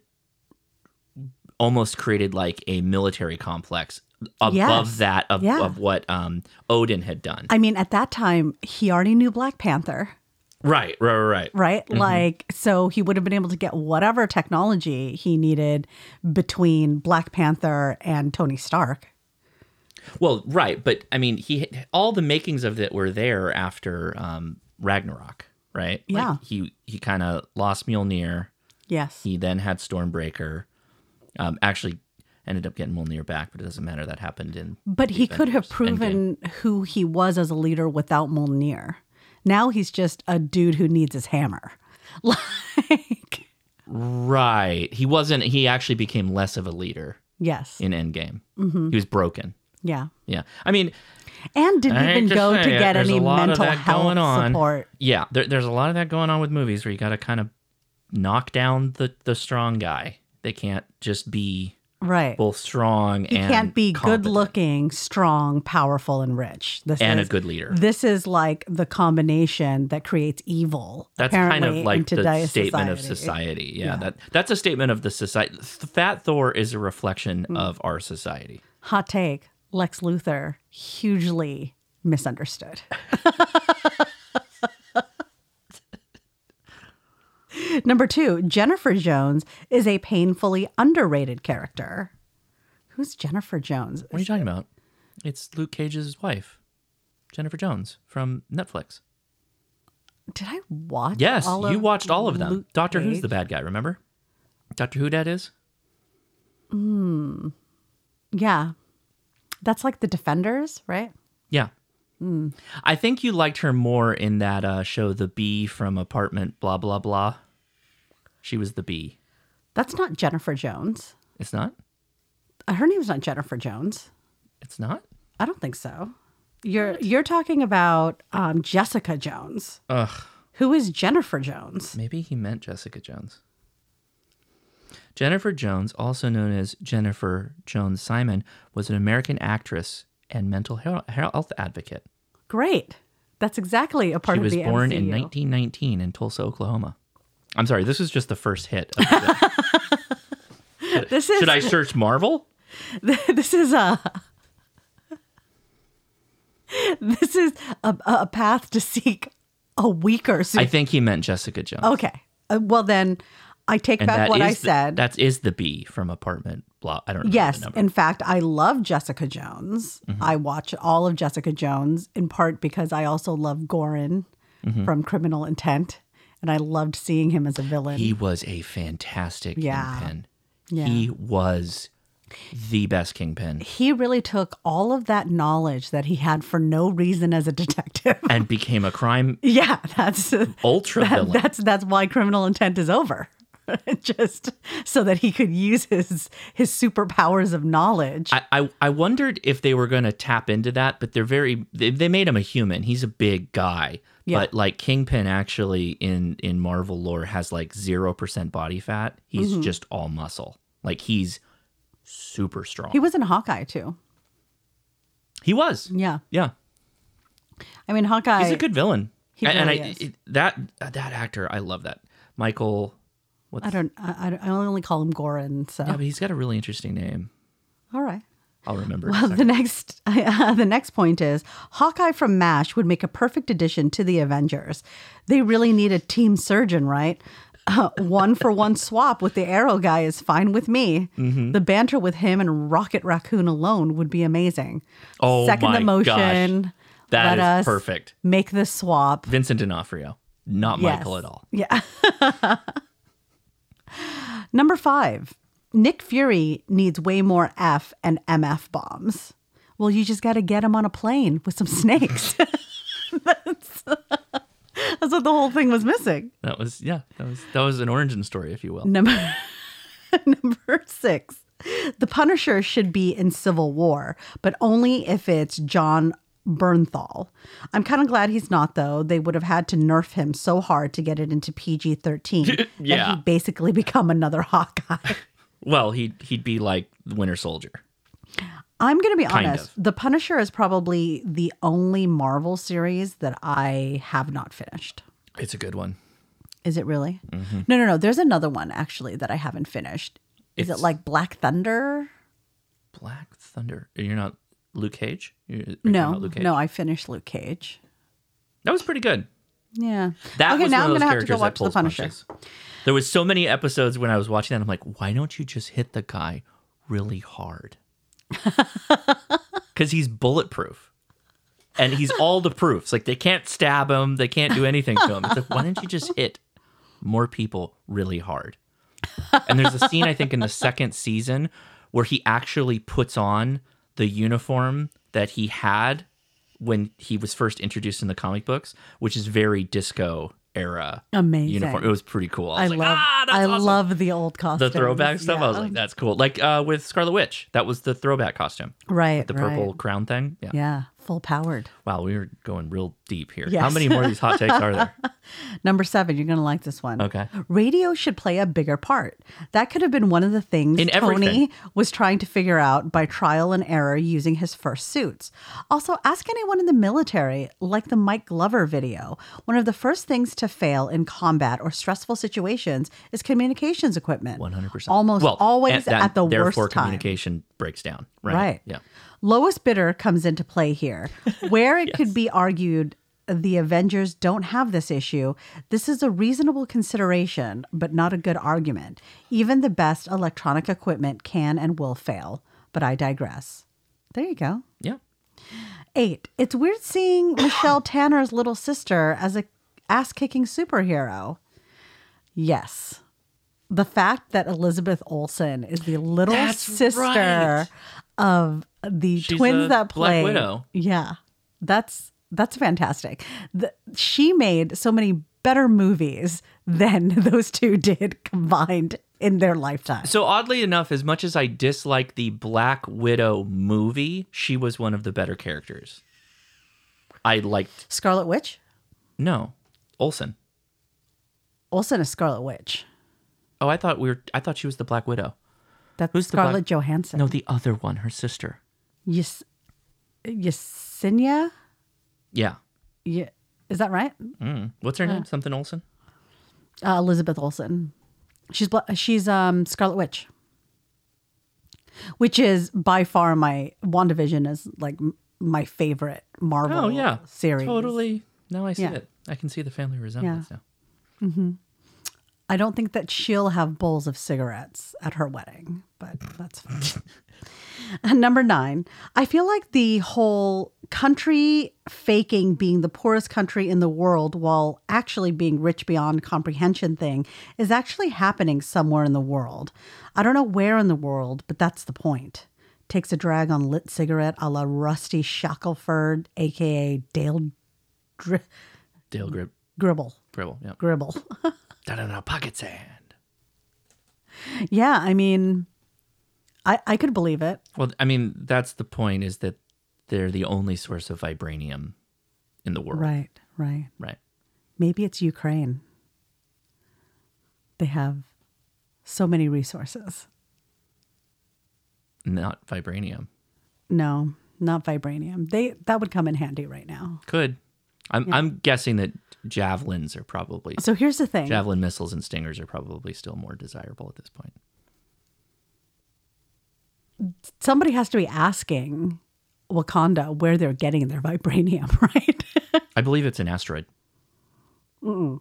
almost created like a military complex above yes. that of, yeah. of what um, Odin had done. I mean, at that time, he already knew Black Panther. Right, right, right. Right? Mm-hmm. Like, so he would have been able to get whatever technology he needed between Black Panther and Tony Stark. Well, right. But, I mean, he all the makings of it were there after um, Ragnarok, right? Yeah. Like he he kind of lost Mjolnir. Yes. He then had Stormbreaker. Um, actually ended up getting Mjolnir back, but it doesn't matter. That happened in But he could have proven Endgame. who he was as a leader without Mjolnir. Now he's just a dude who needs his hammer. Like, right. He wasn't, he actually became less of a leader. Yes. In Endgame. Mm-hmm. He was broken. Yeah. Yeah. I mean. And didn't I even go to it. get there's any mental health support. Yeah. There, there's a lot of that going on with movies where you got to kind of knock down the, the strong guy. They can't just be right. both strong he and He can't be competent. good-looking, strong, powerful, and rich. This and is, a good leader. This is like the combination that creates evil. That's kind of like the statement society. of society. Yeah, yeah, that that's a statement of the society. Fat Thor is a reflection mm. of our society. Hot take. Lex Luthor, hugely misunderstood. Number two, Jennifer Jones is a painfully underrated character. Who's Jennifer Jones? What are you talking about? It's Luke Cage's wife, Jennifer Jones, from Netflix. Did I watch yes, all of them? Yes, you watched all of them. Luke Doctor Cage? Who's the bad guy, remember? Doctor Who that is? Mm. Yeah. That's like The Defenders, right? Yeah. Mm. I think you liked her more in that uh, show, The Bee from Apartment Blah Blah Blah. She was the bee. That's not Jennifer Jones. It's not? Her name's not Jennifer Jones. It's not? I don't think so. You're what? you're talking about um, Jessica Jones. Ugh. Who is Jennifer Jones? Maybe he meant Jessica Jones. Jennifer Jones, also known as Jennifer Jones Simon, was an American actress and mental health advocate. Great. That's exactly a part of the M C U. She was born in nineteen nineteen in Tulsa, Oklahoma. I'm sorry, this is just the first hit. Of the should, this is, should I search Marvel? This is a this is a, a path to seek a weaker suit. I think he meant Jessica Jones. Okay. Uh, well, then I take and back what I the, said. That is the B from Apartment Blah. I don't know. Yes. In fact, I love Jessica Jones. Mm-hmm. I watch all of Jessica Jones in part because I also love Goran mm-hmm. from Criminal Intent. And I loved seeing him as a villain. He was a fantastic yeah. kingpin. Yeah. He was the best kingpin. He really took all of that knowledge that he had for no reason as a detective. And became a crime Yeah, that's ultra that, villain. That's that's why Criminal Intent is over. Just so that he could use his his superpowers of knowledge. I, I, I wondered if they were going to tap into that, but they're very they, they made him a human. He's a big guy. Yeah. But like Kingpin actually in, in Marvel lore has like zero percent body fat. He's mm-hmm. just all muscle. Like he's super strong. He was in Hawkeye too. He was. Yeah. Yeah. I mean, Hawkeye. He's a good villain. He really and I is. It, that that actor, I love that. Michael What's I don't. I, I only call him Goran. So yeah, but he's got a really interesting name. All right, I'll remember. Well, the next uh, the next point is Hawkeye from MASH would make a perfect addition to the Avengers. They really need a team surgeon, right? Uh, one for one swap with the Arrow guy is fine with me. Mm-hmm. The banter with him and Rocket Raccoon alone would be amazing. Oh Second my emotion, gosh, that let is us perfect. Make this swap. Vincent D'Onofrio, not yes. Michael at all. Yeah. Number five, Nick Fury needs way more F and M F bombs. Well, you just got to get him on a plane with some snakes. That's, That's what the whole thing was missing. That was, yeah, that was that was an origin story, if you will. Number number six. The Punisher should be in Civil War, but only if it's John Bernthal. I'm kind of glad he's not, though. They would have had to nerf him so hard to get it into P G thirteen yeah. that he'd basically become another Hawkeye. Well, he'd, he'd be like the Winter Soldier. I'm going to be kind honest. Of. The Punisher is probably the only Marvel series that I have not finished. It's a good one. Is it really? Mm-hmm. No, no, no. There's another one, actually, that I haven't finished. Is it's... it like Black Thunder? Black Thunder. You're not... Luke Cage? No, Luke Cage? No, I finished Luke Cage. That was pretty good. Yeah. That okay, was now one I'm going to have to go watch The Punisher. Punches. There was so many episodes when I was watching that, I'm like, why don't you just hit the guy really hard? Because he's bulletproof. And he's all the proofs. Like, they can't stab him. They can't do anything to him. It's like, why don't you just hit more people really hard? And there's a scene, I think, in the second season where he actually puts on the uniform that he had when he was first introduced in the comic books, which is very disco era Amazing. uniform. It was pretty cool. I, was I like, love, ah, that's I awesome. love the old costume, the throwback stuff. Yeah. I was like, that's cool. Like uh, with Scarlet Witch, that was the throwback costume, right? The purple right. crown thing. Yeah, yeah, full powered. Wow, we were going real deep here. Yes. How many more of these hot takes are there? Number seven. You're going to like this one. Okay. Radio should play a bigger part. That could have been one of the things in Tony everything. was trying to figure out by trial and error using his first suits. Also, ask anyone in the military, like the Mike Glover video. One of the first things to fail in combat or stressful situations is communications equipment. one hundred percent Almost well, always that, at the worst time. Therefore, communication breaks down. Right. Right. Yeah. Lowest bidder comes into play here, where it yes. could be argued the Avengers don't have this issue. This is a reasonable consideration, but not a good argument. Even the best electronic equipment can and will fail, but I digress. There you go. Yeah. Eight. It's weird seeing Michelle Tanner's little sister as a ass-kicking superhero. Yes. The fact that Elizabeth Olsen is the little That's sister right. of the She's twins that play Black Widow. Yeah. That's That's fantastic. The, she made so many better movies than those two did combined in their lifetime. So oddly enough, as much as I dislike the Black Widow movie, she was one of the better characters. I liked... Scarlet Witch? No. Olsen. Olsen is Scarlet Witch. Oh, I thought we were. I thought she was the Black Widow. That's Who's Scarlett the Black... Johansson. No, the other one, her sister. Yes. Yesenia? Yeah. Yeah. Is that right? Mm. What's her uh, name? Something Olsen? Uh, Elizabeth Olsen. She's she's um, Scarlet Witch, which is by far my WandaVision is like my favorite Marvel oh, yeah. series. Totally. Now I see yeah. it. I can see the family resemblance yeah. now. Mm-hmm. I don't think that she'll have bowls of cigarettes at her wedding, but that's fine. Number nine, I feel like the whole country faking being the poorest country in the world while actually being rich beyond comprehension thing is actually happening somewhere in the world. I don't know where in the world, but that's the point. Takes a drag on lit cigarette a la Rusty Shackelford, a k a. Dale... Dri- Dale Grib- Gribble. Gribble, yeah. Gribble. Da-da-da, pocket sand. Yeah, I mean... I, I could believe it. Well, I mean, that's the point is that they're the only source of vibranium in the world. Right, right. Right. Maybe it's Ukraine. They have so many resources. Not vibranium. No, not vibranium. They that would come in handy right now. Could. I'm yeah. I'm guessing that javelins are probably So here's the thing. Javelin missiles and stingers are probably still more desirable at this point. Somebody has to be asking Wakanda where they're getting their vibranium, right? I believe it's an asteroid. Mm-mm.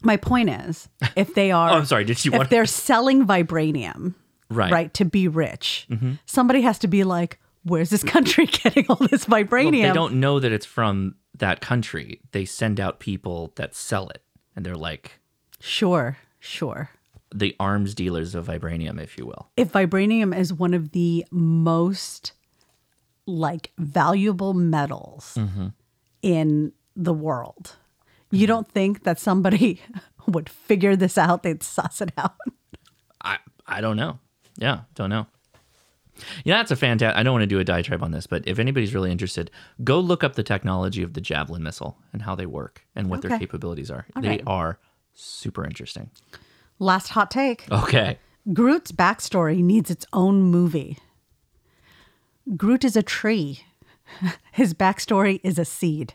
My point is, if they are, oh, I'm sorry, did you? If want they're to... selling vibranium, right, right, to be rich, mm-hmm. somebody has to be like, "Where's this country getting all this vibranium?" Well, they don't know that it's from that country. They send out people that sell it, and they're like, "Sure, sure." The arms dealers of vibranium, if you will. If vibranium is one of the most like valuable metals mm-hmm. in the world, You don't think that somebody would figure this out? They'd suss it out. I I don't know. Yeah, don't know. Yeah, that's a fantastic. I don't want to do a diatribe on this, but if anybody's really interested, go look up the technology of the Javelin missile and how they work and what okay. their capabilities are. All they right. are super interesting. Last hot take. Okay. Groot's backstory needs its own movie. Groot is a tree. His backstory is a seed.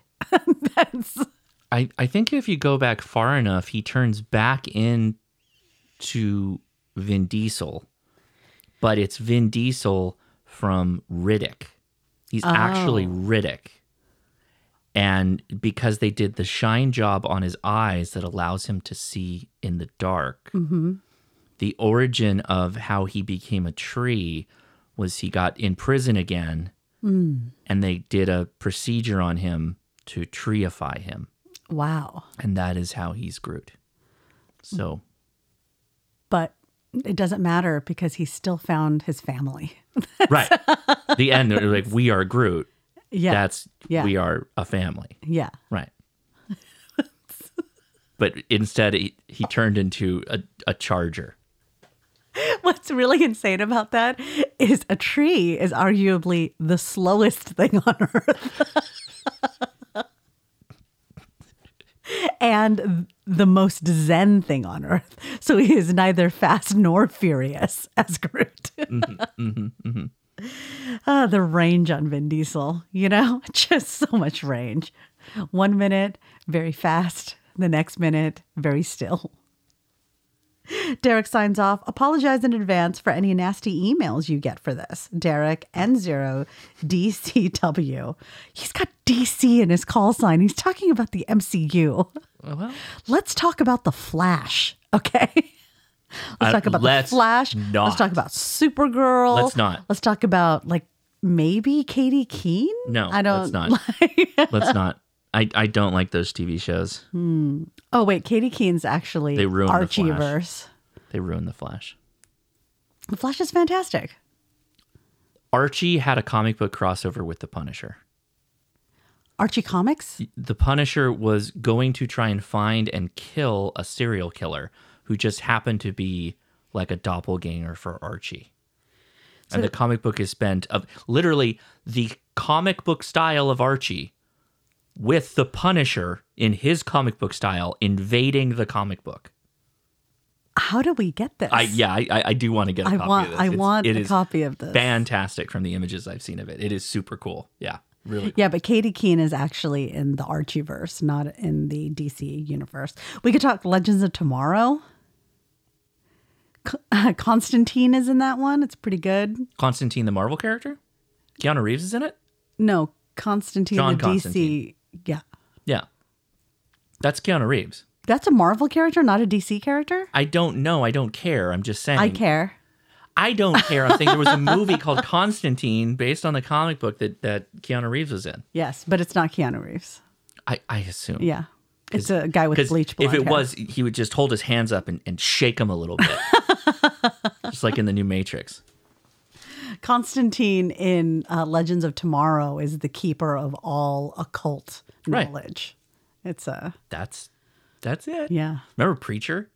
That's... I, I think if you go back far enough, he turns back into Vin Diesel. But it's Vin Diesel from Riddick. He's oh. actually Riddick. And because they did the shine job on his eyes that allows him to see in the dark, mm-hmm. the origin of how he became a tree was he got in prison again, mm. and they did a procedure on him to treeify him. Wow. And that is how he's Groot. So. But. It doesn't matter because he still found his family. Right. The end, they're like, we are Groot. Yeah. That's, yeah. we are a family. Yeah. Right. But instead, he, he turned into a, a charger. What's really insane about that is a tree is arguably the slowest thing on Earth. And the most zen thing on Earth. So he is neither fast nor furious as Groot. mm-hmm, mm-hmm, mm-hmm. Uh, the range on Vin Diesel, you know? Just so much range. One minute, very fast. The next minute, very still. Derek signs off. Apologize in advance for any nasty emails you get for this. Derek N zero D C W. He's got D C in his call sign. He's talking about the M C U. Well, let's talk about The Flash, okay? Let's uh, talk about let's The Flash. Not. Let's talk about Supergirl. Let's not. Let's talk about, like, maybe Katie Keene? No, I don't, let's not. Like... let's not. I, I don't like those T V shows. Hmm. Oh, wait. Katie Keene's actually they ruined Archieverse. The Flash. They ruined The Flash. The Flash is fantastic. Archie had a comic book crossover with The Punisher. Archie Comics? The Punisher was going to try and find and kill a serial killer who just happened to be like a doppelganger for Archie. So and the comic book is spent of literally the comic book style of Archie with the Punisher in his comic book style invading the comic book. How do we get this? I, yeah, I, I do want to get a I copy want, of this. I it's, want it a copy of this. Fantastic from the images I've seen of it. It is super cool. Yeah, really cool. Yeah, but Katie Keene is actually in the Archieverse, not in the D C universe. We could talk Legends of Tomorrow. Constantine is in that one. It's pretty good. Constantine, the Marvel character? Keanu Reeves is in it? No, Constantine, John the Constantine. D C... Yeah. Yeah. That's Keanu Reeves. That's a Marvel character, not a D C character? I don't know. I don't care. I'm just saying. I care. I don't care. I'm saying there was a movie called Constantine based on the comic book that, that Keanu Reeves was in. Yes, but it's not Keanu Reeves. I, I assume. Yeah. It's a guy with bleach blonde hair. If it was, he would just hold his hands up and, and shake them a little bit. Just like in the new Matrix. Constantine in uh, Legends of Tomorrow is the keeper of all occult knowledge. Right. It's a that's that's it. Yeah. Remember Preacher?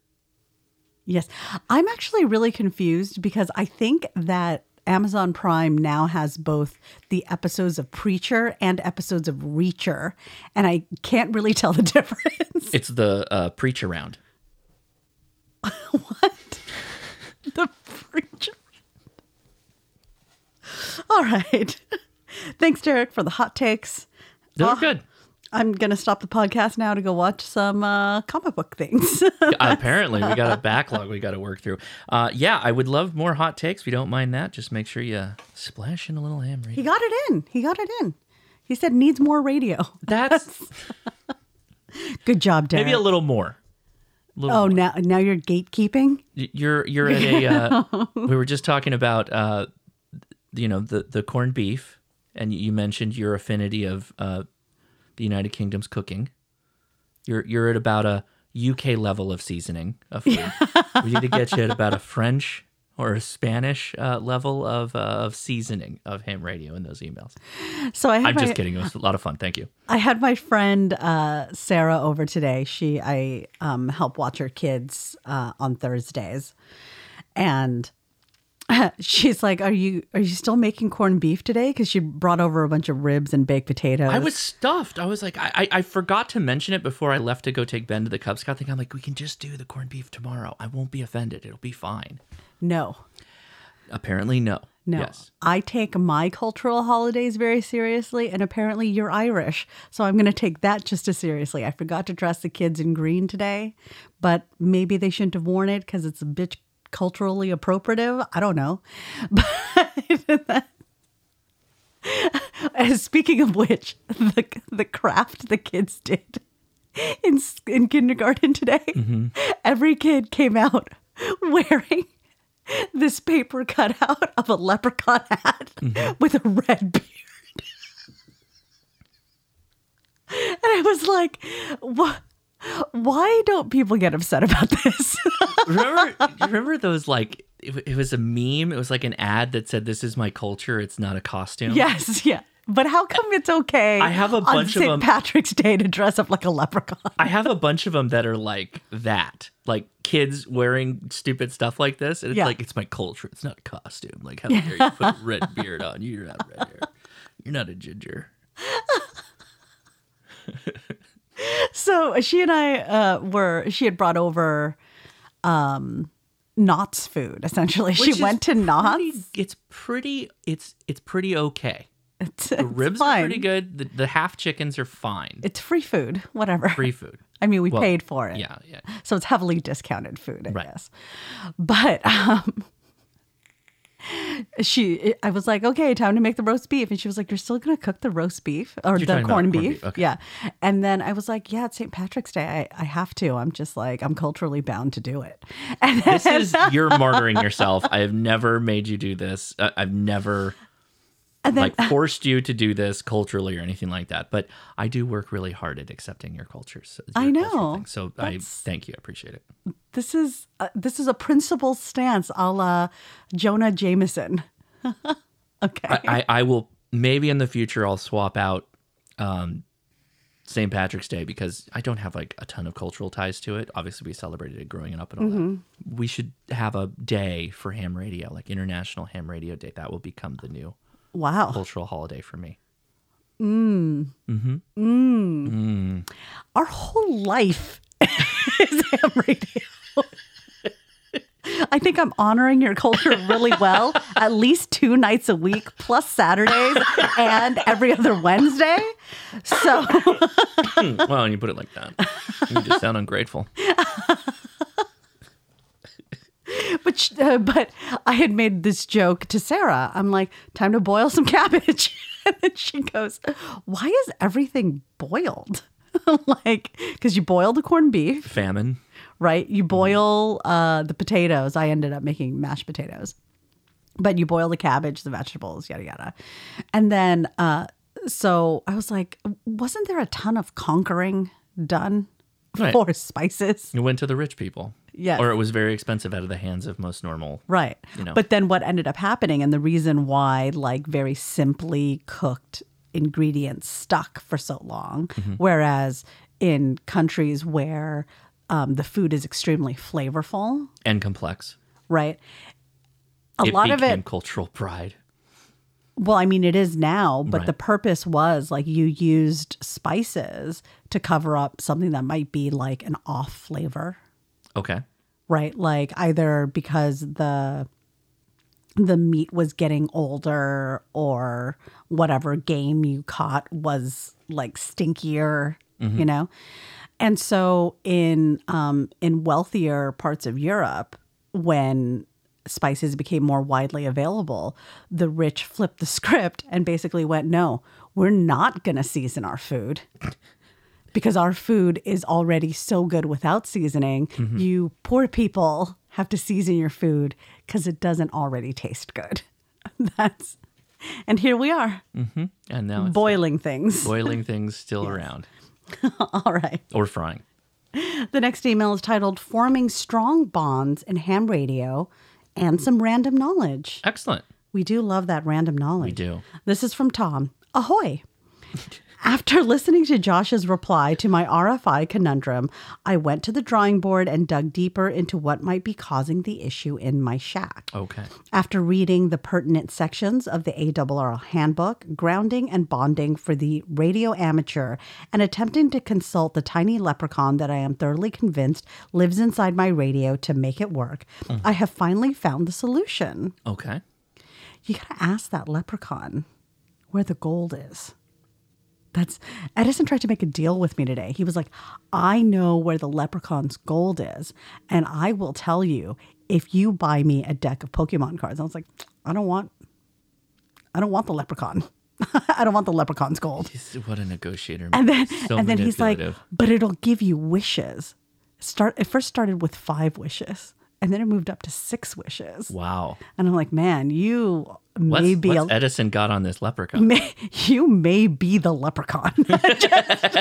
Yes. I'm actually really confused because I think that Amazon Prime now has both the episodes of Preacher and episodes of Reacher, and I can't really tell the difference. It's the uh, Preacher round. What? The Preacher. All right. Thanks, Derek, for the hot takes. Those uh, good. I'm going to stop the podcast now to go watch some uh, comic book things. Apparently, we got a backlog we got to work through. Uh, yeah, I would love more hot takes. We don't mind that. Just make sure you splash in a little ham radio. He got it in. He got it in. He said needs more radio. That's... Good job, Derek. Maybe a little more. Little oh, more. now now you're gatekeeping? You're, you're at a... Uh, we were just talking about... Uh, you know, the, the corned beef, and you mentioned your affinity of uh, the United Kingdom's cooking. You're you're at about a U K level of seasoning of food. We need to get you at about a French or Spanish uh, level of uh, of seasoning of ham radio in those emails. So I had I'm my, just kidding. It was a lot of fun. Thank you. I had my friend uh, Sarah over today. She I um, help watch her kids uh, on Thursdays, and she's like, "Are you are you still making corned beef today?" Because she brought over a bunch of ribs and baked potatoes. I was stuffed. I was like, I, I I forgot to mention it before I left to go take Ben to the Cub Scout thing. I'm like, we can just do the corned beef tomorrow. I won't be offended. It'll be fine. No. Apparently, no. No. Yes. I take my cultural holidays very seriously, and apparently you're Irish. So I'm going to take that just as seriously. I forgot to dress the kids in green today, but maybe they shouldn't have worn it because it's a bit culturally appropriative. I don't know. But speaking of which, the, the craft the kids did in, in kindergarten today, mm-hmm. every kid came out wearing this paper cutout of a leprechaun hat mm-hmm. with a red beard. And I was like, what? Why don't people get upset about this? remember, remember those, like, it, it was a meme. It was like an ad that said, this is my culture. It's not a costume. Yes. Yeah. But how come it's okay I have a bunch on Saint of them, Patrick's Day to dress up like a leprechaun? I have a bunch of them that are like that, like kids wearing stupid stuff like this. And it's yeah. like, it's my culture. It's not a costume. Like, how dare you put a red beard on? You're not red hair. You're not a ginger. So she and I uh, were, she had brought over um, Knott's food, essentially. Which she went to Knott's. It's pretty, it's it's pretty okay. It's, the ribs it's are pretty good. The, the half chickens are fine. It's free food, whatever. Free food. I mean, we well, paid for it. Yeah, yeah. So it's heavily discounted food, I right. guess. But um, she, I was like, okay, time to make the roast beef. And she was like, you're still going to cook the roast beef or You're the corned beef? beef. Okay. Yeah. And then I was like, yeah, it's Saint Patrick's Day. I, I have to. I'm just like, I'm culturally bound to do it. And this is, you're martyring yourself. I have never made you do this. Uh, I've never... And then, like, forced you to do this culturally or anything like that. But I do work really hard at accepting your cultures. Your I know. So I thank you. I appreciate it. This is uh, this is a principled stance a la Jonah Jameson. Okay. I, I, I will maybe in the future I'll swap out um, Saint Patrick's Day because I don't have like a ton of cultural ties to it. Obviously, we celebrated it growing up and all mm-hmm. that. We should have a day for ham radio, like International Ham Radio Day. That will become the new. Wow. Cultural holiday for me. Mm. Mm-hmm. Mm. Mm. Our whole life is ham radio. I think I'm honoring your culture really well. At least two nights a week, plus Saturdays and every other Wednesday. So. Well, and you put it like that. You just sound ungrateful. But uh, but I had made this joke to Sarah. I'm like, time to boil some cabbage. And then she goes, why is everything boiled? Like, because you boil the corned beef. Famine. Right. You boil uh, the potatoes. I ended up making mashed potatoes. But you boil the cabbage, the vegetables, yada, yada. And then uh, so I was like, wasn't there a ton of conquering done right. for spices? You went to the rich people. Yes. Or it was very expensive out of the hands of most normal. Right. You know. But then what ended up happening and the reason why like very simply cooked ingredients stuck for so long, mm-hmm. whereas in countries where um, the food is extremely flavorful. And complex. Right. A it lot of it. It became cultural pride. Well, I mean, it is now, but right. the purpose was like you used spices to cover up something that might be like an off flavor. Okay. Right. Like either because the the meat was getting older or whatever game you caught was like stinkier, mm-hmm. you know? And so in um, in wealthier parts of Europe, when spices became more widely available, the rich flipped the script and basically went, no, we're not going to season our food. Because our food is already so good without seasoning, mm-hmm. you poor people have to season your food because it doesn't already taste good. That's, and here we are, mm-hmm. and now it's boiling like, things, boiling things still yes. around. All right, or frying. The next email is titled "Forming Strong Bonds in Ham Radio." and some random knowledge. Excellent. We do love that random knowledge. We do. This is from Tom. Ahoy. After listening to Josh's reply to my R F I conundrum, I went to the drawing board and dug deeper into what might be causing the issue in my shack. Okay. After reading the pertinent sections of the A R R handbook, grounding and bonding for the radio amateur, and attempting to consult the tiny leprechaun that I am thoroughly convinced lives inside my radio to make it work, mm. I have finally found the solution. Okay. You gotta ask that leprechaun where the gold is. That's Edison tried to make a deal with me today. He was like, I know where the leprechaun's gold is, and I will tell you if you buy me a deck of Pokemon cards. I was like, I don't want, I don't want the leprechaun. I don't want the leprechaun's gold. He's, what a negotiator. And then, so and then he's like, but it'll give you wishes. Start. It first started with five wishes, and then it moved up to six wishes. Wow. And I'm like, man, you may be... What's Edison got on this leprechaun? May, you may be the leprechaun. Just,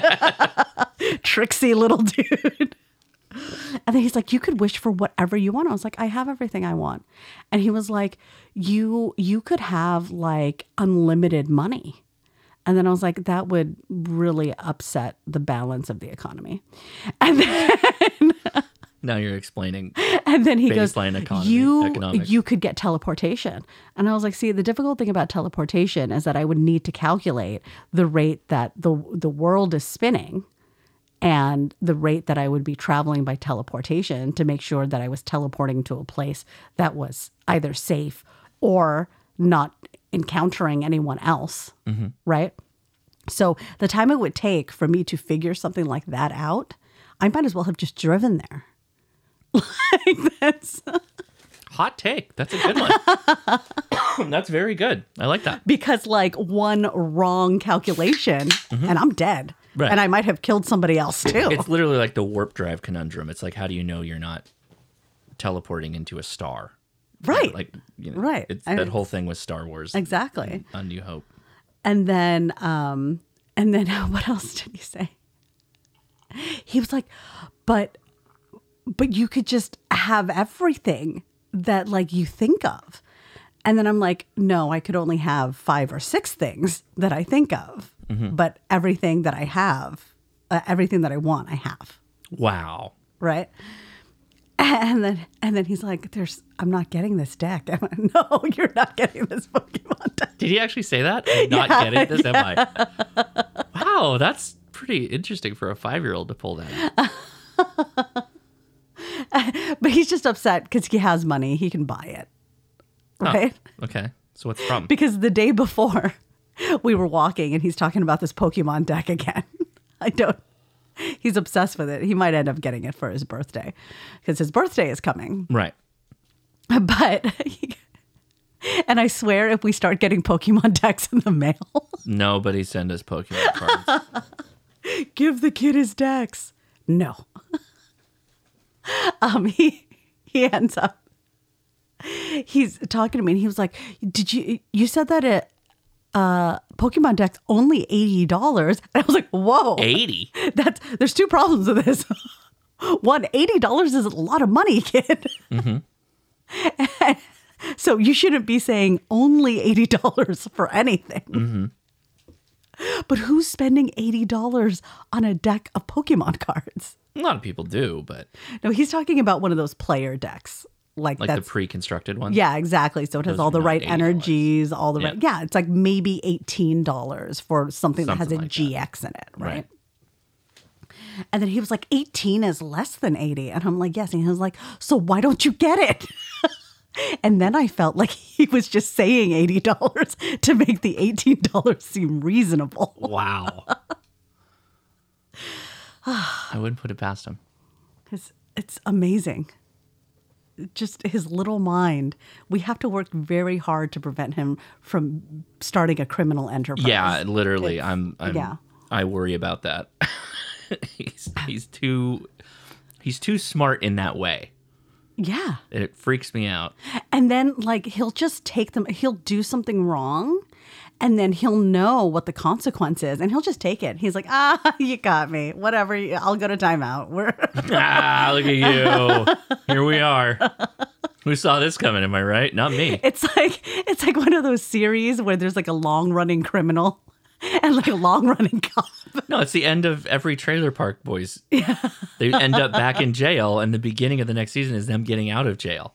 tricksy little dude. And then he's like, you could wish for whatever you want. I was like, I have everything I want. And he was like, you you could have like unlimited money. And then I was like, that would really upset the balance of the economy. And then... Now you're explaining. And then he goes, economy, you, economics. You could get teleportation. And I was like, see, the difficult thing about teleportation is that I would need to calculate the rate that the the world is spinning and the rate that I would be traveling by teleportation to make sure that I was teleporting to a place that was either safe or not encountering anyone else, mm-hmm. right? So the time it would take for me to figure something like that out, I might as well have just driven there. Like that's hot take. That's a good one. That's very good. I like that. Because like one wrong calculation mm-hmm. and I'm dead. Right. And I might have killed somebody else too. It's literally like the warp drive conundrum. It's like, how do you know you're not teleporting into a star? Right. Like, you know, right. It's, that I mean, whole thing with Star Wars. Exactly. On New Hope. And then, um, and then what else did he say? He was like, but... but you could just have everything that like you think of. And then I'm like, no, I could only have five or six things that I think of, mm-hmm. but everything that I have, uh, everything that I want, I have. Wow. Right. And then, and then he's like, there's, I'm not getting this deck. I'm like, no, you're not getting this Pokemon deck. Did he actually say that? I'm not yeah, getting this, yeah. am I? Wow. That's pretty interesting for a five-year-old to pull that. But he's just upset because he has money. He can buy it. Right? Oh, okay. So what's the problem? Because the day before we were walking and he's talking about this Pokemon deck again. I don't. He's obsessed with it. He might end up getting it for his birthday because his birthday is coming. Right. But, and I swear if we start getting Pokemon decks in the mail. Nobody send us Pokemon cards. Give the kid his decks. No. Um, he, he ends up, he's talking to me and he was like, did you, you said that at, uh, Pokemon decks only eighty dollars. And I was like, whoa, eighty. That's, there's two problems with this. One, eighty dollars is a lot of money, kid. Mm-hmm. So you shouldn't be saying only eighty dollars for anything. Mm-hmm. But who's spending eighty dollars on a deck of Pokemon cards? A lot of people do, but... No, he's talking about one of those player decks. Like, like that's, the pre-constructed ones? Yeah, exactly. So it has those all the right energies, all the yeah. right... Yeah, it's like maybe eighteen dollars for something, something that has a like G X that. in it, right? right? And then he was like, eighteen is less than eighty. And I'm like, yes. And he was like, so why don't you get it? And then I felt like he was just saying eighty dollars to make the eighteen dollars seem reasonable. Wow. I wouldn't put it past him. It's, it's amazing. Just his little mind. We have to work very hard to prevent him from starting a criminal enterprise. Yeah, literally. It's, I'm, I'm. Yeah. I worry about that. he's he's too he's too smart in that way. Yeah. It freaks me out. And then like he'll just take them. He'll do something wrong. And then he'll know what the consequence is, and he'll just take it. He's like, ah, you got me. Whatever. I'll go to timeout. We're ah, look at you. Here we are. Who saw this coming? Am I right? Not me. It's like it's like one of those series where there's like a long running criminal and like a long running cop. No, it's the end of every Trailer Park Boys. Yeah. They end up back in jail, and the beginning of the next season is them getting out of jail,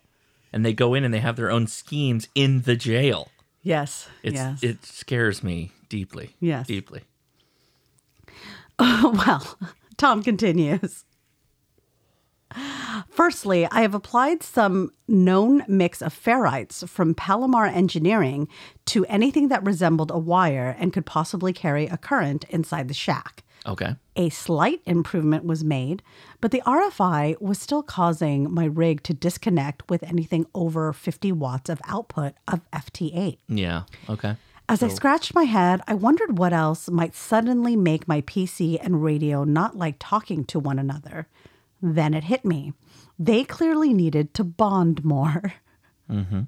and they go in and they have their own schemes in the jail. Yes. It's, yes. It scares me deeply. Yes. Deeply. Oh, well, Tom continues. Firstly, I have applied some known mix of ferrites from Palomar Engineering to anything that resembled a wire and could possibly carry a current inside the shack. Okay. A slight improvement was made, but the R F I was still causing my rig to disconnect with anything over fifty watts of output of F T eight. Yeah, okay. As so. I scratched my head, I wondered what else might suddenly make my P C and radio not like talking to one another. Then it hit me. They clearly needed to bond more. Mm-hmm.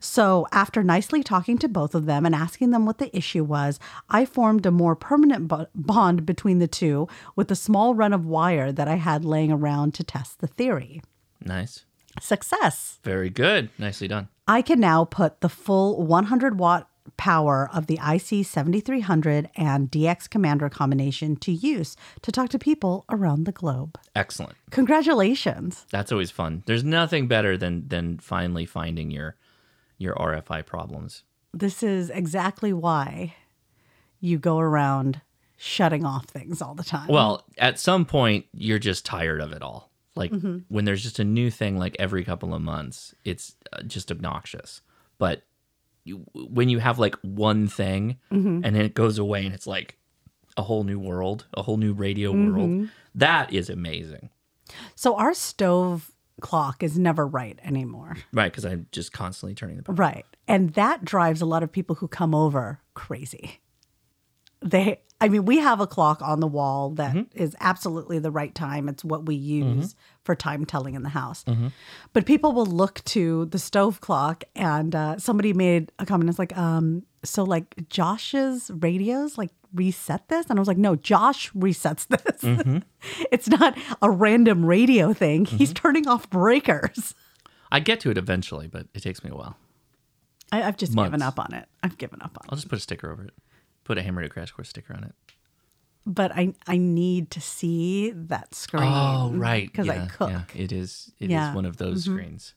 So after nicely talking to both of them and asking them what the issue was, I formed a more permanent bo- bond between the two with a small run of wire that I had laying around to test the theory. Nice. Success. Very good. Nicely done. I can now put the full one hundred watt power of the I C seventy-three hundred and D X Commander combination to use to talk to people around the globe. Excellent. Congratulations. That's always fun. There's nothing better than than finally finding your your R F I problems. This is exactly why you go around shutting off things all the time. Well, at some point you're just tired of it all. Like mm-hmm. when there's just a new thing like every couple of months, it's just obnoxious. But when you have like one thing mm-hmm. and then it goes away and it's like a whole new world, a whole new radio mm-hmm. world, that is amazing. So our stove clock is never right anymore. Right, because I'm just constantly turning the power. Right. And that drives a lot of people who come over crazy. They, I mean, we have a clock on the wall that mm-hmm. is absolutely the right time. It's what we use mm-hmm. for time telling in the house. Mm-hmm. But people will look to the stove clock, and uh, somebody made a comment. It's like, um, so like Josh's radios like reset this? And I was like, no, Josh resets this. Mm-hmm. It's not a random radio thing. Mm-hmm. He's turning off breakers. I get to it eventually, but it takes me a while. I, I've just Months. given up on it. I've given up on I'll it. I'll just put a sticker over it. Put a Hammer to Crash Course sticker on it. But I I need to see that screen. Oh, right. Because yeah, I cook. Yeah. It is it yeah. is one of those mm-hmm. screens.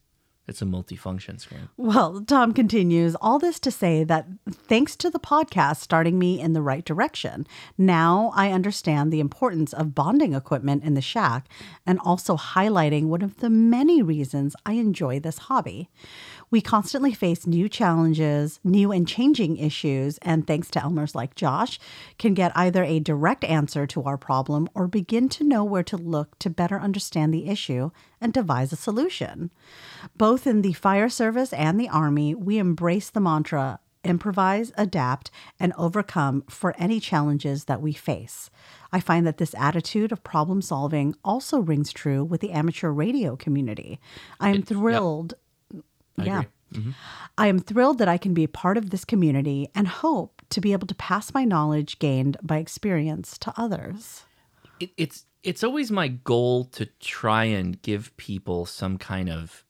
It's a multifunction screen. Well, Tom continues, all this to say that thanks to the podcast starting me in the right direction, now I understand the importance of bonding equipment in the shack and also highlighting one of the many reasons I enjoy this hobby. We constantly face new challenges, new and changing issues, and thanks to Elmers like Josh, can get either a direct answer to our problem or begin to know where to look to better understand the issue and devise a solution. Both in the fire service and the Army, we embrace the mantra, improvise, adapt, and overcome for any challenges that we face. I find that this attitude of problem solving also rings true with the amateur radio community. I am it, thrilled... Yep. I yeah. Mm-hmm. I am thrilled that I can be a part of this community and hope to be able to pass my knowledge gained by experience to others. It, it's it's always my goal to try and give people some kind of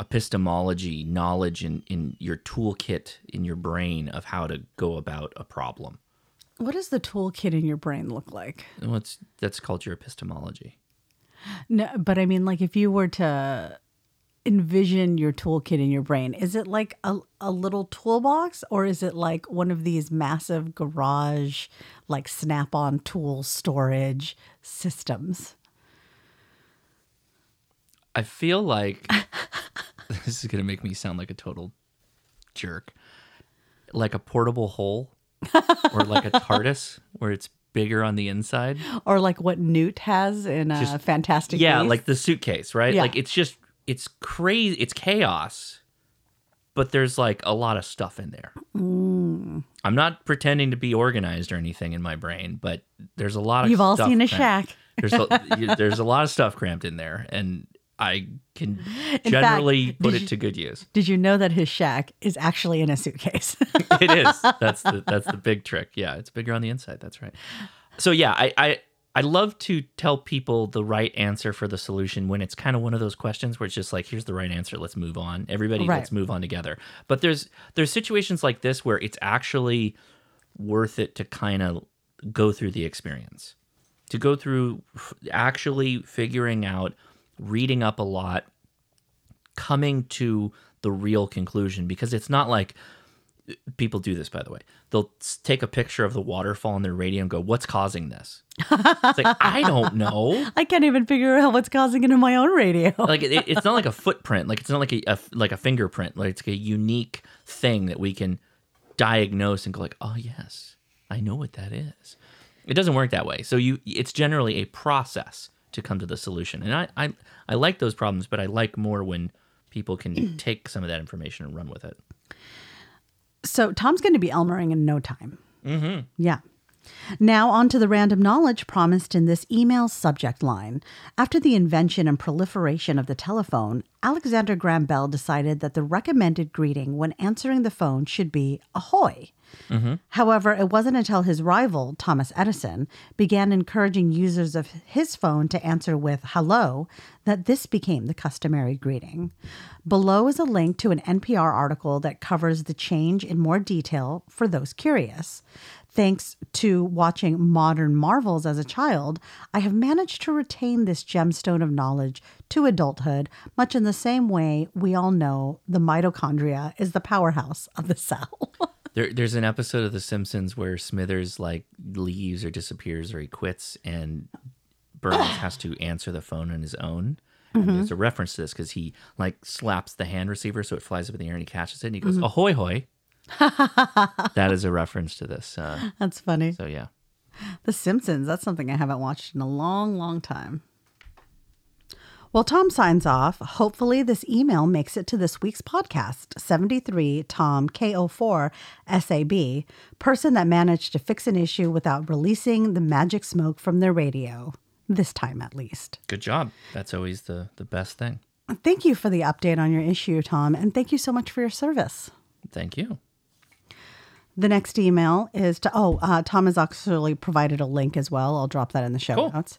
epistemology, knowledge in, in your toolkit, in your brain of how to go about a problem. What does the toolkit in your brain look like? Well, it's, that's called your epistemology. No, but I mean, like if you were to... envision your toolkit in your brain. Is it like a, a little toolbox, or is it like one of these massive garage, like snap-on tool storage systems? I feel like this is going to make me sound like a total jerk. Like a portable hole or like a TARDIS where it's bigger on the inside. Or like what Newt has in just, a Fantastic Beasts. Yeah, like the suitcase, right? Yeah. Like it's just It's crazy. It's chaos, but there's like a lot of stuff in there. Mm. I'm not pretending to be organized or anything in my brain, but there's a lot of You've stuff. You've all seen cramped. a shack. There's a, there's a lot of stuff cramped in there, and I can in generally fact, put it you, to good use. Did you know that his shack is actually in a suitcase? It is. That's the, that's the big trick. Yeah, it's bigger on the inside. That's right. So yeah, I, I I love to tell people the right answer for the solution when it's kind of one of those questions where it's just like, here's the right answer, let's move on. Everybody, right. let's move on together. But there's there's situations like this where it's actually worth it to kind of go through the experience, to go through f- actually figuring out, reading up a lot, coming to the real conclusion, because it's not like... People do this, by the way. They'll take a picture of the waterfall on their radio and go, what's causing this? It's like, I don't know. I can't even figure out what's causing it in my own radio. Like, it, it's not like a footprint. Like, it's not like a, a, like a fingerprint. Like, it's a unique thing that we can diagnose and go like, oh, yes, I know what that is. It doesn't work that way. So you, it's generally a process to come to the solution. And I, I, I like those problems, but I like more when people can take some of that information and run with it. So Tom's going to be Elmering in no time. Mm-hmm. Yeah. Now on to the random knowledge promised in this email subject line. After the invention and proliferation of the telephone, Alexander Graham Bell decided that the recommended greeting when answering the phone should be ahoy. Mm-hmm. However, it wasn't until his rival, Thomas Edison, began encouraging users of his phone to answer with hello that this became the customary greeting. Below is a link to an N P R article that covers the change in more detail for those curious. Thanks to watching Modern Marvels as a child, I have managed to retain this gemstone of knowledge to adulthood, much in the same way we all know the mitochondria is the powerhouse of the cell. There, there's an episode of The Simpsons where Smithers like leaves or disappears or he quits, and Burns has to answer the phone on his own. And mm-hmm. there's a reference to this because he like slaps the hand receiver so it flies up in the air and he catches it and he goes, mm-hmm. ahoy hoy. That is a reference to this. Uh, that's funny. So yeah, The Simpsons. That's something I haven't watched in a long, long time. Well, Tom signs off. Hopefully, this email makes it to this week's podcast. seventy-three Tom K oh four S A B, person that managed to fix an issue without releasing the magic smoke from their radio. This time, at least. Good job. That's always the the best thing. Thank you for the update on your issue, Tom, and thank you so much for your service. Thank you. The next email is to, oh, uh, Tom has actually provided a link as well. I'll drop that in the show cool. notes.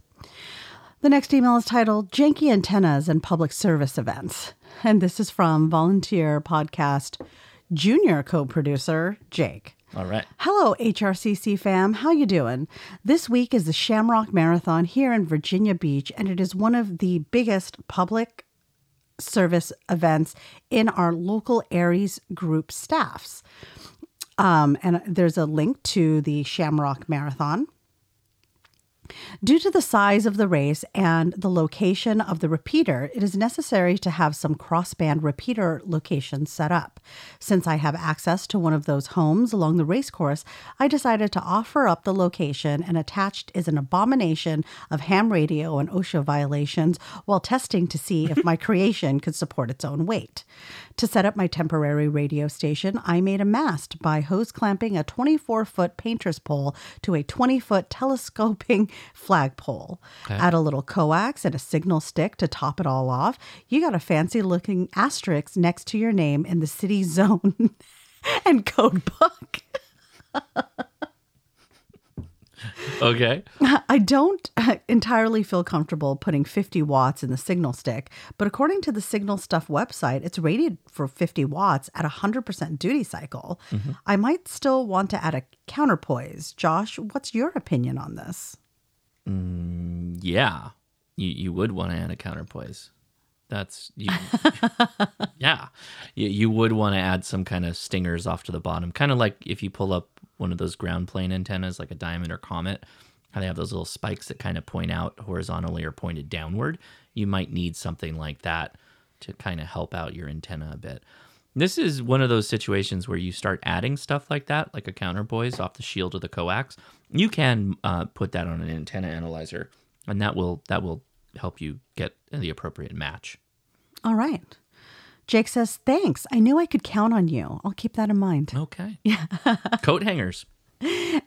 The next email is titled Janky Antennas and Public Service Events. And this is from volunteer podcast junior co-producer Jake. All right. Hello, H R C C fam. How you doing? This week is the Shamrock Marathon here in Virginia Beach, and it is one of the biggest public service events in our local Aries group staffs. Um, and there's a link to the Shamrock Marathon. Due to the size of the race and the location of the repeater, it is necessary to have some crossband repeater locations set up. Since I have access to one of those homes along the race course, I decided to offer up the location, and attached is an abomination of ham radio and OSHA violations while testing to see if my creation could support its own weight. To set up my temporary radio station, I made a mast by hose clamping a twenty-four foot painter's pole to a twenty foot telescoping flagpole. Okay. Add a little coax and a signal stick to top it all off. You got a fancy looking asterisk next to your name in the city zone and code book. Okay. I don't entirely feel comfortable putting fifty watts in the signal stick, but according to the Signal Stuff website, it's rated for fifty watts at one hundred percent duty cycle. Mm-hmm. I might still want to add a counterpoise. Josh, what's your opinion on this? Mm, yeah, you you would want to add a counterpoise. That's you, yeah, you, you would want to add some kind of stingers off to the bottom, kind of like if you pull up one of those ground plane antennas, like a Diamond or Comet, how they have those little spikes that kind of point out horizontally or pointed downward. You might need something like that to kind of help out your antenna a bit. This is one of those situations where you start adding stuff like that, like a counterpoise off the shield of the coax. You can uh, put that on an antenna analyzer, and that will that will help you get the appropriate match. All right. Jake says, thanks. I knew I could count on you. I'll keep that in mind. Okay. Yeah. Coat hangers.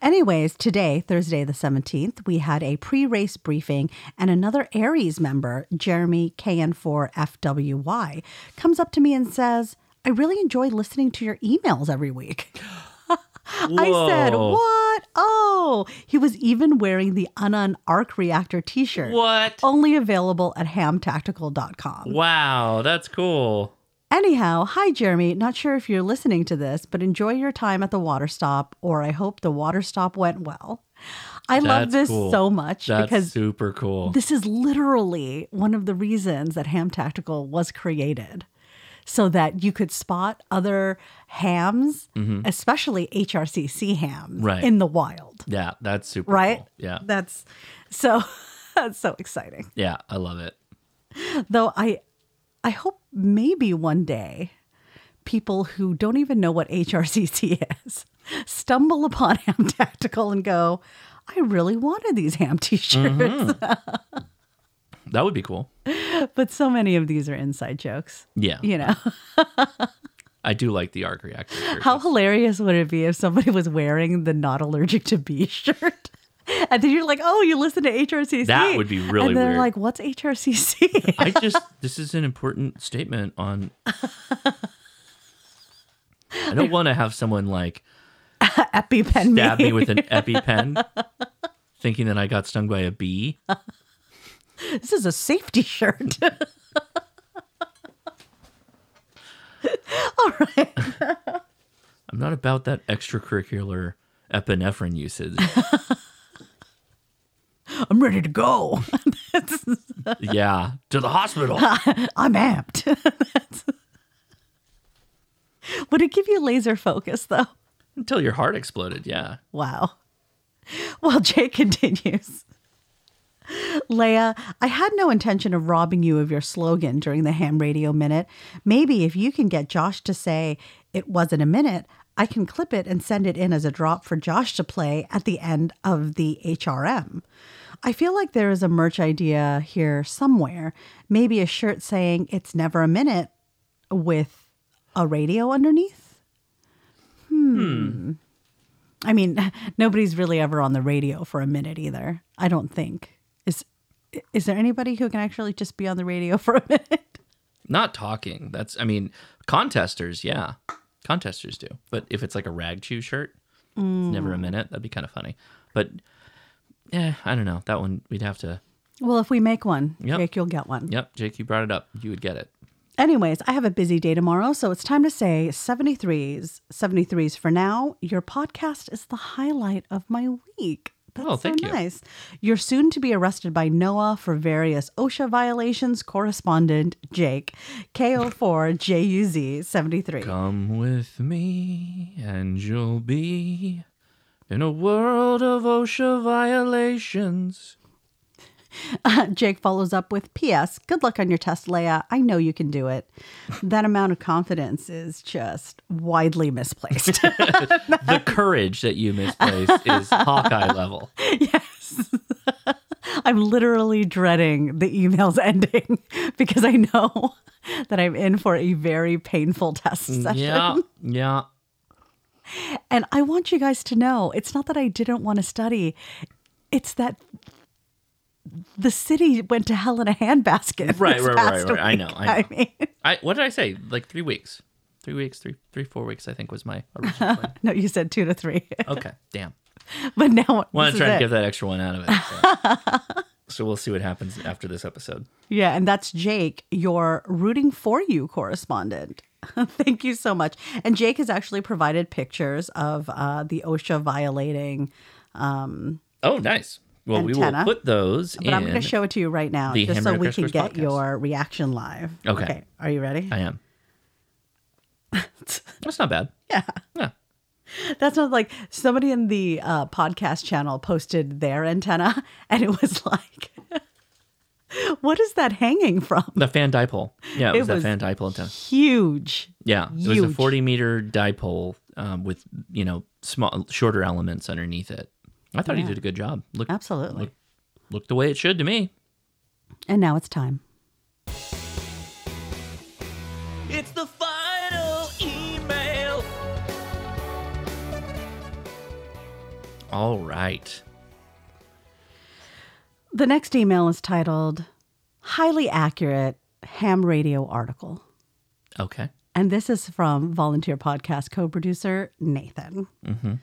Anyways, today, Thursday the seventeenth, we had a pre-race briefing, and another Aries member, Jeremy K N four F W Y, comes up to me and says, I really enjoy listening to your emails every week. I said, what? Oh, he was even wearing the Annan Arc Reactor t-shirt. What? Only available at ham tactical dot com. Wow, that's cool. Anyhow, hi, Jeremy. Not sure if you're listening to this, but enjoy your time at the water stop, or I hope the water stop went well. I That's love this cool. so much That's because super cool. This is literally one of the reasons that Ham Tactical was created, so that you could spot other hams, mm-hmm. especially H R C C hams, right. in the wild. Yeah, that's super right? cool. Yeah. That's so that's so exciting. Yeah, I love it. Though I I hope maybe one day people who don't even know what H R C C is stumble upon Ham Tactical and go, I really wanted these ham t-shirts. Mm-hmm. That would be cool. But so many of these are inside jokes. Yeah. You know. I do like the Arc Reactor shirt. How hilarious would it be if somebody was wearing the Not Allergic to Bees shirt? And then you're like, oh, you listen to H R C C. That would be really weird. And they're weird. Like, what's H R C C? I just, this is an important statement on... I don't want to have someone like... EpiPen stab me. me with an EpiPen, thinking that I got stung by a bee. This is a safety shirt. All right. I'm not about that extracurricular epinephrine usage. I'm ready to go. Yeah, to the hospital. I'm amped. Would it give you laser focus, though? Until your heart exploded, yeah. Wow. Well, Jay continues. Leah, I had no intention of robbing you of your slogan during the ham radio minute. Maybe if you can get Josh to say it wasn't a minute, I can clip it and send it in as a drop for Josh to play at the end of the H R M. I feel like there is a merch idea here somewhere. Maybe a shirt saying it's never a minute with a radio underneath. Hmm. I mean, nobody's really ever on the radio for a minute either. I don't think. Is is there anybody who can actually just be on the radio for a minute? Not talking. That's, I mean, contesters, yeah. Contesters do. But if it's like a rag chew shirt, mm. it's never a minute. That'd be kind of funny. But, eh, I don't know. That one, we'd have to. Well, if we make one, yep. Jake, you'll get one. Yep. Jake, you brought it up. You would get it. Anyways, I have a busy day tomorrow, so it's time to say seventy-threes. seventy-threes for now. Your podcast is the highlight of my week. That's oh, thank so nice. You. You're soon to be arrested by NOAA for various OSHA violations. Correspondent Jake, K O four J U Z seventy-three. Come with me and you'll be in a world of OSHA violations. Uh, Jake follows up with, P S Good luck on your test, Leia. I know you can do it. That amount of confidence is just widely misplaced. The courage that you misplaced is Hawkeye level. Yes. I'm literally dreading the emails ending because I know that I'm in for a very painful test session. Yeah, yeah. And I want you guys to know, it's not that I didn't want to study. It's that... the city went to hell in a handbasket. Right, right, right, right. Week. I know. I, know. I mean, I, what did I say? Like three weeks, three weeks, three, three, four weeks. I think was my original plan. No, you said two to three. Okay, damn. But now I want to try to get that extra one out of it. So. So we'll see what happens after this episode. Yeah, and that's Jake, your rooting for you correspondent. Thank you so much. And Jake has actually provided pictures of uh, the OSHA violating. Um, oh, nice. Well, antenna. We will put those but in. But I'm going to show it to you right now just so we can get podcast. Your reaction live. Okay. Okay. Are you ready? I am. That's not bad. Yeah. Yeah. That's not like somebody in the uh, podcast channel posted their antenna and it was like, what is that hanging from? The fan dipole. Yeah, it, it was, was that fan dipole antenna. Huge. Yeah. It huge. was a forty meter dipole um, with, you know, small, shorter elements underneath it. I thought yeah. he did a good job. Look, Absolutely. Look, look the way it should to me. And now it's time. It's the final email. All right. The next email is titled, Highly Accurate Ham Radio Article. Okay. And this is from volunteer podcast co-producer Nathan. Mm-hmm.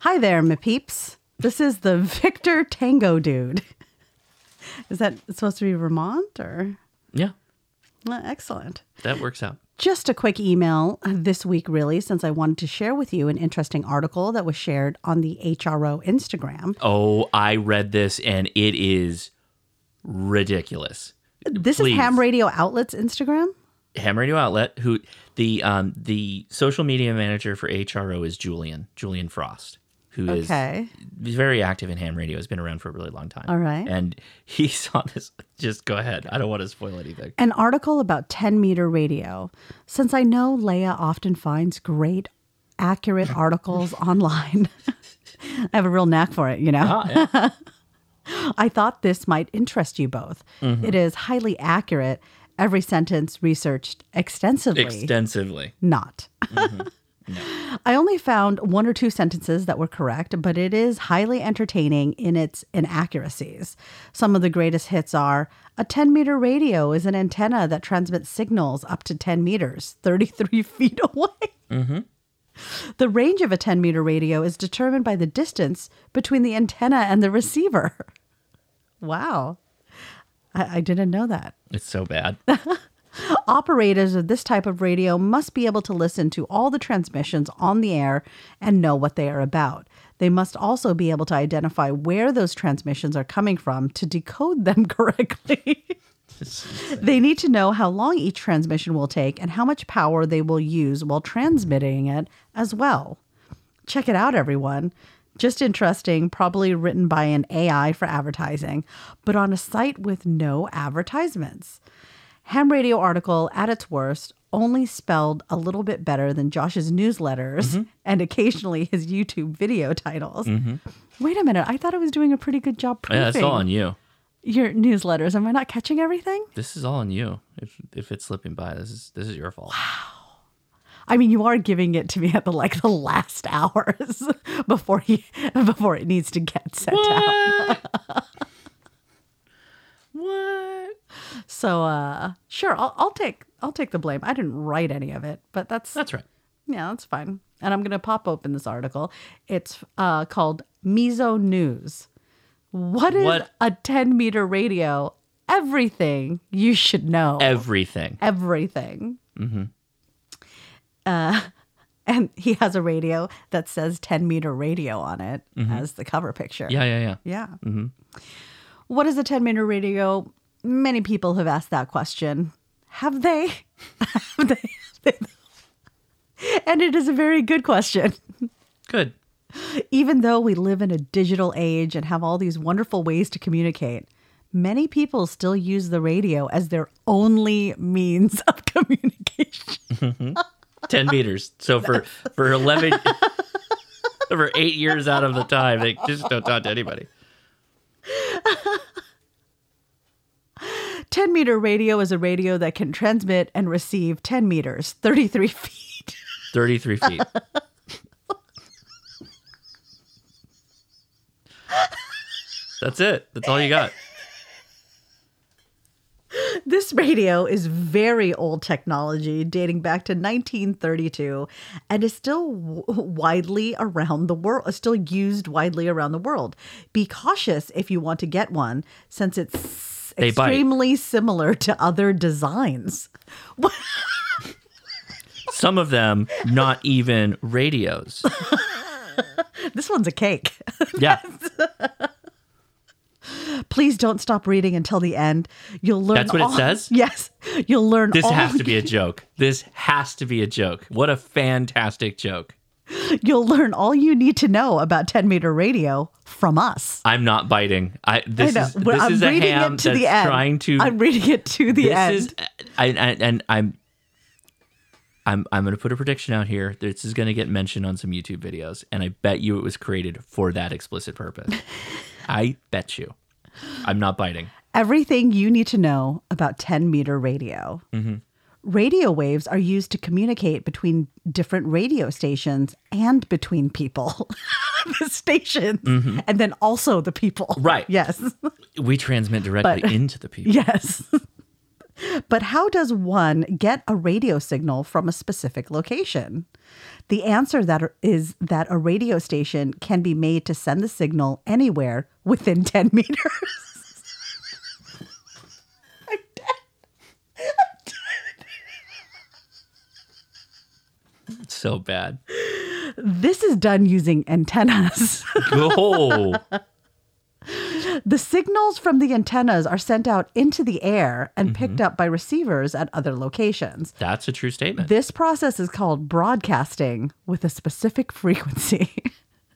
Hi there, my peeps. This is the Victor Tango Dude. Is that supposed to be Vermont or? Yeah. Well, excellent. That works out. Just a quick email this week, really, since I wanted to share with you an interesting article that was shared on the H R O Instagram. Oh, I read this and it is ridiculous. This Please. is Ham Radio Outlet's Instagram? Ham Radio Outlet, who the um, the social media manager for H R O is Julian, Julian Frost, who okay. is very active in ham radio, has been around for a really long time. All right. And he saw this. Just go ahead. I don't want to spoil anything. An article about ten-meter radio. Since I know Leia often finds great, accurate articles online. I have a real knack for it, you know. Ah, yeah. I thought this might interest you both. Mm-hmm. It is highly accurate. Every sentence researched extensively. Extensively. Not. Mm-hmm. No. I only found one or two sentences that were correct, but it is highly entertaining in its inaccuracies. Some of the greatest hits are, a ten-meter radio is an antenna that transmits signals up to ten meters, thirty-three feet away. Mm-hmm. The range of a ten-meter radio is determined by the distance between the antenna and the receiver. Wow. I, I didn't know that. It's so bad. Operators of this type of radio must be able to listen to all the transmissions on the air and know what they are about. They must also be able to identify where those transmissions are coming from to decode them correctly. They need to know how long each transmission will take and how much power they will use while transmitting it as well. Check it out, everyone. Just interesting, probably written by an A I for advertising, but on a site with no advertisements. Ham radio article at its worst, only spelled a little bit better than Josh's newsletters mm-hmm. and occasionally his YouTube video titles. Mm-hmm. Wait a minute. I thought I was doing a pretty good job proofing. Yeah, it's all on you. Your newsletters. Am I not catching everything? This is all on you. If if it's slipping by, this is this is your fault. Wow. I mean, you are giving it to me at the like the last hours before he before it needs to get sent what? out. What? So, uh, sure, I'll, I'll take I'll take the blame. I didn't write any of it, but that's that's right. Yeah, that's fine. And I'm gonna pop open this article. It's uh, called Mizo News. What is what? a ten-meter radio? Everything you should know. Everything. Everything. Mm-hmm. Uh, and he has a radio that says ten-meter radio on it mm-hmm. as the cover picture. Yeah, yeah, yeah. Yeah. Mm-hmm. What is a ten-meter radio? Many people have asked that question. Have they? Have they? Have they? And it is a very good question. Good. Even though we live in a digital age and have all these wonderful ways to communicate, many people still use the radio as their only means of communication. Mm-hmm. ten meters. So for, for eleven, for eight years out of the time, they just don't talk to anybody. ten-meter radio is a radio that can transmit and receive ten meters, thirty-three feet. thirty-three feet. That's it. That's all you got. This radio is very old technology, dating back to nineteen thirty-two, and is still widely around the world, still used widely around the world. Be cautious if you want to get one, since it's they extremely bite. similar to other designs. Some of them, not even radios. This one's a cake. Yeah. Please don't stop reading until the end. You'll learn. That's what all, it says? Yes. You'll learn. This all has to be a joke. This has to be a joke. What a fantastic joke. You'll learn all you need to know about ten-meter radio from us. I'm not biting. I this I know. is this I'm is a ham that's trying to. I'm reading it to the this end. Is, I, I, and I'm I'm I'm going to put a prediction out here. This is going to get mentioned on some YouTube videos, and I bet you it was created for that explicit purpose. I bet you. I'm not biting. Everything you need to know about ten-meter radio. Mm-hmm. Radio waves are used to communicate between different radio stations and between people. The stations mm-hmm. and then also the people. Right. Yes. We transmit directly but, into the people. Yes. But how does one get a radio signal from a specific location? The answer that is that a radio station can be made to send the signal anywhere within ten meters. I'm dead. I'm dead. It's so bad. This is done using antennas. Oh. The signals from the antennas are sent out into the air and mm-hmm. picked up by receivers at other locations. That's a true statement. This process is called broadcasting with a specific frequency.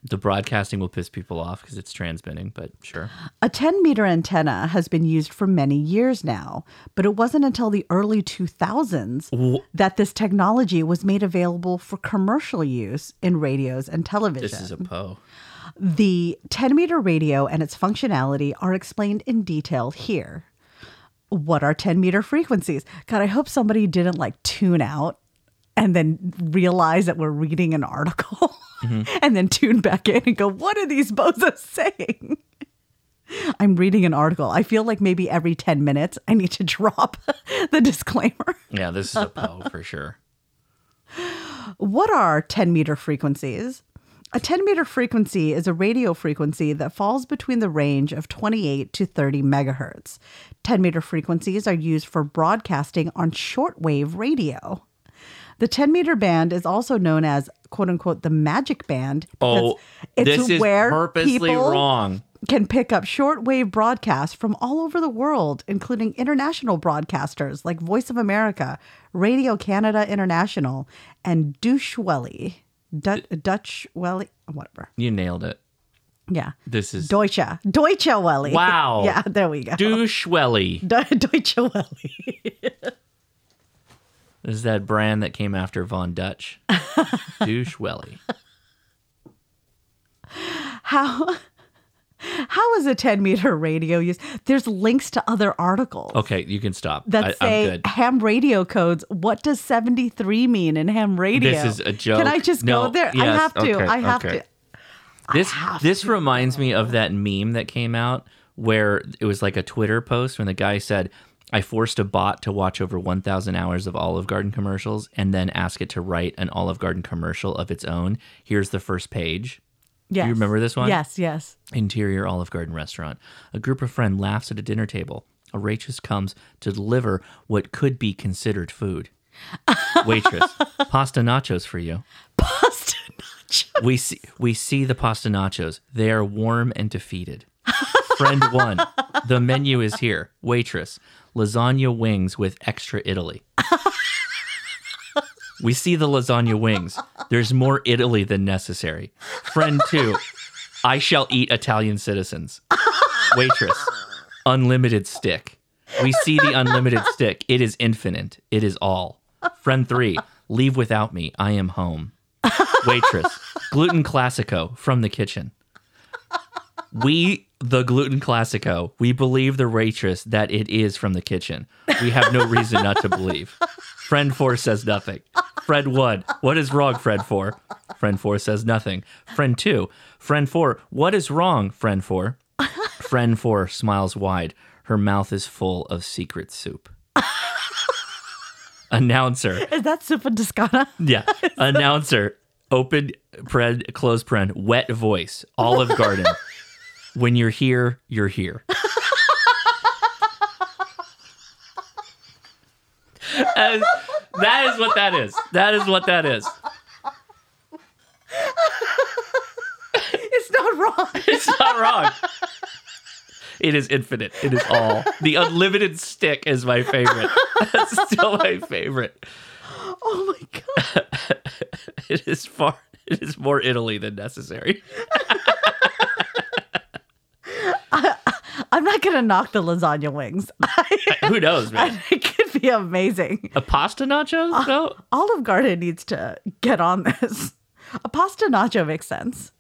The broadcasting will piss people off because it's transmitting, but sure. A ten-meter antenna has been used for many years now, but it wasn't until the early two thousands Wh- that this technology was made available for commercial use in radios and television. This is a Poe. The ten-meter radio and its functionality are explained in detail here. What are ten-meter frequencies? God, I hope somebody didn't, like, tune out and then realize that we're reading an article mm-hmm. and then tune back in and go, what are these bozos saying? I'm reading an article. I feel like maybe every ten minutes I need to drop the disclaimer. Yeah, this is a Poe for sure. What are ten-meter frequencies? A ten-meter frequency is a radio frequency that falls between the range of twenty-eight to thirty megahertz. ten-meter frequencies are used for broadcasting on shortwave radio. The ten-meter band is also known as, quote-unquote, the magic band. Oh, it's this where is purposely people wrong. Can pick up shortwave broadcasts from all over the world, including international broadcasters like Voice of America, Radio Canada International, and Deutsche Welle. Du- Dutch Welle, whatever. You nailed it. Yeah. This is... Deutsche. Deutsche Welle. Wow. Yeah, there we go. Deutsche Welle. Deutsche Welle. This is that brand that came after Von Dutch. Deutsche Welle. How... How is a ten-meter radio used? There's links to other articles. Okay, you can stop. That I, say ham radio codes. What does seventy-three mean in ham radio? This is a joke. Can I just no, go there? Yes, I have to. Okay, I have okay. to. This have this to. reminds me of that meme that came out where it was like a Twitter post when the guy said, I forced a bot to watch over one thousand hours of Olive Garden commercials and then ask it to write an Olive Garden commercial of its own. Here's the first page. Yes. Do you remember this one? Yes, yes. Interior Olive Garden restaurant. A group of friends laughs at a dinner table. A waitress comes to deliver what could be considered food. Waitress, pasta nachos for you. Pasta nachos. We see, we see the pasta nachos. They are warm and defeated. Friend one, the menu is here. Waitress, lasagna wings with extra Italy. We see the lasagna wings. There's more Italy than necessary. Friend two, I shall eat Italian citizens. Waitress, unlimited stick. We see the unlimited stick. It is infinite. It is all. Friend three, leave without me. I am home. Waitress, gluten classico from the kitchen. We, the gluten classico, we believe the waitress that it is from the kitchen. We have no reason not to believe. Friend four says nothing. Friend one, what is wrong, friend four? Friend four says nothing. Friend two, friend four, what is wrong, friend four? Friend four smiles wide. Her mouth is full of secret soup. Announcer. Is that soup and discana? Yeah. Announcer. Open, pred, close pred, wet voice. Olive Garden. When you're here, you're here. As, that is what that is. That is what that is. It's not wrong. It's not wrong. It is infinite. It is all. The unlimited stick is my favorite. That's still my favorite. Oh my God. It is far. It is more Italy than necessary. I, I'm not going to knock the lasagna wings. Who knows, man? It could be amazing. A pasta nachos, though? Uh, Olive Garden needs to get on this. A pasta nacho makes sense.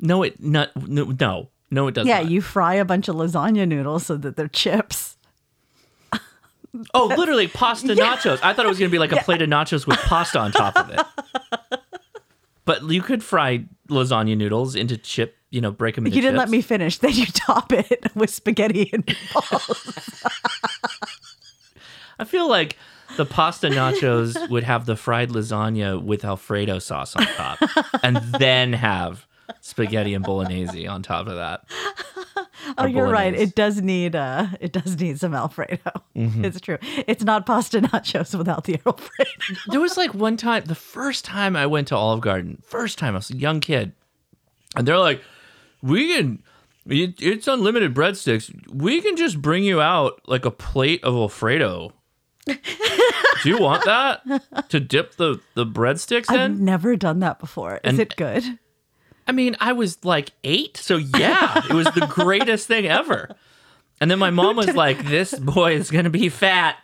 No, it not. No, no, no it doesn't. Yeah, not. You fry a bunch of lasagna noodles so that they're chips. Oh, literally pasta yeah. nachos. I thought it was going to be like a yeah. plate of nachos with pasta on top of it. But you could fry lasagna noodles into chip. You know, break them into You didn't chips. Let me finish. Then you top it with spaghetti and meatballs. I feel like the pasta nachos would have the fried lasagna with Alfredo sauce on top and then have spaghetti and bolognese on top of that. Oh, or you're bolognese. Right. It does need uh, it does need some Alfredo. Mm-hmm. It's true. It's not pasta nachos without the Alfredo. There was like one time, the first time I went to Olive Garden, first time I was a young kid, and they're like, we can... It, it's unlimited breadsticks. We can just bring you out like a plate of Alfredo. Do you want that to dip the, the breadsticks in? I've never done that before. Is and, it good? I mean, I was like eight, so yeah, it was the greatest thing ever. And then my mom was like, "This boy is gonna be fat."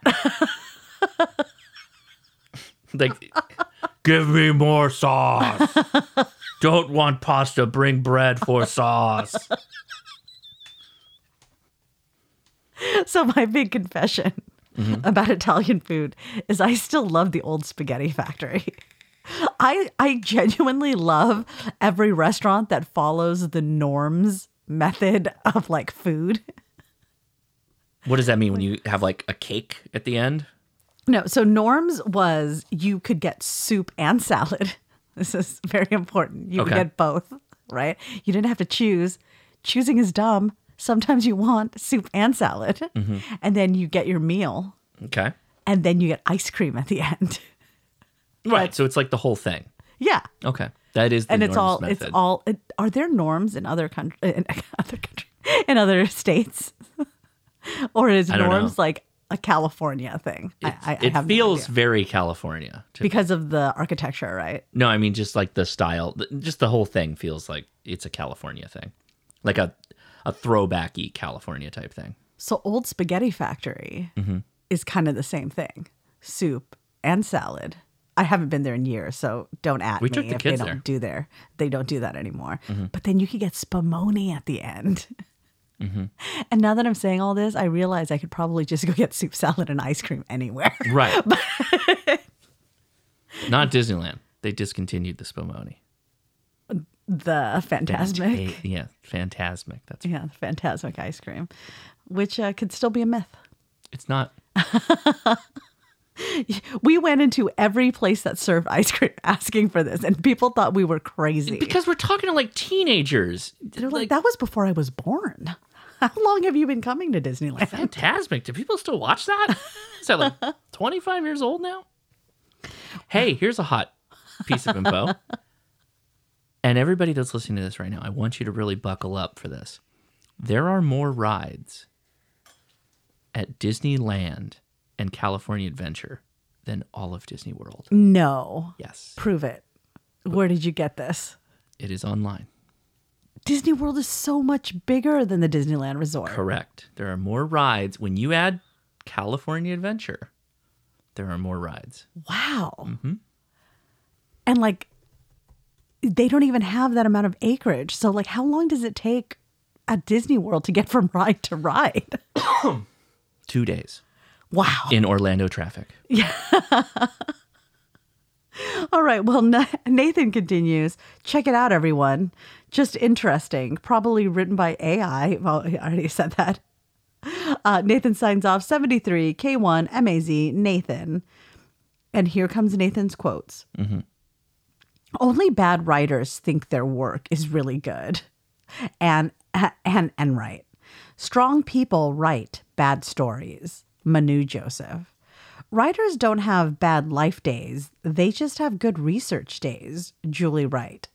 Like, give me more sauce. Don't want pasta. Bring bread for sauce. So my big confession mm-hmm. about Italian food is I still love the old Spaghetti Factory. I I genuinely love every restaurant that follows the norms method of like food. What does that mean when you have like a cake at the end? No, so norms was you could get soup and salad. This is very important. You okay. could get both, right? You didn't have to choose. Choosing is dumb. Sometimes you want soup and salad, mm-hmm. and then you get your meal. Okay. And then you get ice cream at the end. Right. But, so it's like the whole thing. Yeah. Okay. That is the and it's all method. It's all. It, are there norms in other country in other country in other states, or is norms know. like a California thing? It, I, I it have feels no very California to because me. Of the architecture, right? No, I mean just like the style. Just the whole thing feels like it's a California thing, like a. A throwbacky California type thing. So old Spaghetti Factory mm-hmm. is kind of the same thing. Soup and salad. I haven't been there in years, so don't at we me took the if kids they don't there. do there. They don't do that anymore. Mm-hmm. But then you could get spumoni at the end. Mm-hmm. And now that I'm saying all this, I realize I could probably just go get soup, salad, and ice cream anywhere. Right. But... Not Disneyland. They discontinued the spumoni. The Fantasmic. Yeah, Fantasmic. That's right. Yeah, the Fantasmic ice cream, which uh, could still be a myth. It's not. We went into every place that served ice cream asking for this, and people thought we were crazy. Because we're talking to, like, teenagers. They're like, like, that was before I was born. How long have you been coming to Disneyland? Fantasmic. Do people still watch that? Is that, like, twenty-five years old now? Hey, here's a hot piece of info. And everybody that's listening to this right now, I want you to really buckle up for this. There are more rides at Disneyland and California Adventure than all of Disney World. No. Yes. Prove it. But where did you get this? It is online. Disney World is so much bigger than the Disneyland Resort. Correct. There are more rides. When you add California Adventure, there are more rides. Wow. Mm-hmm. And like... They don't even have that amount of acreage. So, like, how long does it take at Disney World to get from ride to ride? Two days. Wow. In Orlando traffic. Yeah. All right. Well, Nathan continues. Check it out, everyone. Just interesting. Probably written by A I. Well, I already said that. Uh, Nathan signs off seventy-three, K one, M A Z, Nathan. And here comes Nathan's quotes. Mm-hmm. Only bad writers think their work is really good and, and, and right. Strong people write bad stories. Manu Joseph. Writers don't have bad life days. They just have good research days. Julie Wright.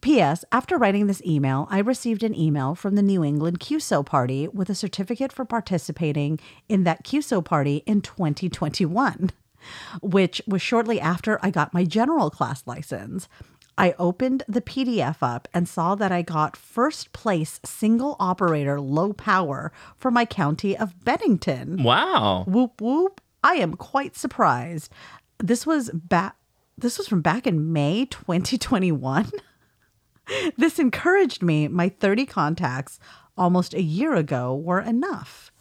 P S. After writing this email, I received an email from the New England C U S O party with a certificate for participating in that C U S O party in twenty twenty-one. Which was shortly after I got my general class license. I opened the P D F up and saw that I got first place single operator low power for my county of Bennington. Wow. Whoop, whoop. I am quite surprised. This was back. This was from back in May twenty twenty-one. This encouraged me. My thirty contacts almost a year ago were enough.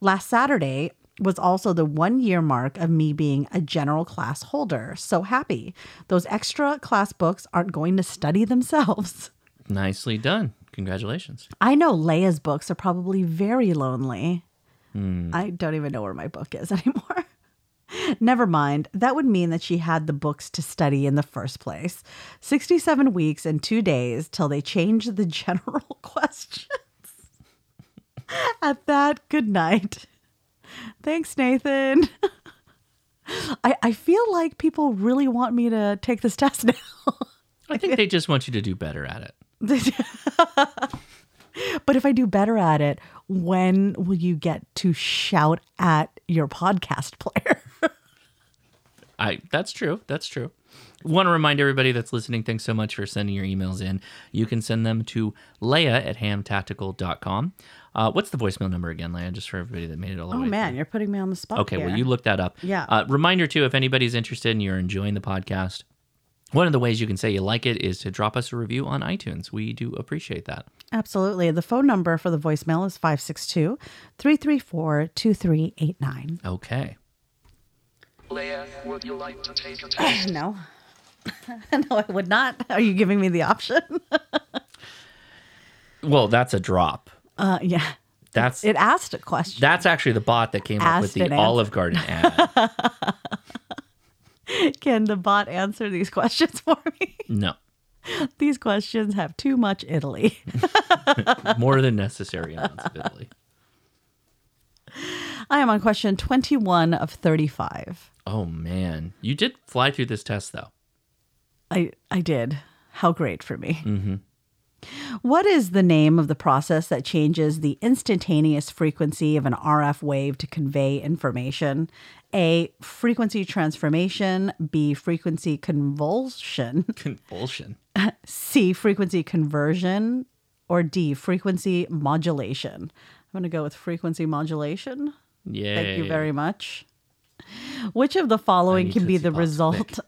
Last Saturday was also the one-year mark of me being a general class holder. So happy. Those extra class books aren't going to study themselves. Nicely done. Congratulations. I know Leia's books are probably very lonely. Mm. I don't even know where my book is anymore. Never mind. That would mean that she had the books to study in the first place. sixty-seven weeks and two days till they changed the general questions. At that, good night. Thanks, Nathan. I, I feel like people really want me to take this test now. I think they just want you to do better at it. But if I do better at it, when will you get to shout at your podcast player? I that's true. That's true. Want to remind everybody that's listening, thanks so much for sending your emails in. You can send them to Leia at ham tactical dot com. Uh, what's the voicemail number again, Leia, just for everybody that made it all the way? Oh, man, through. You're putting me on the spot. Okay, here. Well, you look that up. Yeah. Uh, reminder, too, if anybody's interested and you're enjoying the podcast, one of the ways you can say you like it is to drop us a review on iTunes. We do appreciate that. Absolutely. The phone number for the voicemail is five six two, three three four, two three eight nine. Okay. Leia, would you like to take a test? No. No, I would not. Are you giving me the option? Well, that's a drop. Uh, yeah. That's It asked a question. That's actually the bot that came asked up with the Olive Garden ad. Can the bot answer these questions for me? No. These questions have too much Italy. More than necessary amounts of Italy. I am on question twenty-one of thirty-five. Oh, man. You did fly through this test, though. I, I did. How great for me. Mm-hmm. What is the name of the process that changes the instantaneous frequency of an R F wave to convey information? A, frequency transformation. B, frequency convulsion. Convulsion. C, frequency conversion. Or D, frequency modulation. I'm going to go with frequency modulation. Yay. Thank you very much. Which of the following can be the result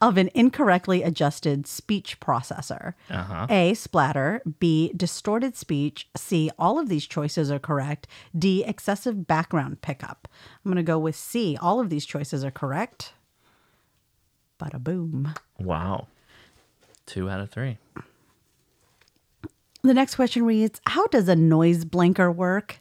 of an incorrectly adjusted speech processor? Uh-huh. A, splatter. B, distorted speech. C, all of these choices are correct. D, excessive background pickup. I'm going to go with C, all of these choices are correct. Bada boom. Wow. Two out of three. The next question reads, how does a noise blanker work?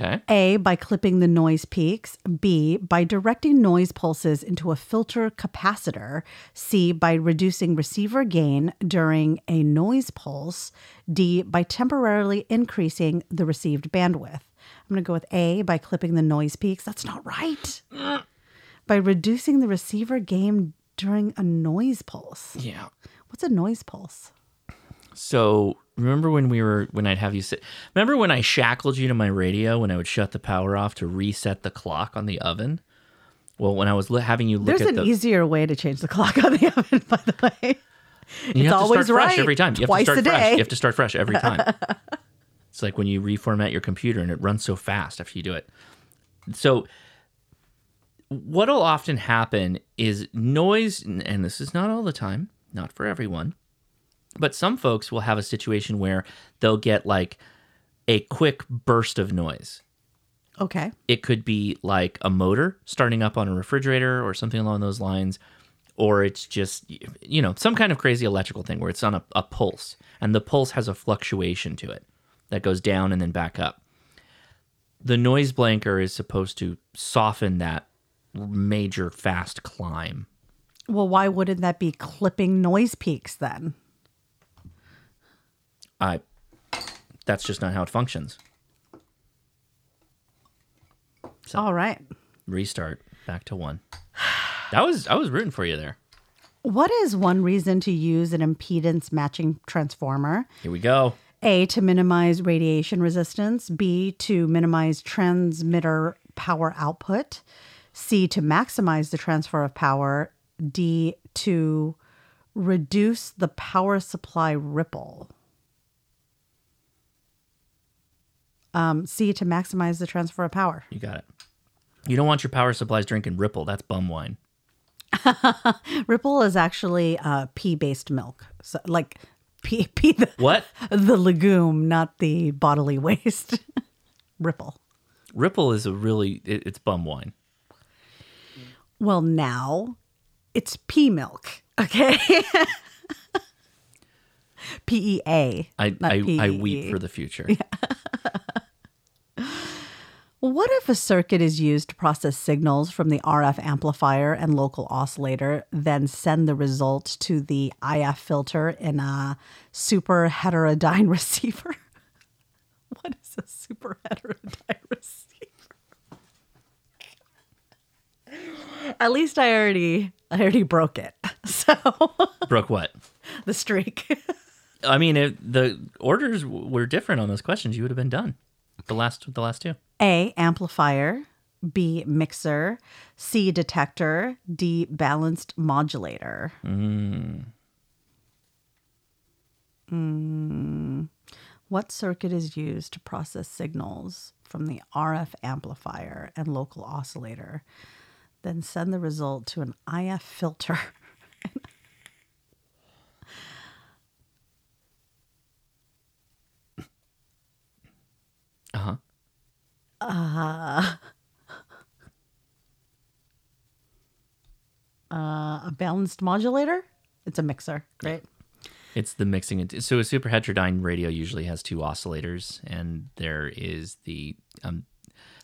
Okay. A, by clipping the noise peaks. B, by directing noise pulses into a filter capacitor. C, by reducing receiver gain during a noise pulse. D, by temporarily increasing the received bandwidth. I'm going to go with A, by clipping the noise peaks. That's not right. Mm. By reducing the receiver gain during a noise pulse. Yeah. What's a noise pulse? So... Remember when we were, when I'd have you sit, remember when I shackled you to my radio when I would shut the power off to reset the clock on the oven? Well, when I was li- having you look There's at the... There's an easier way to change the clock on the oven, by the way. You it's have to always start fresh right. every time. You Twice have to start a fresh. Day. You have to start fresh every time. It's like when you reformat your computer and it runs so fast after you do it. So what'll often happen is noise, and this is not all the time, not for everyone, but some folks will have a situation where they'll get like a quick burst of noise. Okay. It could be like a motor starting up on a refrigerator or something along those lines. Or it's just, you know, some kind of crazy electrical thing where it's on a, a pulse. And the pulse has a fluctuation to it that goes down and then back up. The noise blanker is supposed to soften that major fast climb. Well, why wouldn't that be clipping noise peaks then? I, that's just not how it functions. So, all right. Restart back to one. That was, I was rooting for you there. What is one reason to use an impedance matching transformer? Here we go. A, to minimize radiation resistance. B, to minimize transmitter power output. C, to maximize the transfer of power. D, to reduce the power supply ripple. Um, C, to maximize the transfer of power. You got it. You don't want your power supplies drinking Ripple. That's bum wine. Ripple is actually uh, pea-based milk. So, like pea, pea the, what? The legume, not the bodily waste. Ripple. Ripple is a really, it, it's bum wine. Well, now it's pea milk, okay? P E A. I, I, I weep for the future. Yeah. What if a circuit is used to process signals from the R F amplifier and local oscillator, then send the result to the I F filter in a super heterodyne receiver? What is a super heterodyne receiver? At least I already, I already broke it. So broke what? The streak. I mean, if the orders were different on those questions, you would have been done. The last, the last two. A, amplifier, B, mixer, C, detector, D, balanced modulator. Mm. Mm. What circuit is used to process signals from the R F amplifier and local oscillator, then send the result to an I F filter? Uh-huh. Uh, uh, a balanced modulator? It's a mixer. Great. It's the mixing. So a super heterodyne radio usually has two oscillators, and there is the um,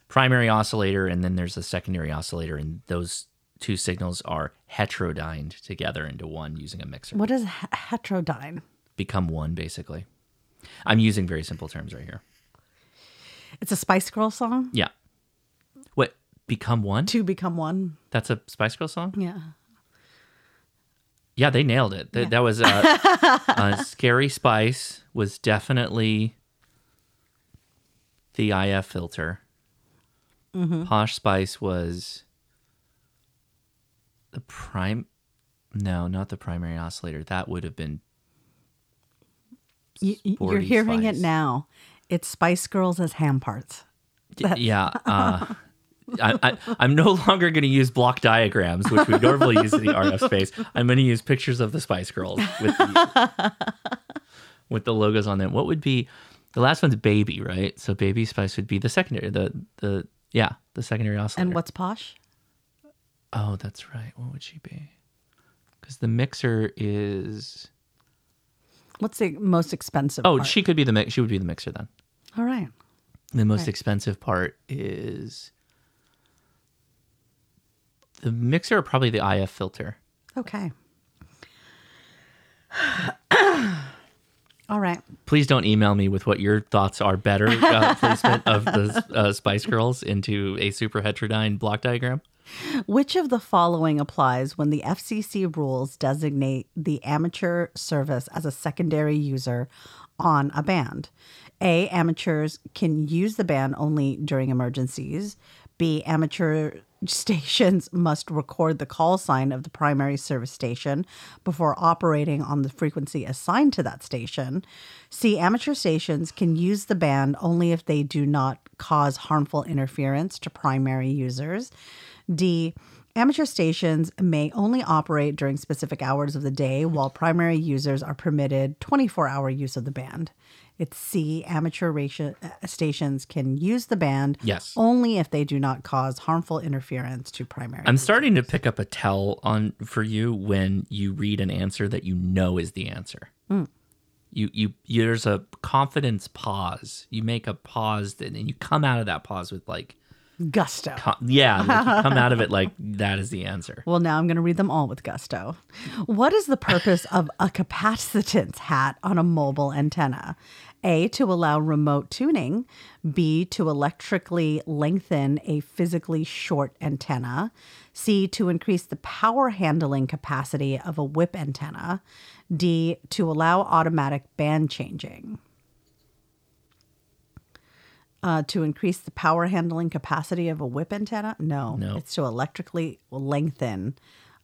primary oscillator, and then there's a secondary oscillator, and those two signals are heterodyned together into one using a mixer. What is heterodyne? Become one, basically. I'm using very simple terms right here. It's a Spice Girl song? Yeah. What? Become One? To Become One. That's a Spice Girl song? Yeah. Yeah, they nailed it. Th- yeah. That was uh, uh, Scary Spice was definitely the I F filter. Mm-hmm. Posh Spice was the prime. No, not the primary oscillator. That would have been. Y- you're hearing Spice. It now. It's Spice Girls as ham parts. That's... Yeah. Uh, I, I, I'm no longer going to use block diagrams, which we normally use in the R F space. I'm going to use pictures of the Spice Girls with the, with the logos on them. What would be... The last one's Baby, right? So Baby Spice would be the secondary... the the Yeah, the secondary oscillator. And what's Posh? Oh, that's right. What would she be? Because the mixer is... What's the most expensive oh, part? she could be the mi- she would be the mixer then. All right. The most right. expensive part is the mixer or probably the I F filter. Okay. All right. Please don't email me with what your thoughts are better uh, placement of the uh, Spice Girls into a super heterodyne block diagram. Which of the following applies when the F C C rules designate the amateur service as a secondary user on a band? A, amateurs can use the band only during emergencies. B, amateur stations must record the call sign of the primary service station before operating on the frequency assigned to that station. C, amateur stations can use the band only if they do not cause harmful interference to primary users. D, amateur stations may only operate during specific hours of the day, while primary users are permitted twenty-four hour use of the band. It's C, amateur ratio, uh, stations can use the band yes. only if they do not cause harmful interference to primary I'm users. Starting to pick up a tell on for you when you read an answer that you know is the answer. Mm. You, you, you, there's a confidence pause. You make a pause, and then you come out of that pause with like, gusto. Yeah, like come out of it like that is the answer. Well, now I'm going to read them all with gusto. What is the purpose of a capacitance hat on a mobile antenna? A, to allow remote tuning. B, to electrically lengthen a physically short antenna. C, to increase the power handling capacity of a whip antenna. D, to allow automatic band changing. Uh, to increase the power handling capacity of a whip antenna? No. no. It's to electrically lengthen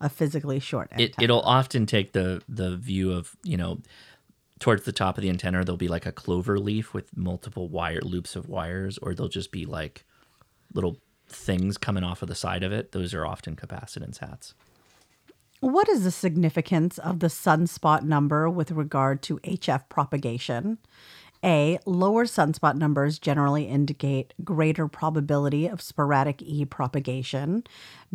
a physically short antenna. It, it'll often take the the view of, you know, towards the top of the antenna, there'll be like a clover leaf with multiple wire loops of wires, or they'll just be like little things coming off of the side of it. Those are often capacitance hats. What is the significance of the sunspot number with regard to H F propagation? A, lower sunspot numbers generally indicate greater probability of sporadic E propagation.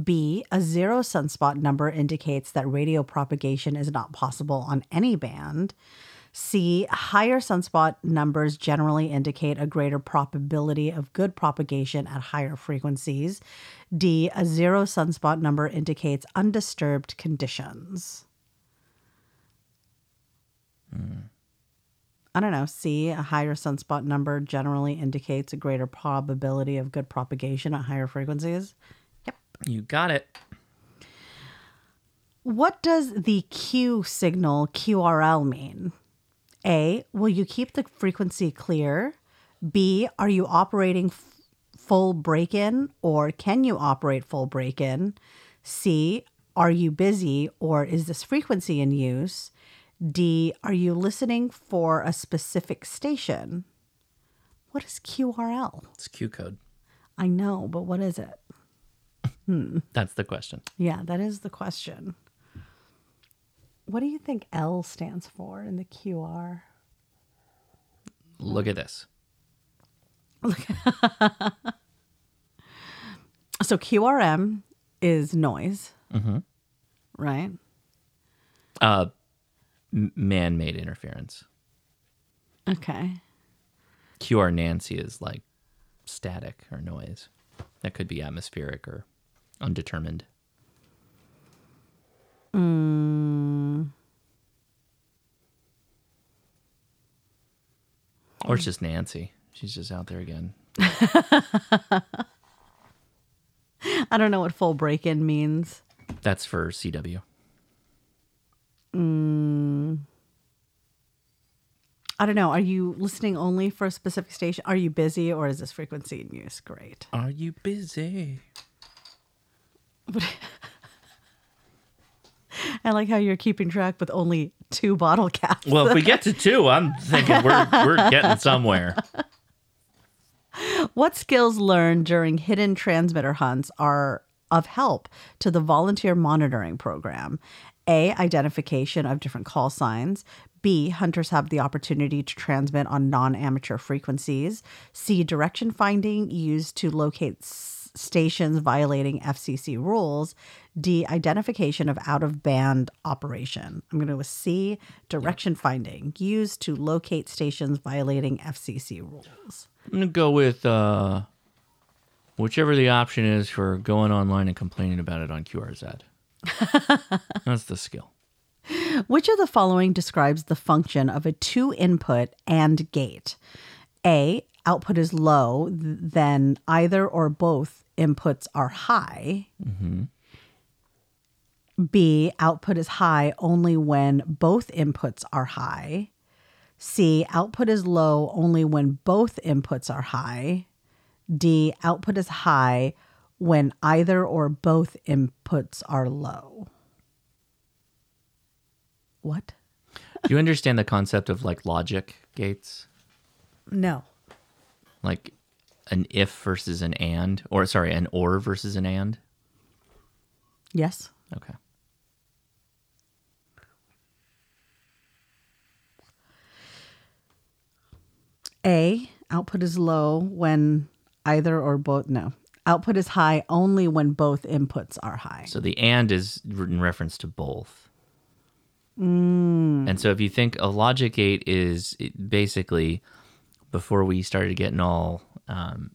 B, a zero sunspot number indicates that radio propagation is not possible on any band. C, higher sunspot numbers generally indicate a greater probability of good propagation at higher frequencies. D, a zero sunspot number indicates undisturbed conditions. Mm. I don't know. C, a higher sunspot number generally indicates a greater probability of good propagation at higher frequencies. Yep. You got it. What does the Q signal, Q R L, mean? A, will you keep the frequency clear? B, are you operating f- full break-in, or can you operate full break-in? C, are you busy, or is this frequency in use? D, are you listening for a specific station? What is Q R L? It's Q code. I know, but what is it? Hmm. That's the question. Yeah, that is the question. What do you think L stands for in the Q R? Look at this. Look. So Q R M is noise, mm-hmm. right? Uh, man-made interference. Okay. Q R Nancy is like static or noise. That could be atmospheric or undetermined. Mm. Or it's just Nancy. She's just out there again. I don't know what full break-in means. That's for C W. Mm. I don't know. Are you listening only for a specific station? Are you busy, or is this frequency in use? Great. Are you busy? I like how you're keeping track with only two bottle caps. Well, if we get to two, I'm thinking we're we're getting somewhere. What skills learned during hidden transmitter hunts are of help to the volunteer monitoring program? A, identification of different call signs. B, hunters have the opportunity to transmit on non-amateur frequencies. C, direction finding used to locate stations violating F C C rules. D, identification of out-of-band operation. I'm going to go with C, direction yeah. finding, used to locate stations violating F C C rules. I'm going to go with uh, whichever the option is for going online and complaining about it on Q R Z. That's the skill. Which of the following describes the function of a two-input AND gate? A, output is low, then either or both inputs are high. Mm-hmm. B, output is high only when both inputs are high. C, output is low only when both inputs are high. D, output is high when either or both inputs are low. What? Do you understand the concept of like logic gates? No. Like an if versus an and, or sorry, an or versus an and? Yes. Okay. A, output is low when either or both, no. Output is high only when both inputs are high. So the and is in reference to both. Mm. And so if you think a logic gate is basically, before we started getting all um,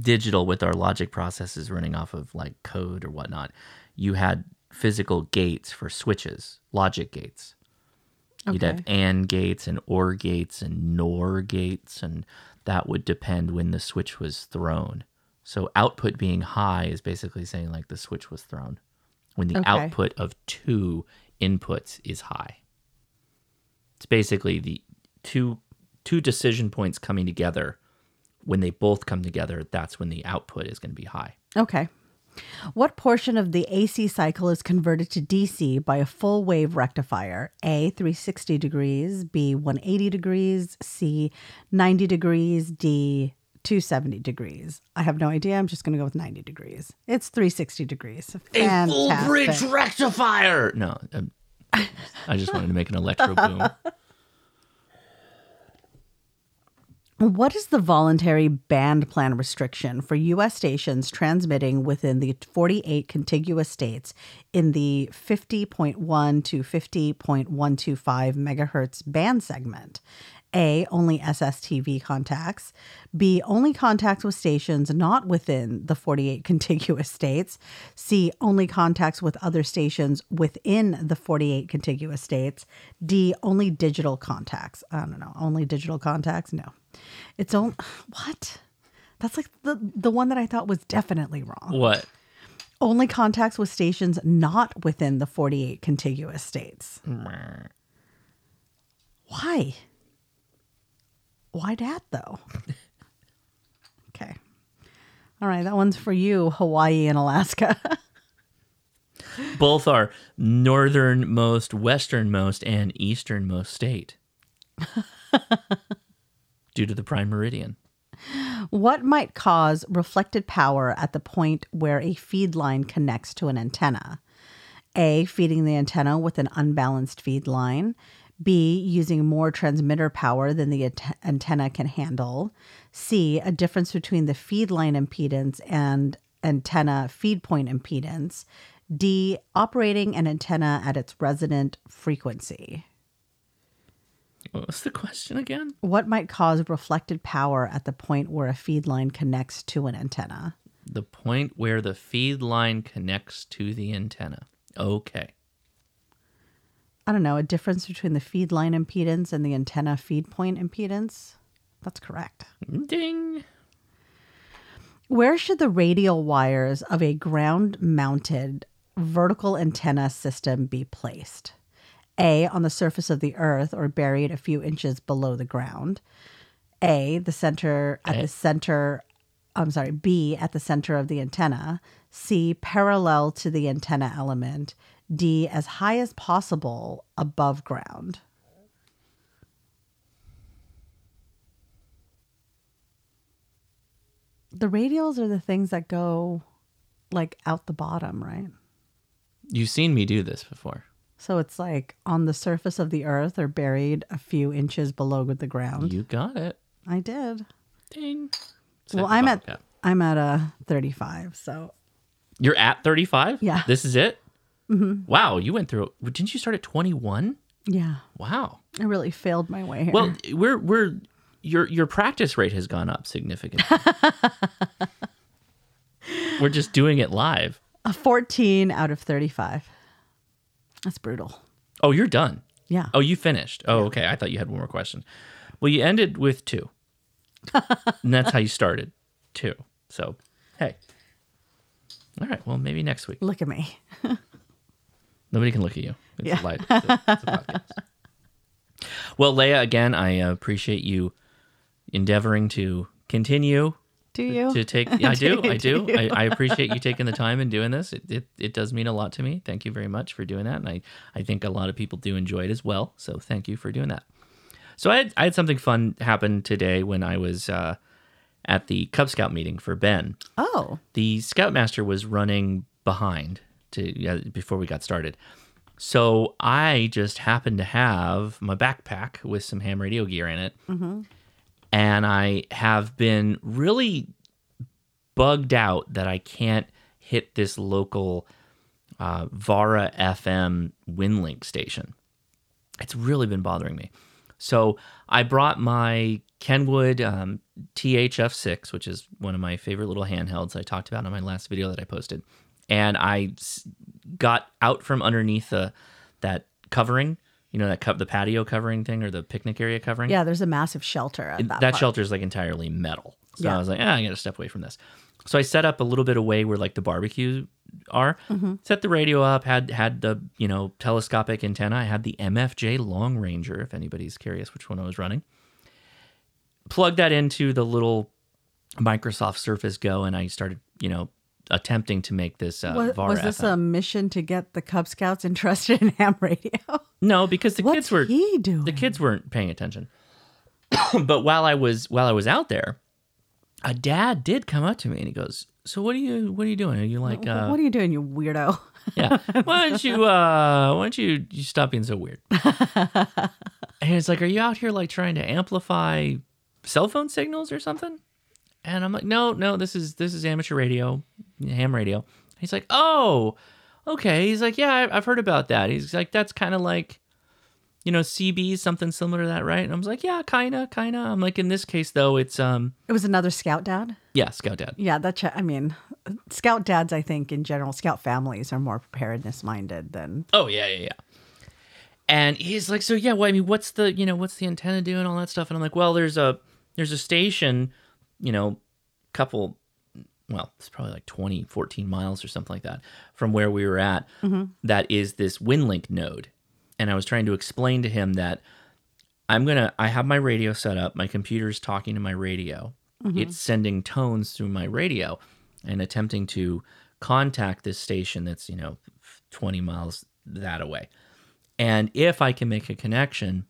digital with our logic processes running off of like code or whatnot, you had physical gates for switches, logic gates. Okay. You'd have AND gates and OR gates and NOR gates, and that would depend when the switch was thrown. So output being high is basically saying like the switch was thrown when the okay. output of two inputs is high. It's basically the two two decision points coming together. When they both come together, that's when the output is going to be high. Okay. What portion of the A C cycle is converted to D C by a full wave rectifier? A, three hundred sixty degrees, B, one hundred eighty degrees, C, ninety degrees, D, two hundred seventy degrees. I have no idea. I'm just going to go with ninety degrees. It's three hundred sixty degrees. Fantastic. A full bridge rectifier. No, um, I just wanted to make an electro boom. What is the voluntary band plan restriction for U S stations transmitting within the forty-eight contiguous states in the fifty point one to fifty point one two five megahertz band segment. A, only S S T V contacts. B, only contacts with stations not within the forty-eight contiguous states. C, only contacts with other stations within the forty-eight contiguous states. D, only digital contacts. I don't know. Only digital contacts? No. It's only... What? That's like the, the one that I thought was definitely wrong. What? Only contacts with stations not within the forty-eight contiguous states. Mm. Why? Why dat though? Okay. All right. That one's for you, Hawaii and Alaska. Both are northernmost, westernmost, and easternmost state due to the prime meridian. What might cause reflected power at the point where a feed line connects to an antenna? A, feeding the antenna with an unbalanced feed line. B, using more transmitter power than the at- antenna can handle. C, a difference between the feed line impedance and antenna feed point impedance. D, operating an antenna at its resonant frequency. What was the question again? What might cause reflected power at the point where a feed line connects to an antenna? The point where the feed line connects to the antenna. Okay. I don't know, a difference between the feed line impedance and the antenna feed point impedance? That's correct. Ding! Where should the radial wires of a ground-mounted vertical antenna system be placed? A, on the surface of the earth or buried a few inches below the ground. A, the center at the center, I'm sorry, B, at the center of the antenna. C, parallel to the antenna element. D, as high as possible above ground. The radials are the things that go like out the bottom, right? You've seen me do this before. So it's like on the surface of the earth or buried a few inches below the ground. You got it. I did. Ding. Set well, I'm at cap. I'm at a thirty-five. So you're at thirty-five? Yeah. This is it? Mm-hmm. Wow, you went through. Didn't you start at twenty-one? Yeah. Wow. I really failed my way here. Well, we're we're your your practice rate has gone up significantly. We're just doing it live. A fourteen out of thirty-five. That's brutal. Oh, you're done. Yeah. Oh, you finished. Oh, yeah. Okay. I thought you had one more question. Well, you ended with two. And that's how you started, two. So, hey. All right. Well, maybe next week. Look at me. Nobody can look at you. It's yeah. Live. It's a, it's a podcast. Well, Leia, again, I appreciate you endeavoring to continue. Do you? To take, I do, do I do. do. I, I appreciate you taking the time and doing this. It, it it does mean a lot to me. Thank you very much for doing that. And I, I think a lot of people do enjoy it as well. So thank you for doing that. So I had, I had something fun happen today when I was uh, at the Cub Scout meeting for Ben. Oh. The Scoutmaster was running behind to uh, before we got started. So I just happened to have my backpack with some ham radio gear in it. Mm-hmm. And I have been really bugged out that I can't hit this local uh, Vara F M Winlink station. It's really been bothering me. So I brought my Kenwood um, T H F six, which is one of my favorite little handhelds I talked about in my last video that I posted. And I got out from underneath the, that covering. You know, that co- the patio covering thing or the picnic area covering? Yeah, there's a massive shelter at that That part. Shelter is like entirely metal. So yeah. I was like, ah, I got to step away from this. So I set up a little bit away where like the barbecues are, mm-hmm. set the radio up, had had the, you know, telescopic antenna. I had the M F J Long Ranger, if anybody's curious which one I was running. Plugged that into the little Microsoft Surface Go and I started, you know, attempting to make this uh, was, Vara was this F M. A mission to get the Cub Scouts interested in ham radio? No, because the What's kids were he doing? The kids weren't paying attention. But while I was while I was out there, a dad did come up to me and he goes, "So what are you what are you doing? Are you like uh, what are you doing, you weirdo? Yeah, why don't you uh, why don't you, you stop being so weird?" And it's like, "Are you out here like trying to amplify cell phone signals or something?" And I'm like, no, no, this is this is amateur radio, ham radio. And he's like, oh, okay. He's like, yeah, I've heard about that. He's like, that's kind of like, you know, C B, something similar to that, right? And I was like, yeah, kinda, kinda. I'm like, in this case though, it's um, it was another Scout Dad. Yeah, Scout Dad. Yeah, that's. I mean, Scout Dads, I think in general, Scout families are more preparedness minded than. Oh yeah, yeah, yeah. And he's like, so yeah, well, I mean, what's the, you know, what's the antenna do and all that stuff? And I'm like, well, there's a there's a station, you know, couple. Well, it's probably like twenty, fourteen miles or something like that from where we were at. Mm-hmm. That is this WinLink node. And I was trying to explain to him that I'm going to, I have my radio set up. My computer's talking to my radio. Mm-hmm. It's sending tones through my radio and attempting to contact this station that's, you know, twenty miles that away. And if I can make a connection,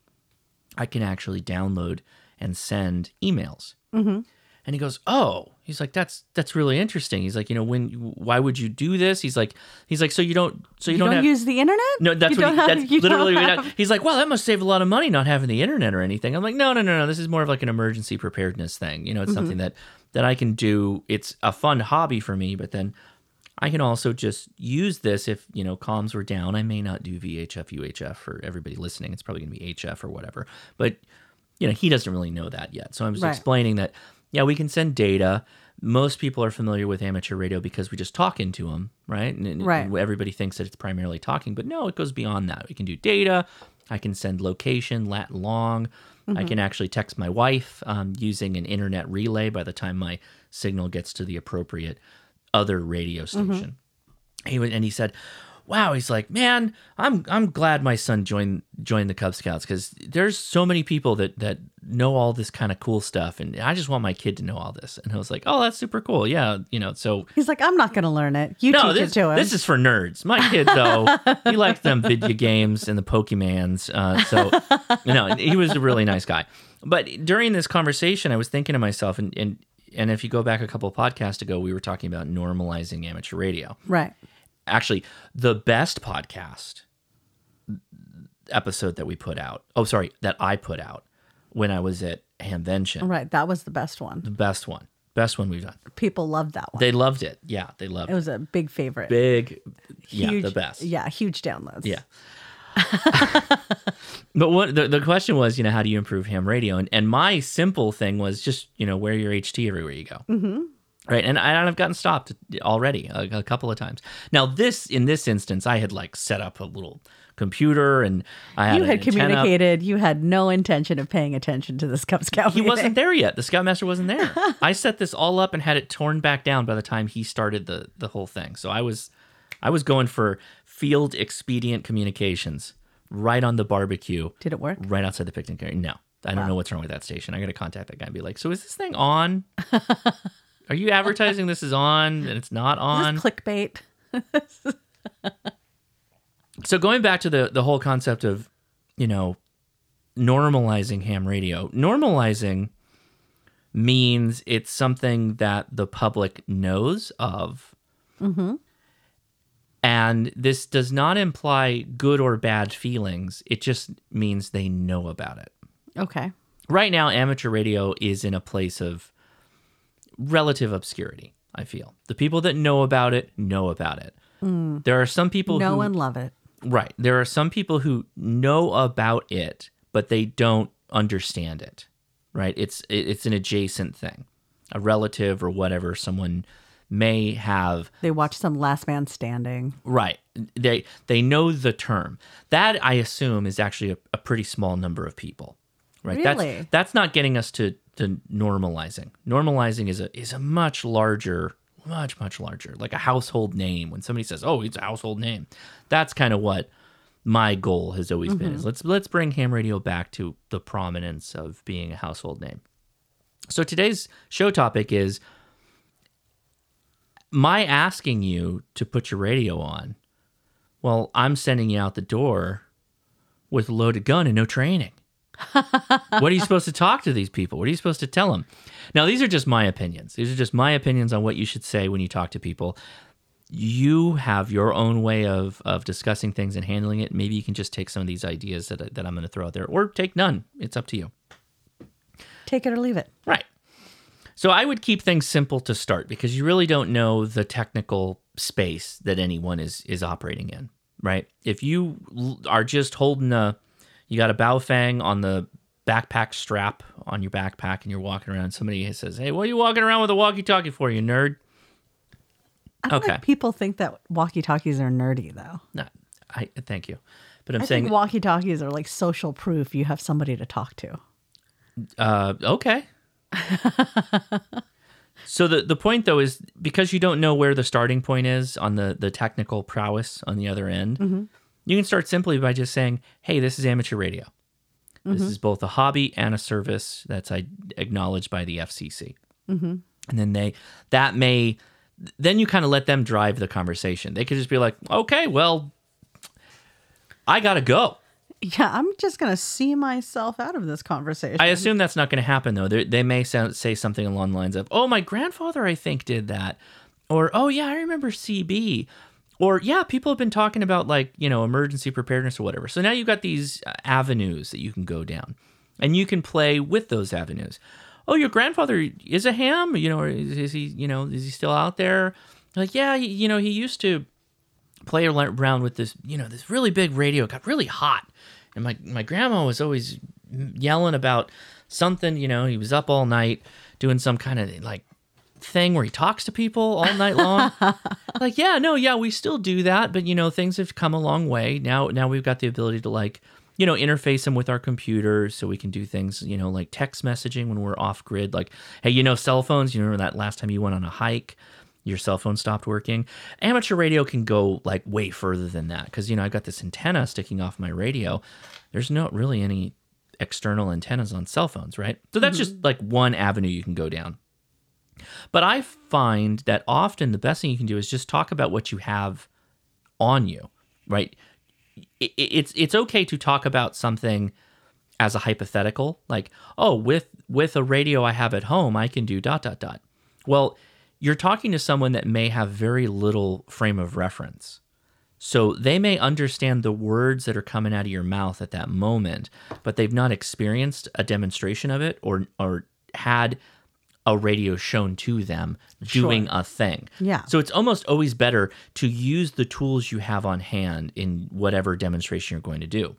I can actually download and send emails. Mm-hmm. And he goes, oh, he's like, that's, that's really interesting. He's like, you know, when, why would you do this? He's like, he's like, so you don't, so you, you don't, don't have, use the internet? No, that's you what he, have, that's literally what have... He's like, well, that must save a lot of money not having the internet or anything. I'm like, no, no, no, no. This is more of like an emergency preparedness thing. You know, it's mm-hmm. something that, that I can do. It's a fun hobby for me, but then I can also just use this if, you know, comms were down. I may not do V H F, U H F for everybody listening. It's probably gonna be H F or whatever, but you know, he doesn't really know that yet. So I'm just right. explaining that. Yeah, we can send data. Most people are familiar with amateur radio because we just talk into them, right? And, and, right. and everybody thinks that it's primarily talking, but no, it goes beyond that. We can do data. I can send location, lat long. Mm-hmm. I can actually text my wife um, using an internet relay by the time my signal gets to the appropriate other radio station. Mm-hmm. He went, and he said, wow, he's like, man, I'm I'm glad my son joined joined the Cub Scouts because there's so many people that that know all this kind of cool stuff, and I just want my kid to know all this. And I was like, oh, that's super cool, yeah, you know. So he's like, I'm not gonna learn it. You no, teach this, it to him. This is for nerds. My kid though, he likes them video games and the Pokemans. Uh, so you know, he was a really nice guy. But during this conversation, I was thinking to myself, and and and if you go back a couple of podcasts ago, we were talking about normalizing amateur radio, right? Actually, the best podcast episode that we put out. Oh, sorry, that I put out when I was at Hamvention. Right, that was the best one. The best one. Best one we've done. People loved that one. They loved it. Yeah, they loved it. It was a big favorite. Big, huge, yeah, the best. Yeah, huge downloads. Yeah. But what the, the question was, you know, how do you improve ham radio? And, and my simple thing was just, you know, wear your H T everywhere you go. Mm-hmm. Right, and I've gotten stopped already a, a couple of times. Now, this in this instance, I had like set up a little computer, and I had you had communicated. You had no intention of paying attention to this Cub Scout. He meeting. wasn't there yet. The Scoutmaster wasn't there. I set this all up and had it torn back down by the time he started the the whole thing. So I was, I was going for field expedient communications right on the barbecue. Did it work? Right outside the picnic area. No, I don't wow. know what's wrong with that station. I got to contact that guy and be like, so is this thing on? Are you advertising this is on and it's not on? This is clickbait. So going back to the, the whole concept of, you know, normalizing ham radio. Normalizing means it's something that the public knows of. Mm-hmm. And this does not imply good or bad feelings. It just means they know about it. Okay. Right now, amateur radio is in a place of relative obscurity, I feel. The people that know about it know about it. Mm. There are some people know who... Know and love it. Right. There are some people who know about it, but they don't understand it, right? It's it's an adjacent thing. A relative or whatever someone may have... They watch some Last Man Standing. Right. They they know the term. That, I assume, is actually a, a pretty small number of people, right? Really? That's, that's not getting us to... to normalizing. Normalizing is a is a much larger, much, much larger, like a household name. When somebody says, oh, it's a household name, that's kind of what my goal has always mm-hmm. been, is let's let's bring ham radio back to the prominence of being a household name. So today's show topic is my asking you to put your radio on. Well, I'm sending you out the door with a loaded gun and no training. What are you supposed to talk to these people? What are you supposed to tell them? Now, these are just my opinions. These are just my opinions on what you should say when you talk to people. You have your own way of of discussing things and handling it. Maybe you can just take some of these ideas that, that I'm going to throw out there, or take none. It's up to you. Take it or leave it. Right. So I would keep things simple to start, because you really don't know the technical space that anyone is is operating in, right? If you are just holding a, you got a Baofeng on the backpack strap on your backpack and you're walking around, somebody says, hey, what are you walking around with a walkie-talkie for, you nerd? I don't okay. think people think that walkie-talkies are nerdy, though. No, I thank you. But I'm I saying think walkie-talkies are like social proof you have somebody to talk to. Uh, okay. So the, the point, though, is because you don't know where the starting point is on the, the technical prowess on the other end, mm-hmm. you can start simply by just saying, hey, this is amateur radio. Mm-hmm. This is both a hobby and a service that's acknowledged by the F C C. Mm-hmm. And then they that may... Then you kind of let them drive the conversation. They could just be like, okay, well, I got to go. Yeah, I'm just going to see myself out of this conversation. I assume that's not going to happen, though. They're, they may sound, say something along the lines of, oh, my grandfather, I think, did that. Or, oh, yeah, I remember C B. Or, yeah, people have been talking about, like, you know, emergency preparedness or whatever. So now you've got these avenues that you can go down. And you can play with those avenues. Oh, your grandfather is a ham, you know, or is, is he, you know, is he still out there? Like, yeah, he, you know, he used to play around with this, you know, this really big radio. It got really hot. And my, my grandma was always yelling about something, you know, he was up all night doing some kind of like thing where he talks to people all night long. Like, yeah, no, yeah, we still do that. But, you know, things have come a long way. Now, now we've got the ability to like, you know, interface them with our computers so we can do things, you know, like text messaging when we're off grid. Like, hey, you know, cell phones, you remember that last time you went on a hike, your cell phone stopped working. Amateur radio can go like way further than that because, you know, I've got this antenna sticking off my radio. There's not really any external antennas on cell phones, right? So that's mm-hmm. just like one avenue you can go down. But I find that often the best thing you can do is just talk about what you have on you, right? It's it's okay to talk about something as a hypothetical, like, oh, with with a radio I have at home, I can do dot, dot, dot. Well, you're talking to someone that may have very little frame of reference. So they may understand the words that are coming out of your mouth at that moment, but they've not experienced a demonstration of it or or had a radio shown to them doing sure. a thing. Yeah. So it's almost always better to use the tools you have on hand in whatever demonstration you're going to do.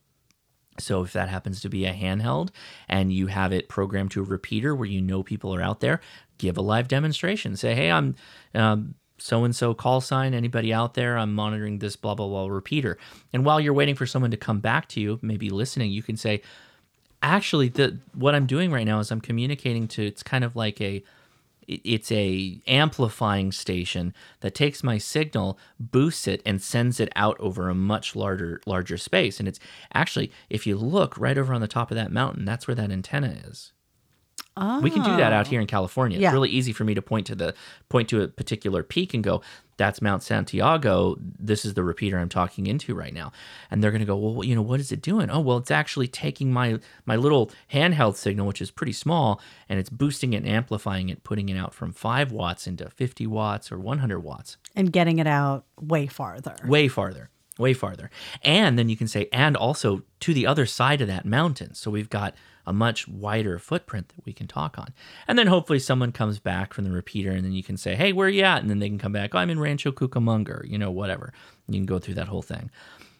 So if that happens to be a handheld and you have it programmed to a repeater where you know people are out there, give a live demonstration. Say, hey, I'm um, so-and-so call sign, anybody out there? I'm monitoring this blah, blah, blah repeater. And while you're waiting for someone to come back to you, maybe listening, you can say, actually, the, what I'm doing right now is I'm communicating to, it's kind of like a, it's a amplifying station that takes my signal, boosts it, and sends it out over a much larger larger space. And it's actually, if you look right over on the top of that mountain, that's where that antenna is. Oh. We can do that out here in California. Yeah. It's really easy for me to point to the point to a particular peak and go, that's Mount Santiago. This is the repeater I'm talking into right now. And they're going to go, well, you know, what is it doing? Oh, well, it's actually taking my my little handheld signal, which is pretty small, and it's boosting it and amplifying it, putting it out from five watts into fifty watts or one hundred watts. And getting it out way farther. Way farther. Way farther. And then you can say, and also to the other side of that mountain. So we've got a much wider footprint that we can talk on. And then hopefully someone comes back from the repeater and then you can say, hey, where are you at? And then they can come back, oh, I'm in Rancho Cucamonga, or, you know, whatever. And you can go through that whole thing.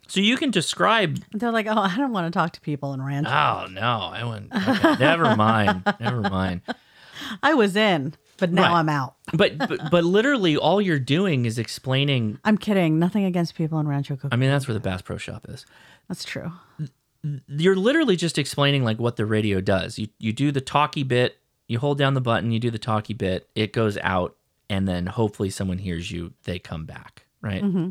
So you can describe. They're like, oh, I don't want to talk to people in Rancho. Oh, no, I wouldn't. Okay, never mind. Never mind. I was in. But now right. I'm out. but, but but literally all you're doing is explaining. I'm kidding. Nothing against people in Rancho Cucamonga. I mean, that's where the Bass Pro Shop is. That's true. You're literally just explaining like what the radio does. You you do the talkie bit. You hold down the button. You do the talkie bit. It goes out, and then hopefully someone hears you. They come back, right? Mm-hmm.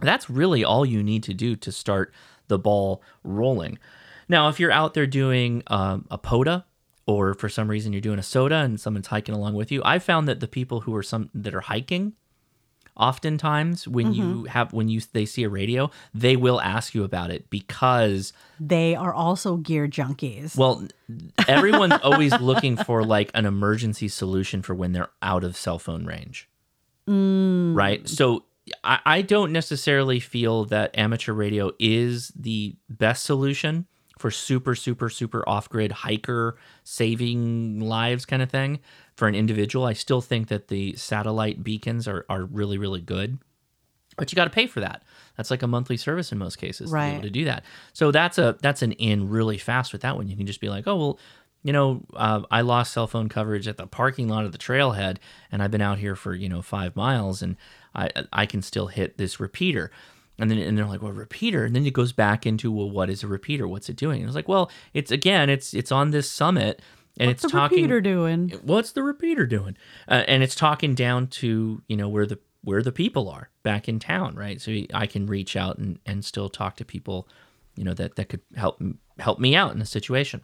That's really all you need to do to start the ball rolling. Now, if you're out there doing um, a POTA, or for some reason you're doing a soda and someone's hiking along with you, I found that the people who are some that are hiking, oftentimes when mm-hmm. you have when you they see a radio, they will ask you about it because they are also gear junkies. Well, everyone's always looking for like an emergency solution for when they're out of cell phone range, mm. right? So I, I don't necessarily feel that amateur radio is the best solution for super, super, super off-grid hiker saving lives kind of thing for an individual. I still think that the satellite beacons are, are really, really good. But you got to pay for that. That's like a monthly service in most cases, right, to be able to do that. So that's a that's an in really fast with that one. You can just be like, oh, well, you know, uh, I lost cell phone coverage at the parking lot of the trailhead, and I've been out here for, you know, five miles, and I I can still hit this repeater. And then and they're like, well, repeater. And then it goes back into, well, what is a repeater? What's it doing? And it's like, well, it's again, it's it's on this summit. And what's it's talking. What's the repeater doing? What's the repeater doing? Uh, and it's talking down to, you know, where the where the people are back in town, right? So I can reach out and, and still talk to people, you know, that, that could help help me out in a situation.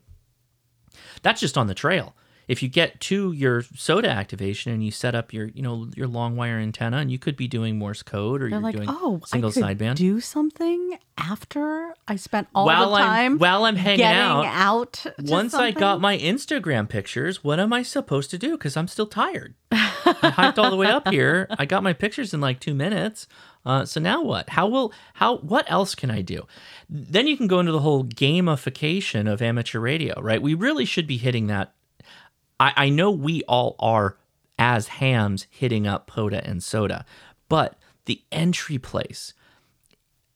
That's just on the trail. If you get to your soda activation and you set up your, you know, your long wire antenna, and you could be doing Morse code, or they're you're like, doing oh, single sideband. Do something after I spent all while the time I'm, while I'm hanging getting out. out once something. I got my Instagram pictures, what am I supposed to do? Because I'm still tired. I hiked all the way up here. I got my pictures in like two minutes. Uh, so now what? How will how? What else can I do? Then you can go into the whole gamification of amateur radio, right? We really should be hitting that. I know we all are, as hams, hitting up POTA and SOTA, but the entry place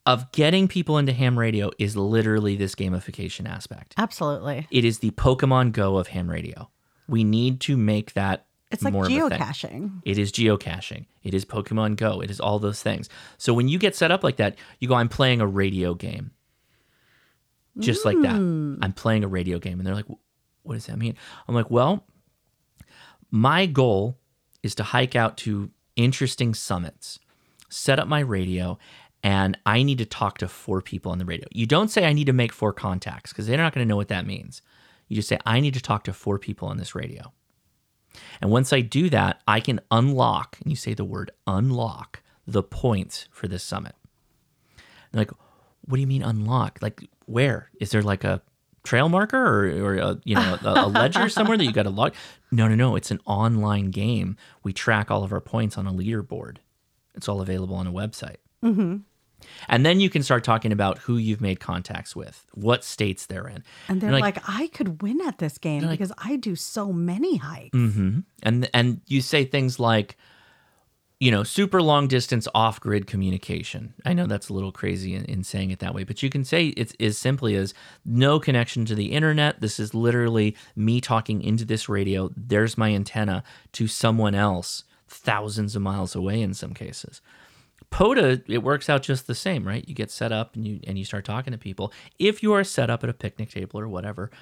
of getting people into ham radio is literally this gamification aspect. Absolutely. It is the Pokemon Go of ham radio. We need to make that it's more like geocaching. Of a thing. It is geocaching. It is Pokemon Go. It is all those things. So when you get set up like that, you go, I'm playing a radio game. Just mm. like that. I'm playing a radio game. And they're like, what does that mean? I'm like, well, my goal is to hike out to interesting summits, set up my radio, and I need to talk to four people on the radio. You don't say I need to make four contacts because they're not going to know what that means. You just say I need to talk to four people on this radio. And once I do that, I can unlock, and you say the word unlock, the points for this summit. And like, what do you mean unlock? Like where? Is there like a trail marker or, or a, you know, a, a ledger somewhere that you got to log? No, no, no. It's an online game. We track all of our points on a leaderboard. It's all available on a website. Mm-hmm. And then you can start talking about who you've made contacts with, what states they're in. And they're and like, like, I could win at this game because like, I do so many hikes. Mm-hmm. And and you say things like, you know, super long distance off-grid communication. I know that's a little crazy in, in saying it that way, but you can say it's as simply as no connection to the internet. This is literally me talking into this radio. There's my antenna to someone else thousands of miles away in some cases. POTA, it works out just the same, right? You get set up and you and you start talking to people. If you are set up at a picnic table or whatever.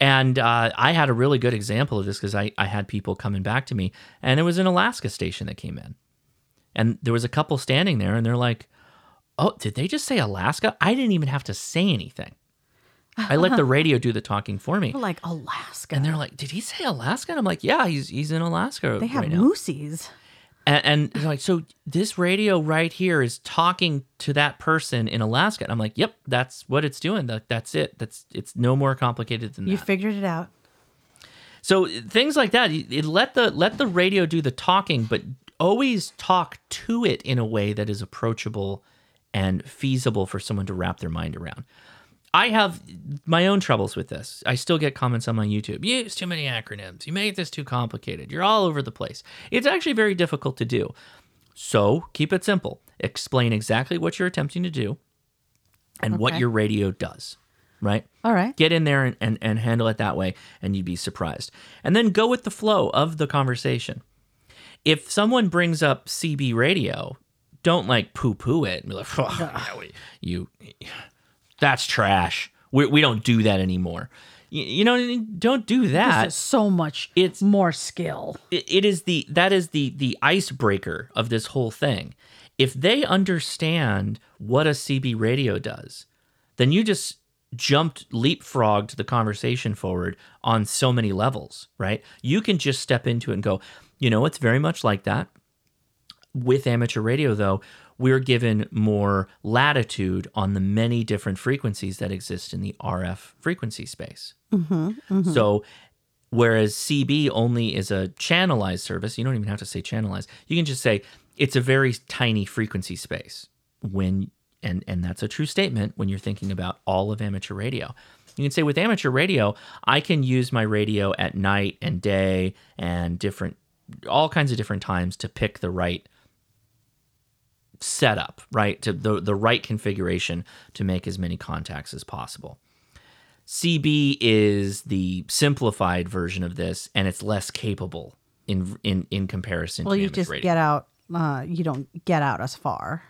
And uh, I had a really good example of this because I, I had people coming back to me, and it was an Alaska station that came in. And there was a couple standing there, and they're like, oh, did they just say Alaska? I didn't even have to say anything. I let the radio do the talking for me. Like, Alaska. And they're like, did he say Alaska? And I'm like, yeah, he's he's in Alaska. They have right now. Moosies. And, and they're like, so this radio right here is talking to that person in Alaska. And I'm like, yep, that's what it's doing. That, that's it. That's It's no more complicated than that. You figured it out. So things like that, it, it let the let the radio do the talking, but always talk to it in a way that is approachable and feasible for someone to wrap their mind around. I have my own troubles with this. I still get comments on my YouTube. You use too many acronyms. You made this too complicated. You're all over the place. It's actually very difficult to do. So keep it simple. Explain exactly what you're attempting to do and okay. what your radio does, right? All right. Get in there and, and, and handle it that way, and you'd be surprised. And then go with the flow of the conversation. If someone brings up C B radio, don't like poo-poo it and be like, oh, yeah, we, you, that's trash. We we don't do that anymore. You, you know, don't do that. This is so much. It's more skill. It, it is the that is the the icebreaker of this whole thing. If they understand what a C B radio does, then you just jumped, leapfrogged the conversation forward on so many levels, right? You can just step into it and go. You know, it's very much like that. With amateur radio, though, we're given more latitude on the many different frequencies that exist in the R F frequency space. Mm-hmm, mm-hmm. So whereas C B only is a channelized service, you don't even have to say channelized. You can just say it's a very tiny frequency space when, and, and that's a true statement when you're thinking about all of amateur radio. You can say with amateur radio, I can use my radio at night and day and different, all kinds of different times to pick the right setup, right? To the, the right configuration to make as many contacts as possible. C B is the simplified version of this, and it's less capable in in, in comparison well, to amateur radio. Well, you just radio. get out. Uh, you don't get out as far.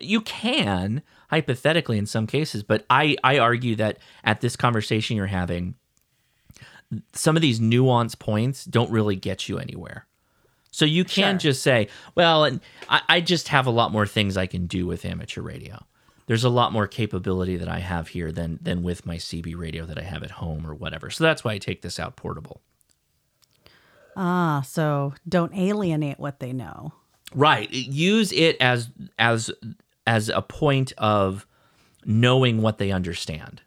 You can, hypothetically, in some cases, but I, I argue that at this conversation you're having, some of these nuance points don't really get you anywhere. So you can sure. just say, well, and I, I just have a lot more things I can do with amateur radio. There's a lot more capability that I have here than than with my C B radio that I have at home or whatever. So that's why I take this out portable. Ah, so don't alienate what they know. Right. Use it as as as a point of knowing what they understand.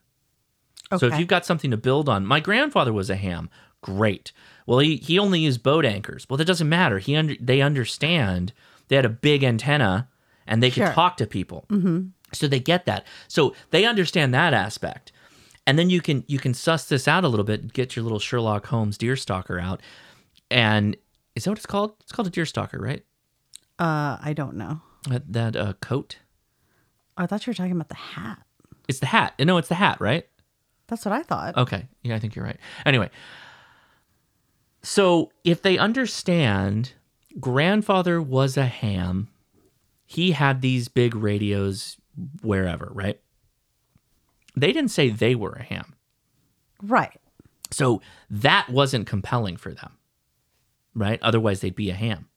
Okay. So if you've got something to build on, my grandfather was a ham. Great. Well, he, he only used boat anchors. Well, that doesn't matter. He under, they understand. They had a big antenna and they sure. could talk to people. Mm-hmm. So they get that. So they understand that aspect. And then you can you can suss this out a little bit and get your little Sherlock Holmes deerstalker out. And is that what it's called? It's called a deerstalker, right? Uh, I don't know. That, that uh, coat? I thought you were talking about the hat. It's the hat. No, it's the hat, right? That's what I thought. Okay. Yeah, I think you're right. Anyway. So if they understand grandfather was a ham, he had these big radios wherever, right? They didn't say they were a ham. Right. So that wasn't compelling for them, right? Otherwise, they'd be a ham.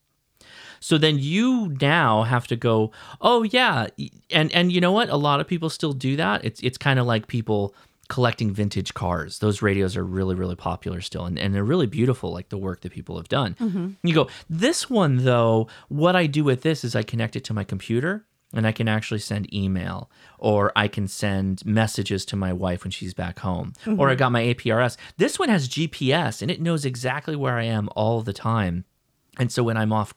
So then you now have to go, oh, yeah. And and you know what? A lot of people still do that. It's it's kind of like people collecting vintage cars. Those radios are really, really popular still. And, and they're really beautiful, like the work that people have done. Mm-hmm. You go, this one, though, what I do with this is I connect it to my computer and I can actually send email, or I can send messages to my wife when she's back home, mm-hmm. or I got my A P R S. This one has G P S and it knows exactly where I am all the time. And so when I'm off,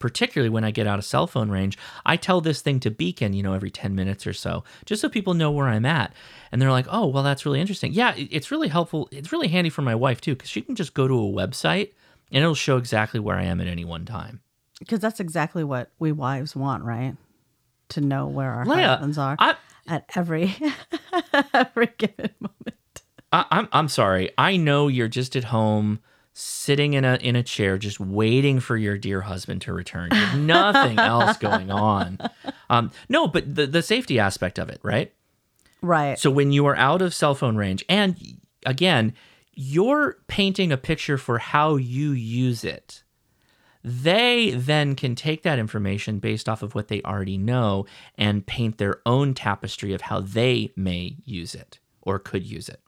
particularly when I get out of cell phone range, I tell this thing to beacon, you know, every ten minutes or so, just so people know where I'm at. And they're like, oh, well, that's really interesting. Yeah, it's really helpful. It's really handy for my wife, too, because she can just go to a website and it'll show exactly where I am at any one time. Because that's exactly what we wives want, right? To know where our Leia, husbands are I, at every, every given moment. I, I'm I'm sorry. I know you're just at home, sitting in a in a chair, just waiting for your dear husband to return. You have nothing else going on. Um, no, but the, the safety aspect of it, right? Right. So when you are out of cell phone range, and again, you're painting a picture for how you use it. They then can take that information based off of what they already know and paint their own tapestry of how they may use it or could use it.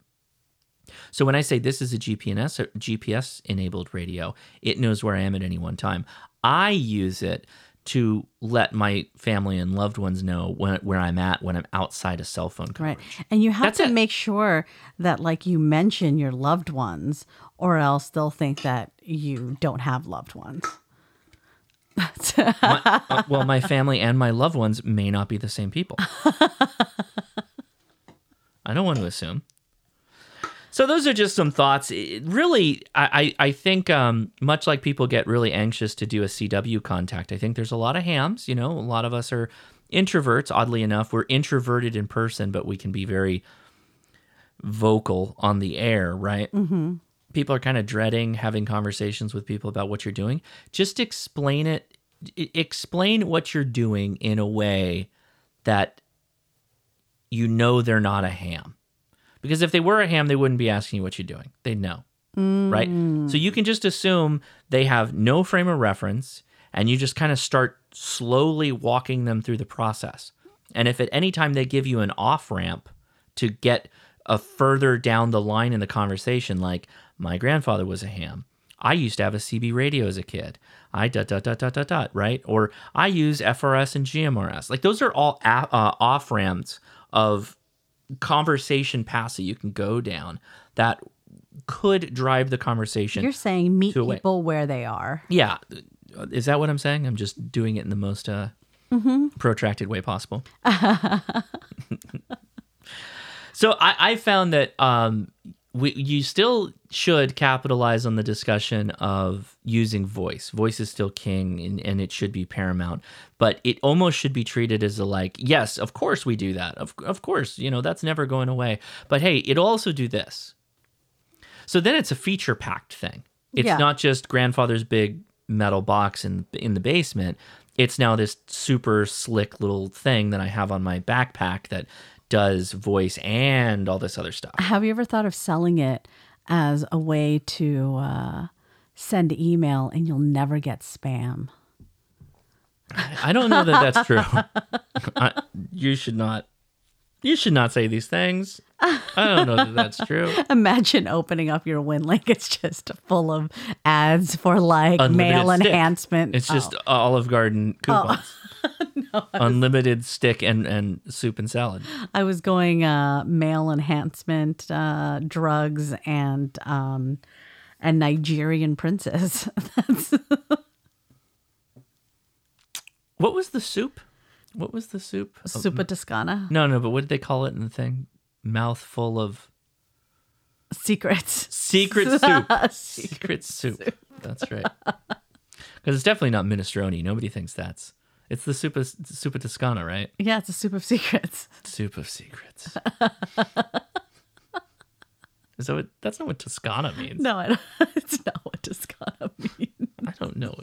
So when I say this is a G P S G P S-enabled radio, it knows where I am at any one time. I use it to let my family and loved ones know when, where I'm at when I'm outside of cell phone coverage. Right, and you have That's to it. make sure that, like, you mention your loved ones, or else they'll think that you don't have loved ones. my, uh, well, my family and my loved ones may not be the same people. I don't want to assume. So those are just some thoughts. It really, I, I think um, much like people get really anxious to do a C W contact, I think there's a lot of hams. You know, a lot of us are introverts, oddly enough. We're introverted in person, but we can be very vocal on the air, right? Mm-hmm. People are kind of dreading having conversations with people about what you're doing. Just explain it. Explain what you're doing in a way that you know they're not a ham. Because if they were a ham, they wouldn't be asking you what you're doing. They'd know, mm. right? So you can just assume they have no frame of reference, and you just kind of start slowly walking them through the process. And if at any time they give you an off-ramp to get a further down the line in the conversation, like, my grandfather was a ham. I used to have a C B radio as a kid. I dot, dot, dot, dot, dot, dot, right? Or I use F R S and G M R S. Like, those are all a- uh, off-ramps of conversation paths that you can go down that could drive the conversation. You're saying meet people where they are. Yeah. Is that what I'm saying? I'm just doing it in the most uh, mm-hmm. protracted way possible. So I, I found that um, we, you still should capitalize on the discussion of using voice. Voice is still king, and, and it should be paramount. But it almost should be treated as a like, yes, of course we do that. Of, of course, you know, that's never going away. But hey, it'll also do this. So then it's a feature-packed thing. It's yeah. not just grandfather's big metal box in in the basement. It's now this super slick little thing that I have on my backpack that does voice and all this other stuff. Have you ever thought of selling it as a way to uh, send email and you'll never get spam? I don't know that that's true. I, you should not. You should not say these things. I don't know that that's true. Imagine opening up your WinLink. It's just full of ads for like unlimited mail stick. Enhancement. It's oh. just Olive Garden coupons. Oh. no, Unlimited was... stick and, and soup and salad. I was going uh, mail enhancement, uh, drugs, and um, a Nigerian princess. That's... What was the soup? What was the soup? Soupa Toscana. No, no, but what did they call it in the thing? Mouthful of... Secrets. Secret soup. Secret, Secret soup. soup. That's right. Because it's definitely not minestrone. Nobody thinks that's... It's the soup of, Soupa Toscana, right? Yeah, it's a soup of secrets. Soup of secrets. Is that what, that's not what Toscana means. No, I don't, it's not what Toscana means. I don't know.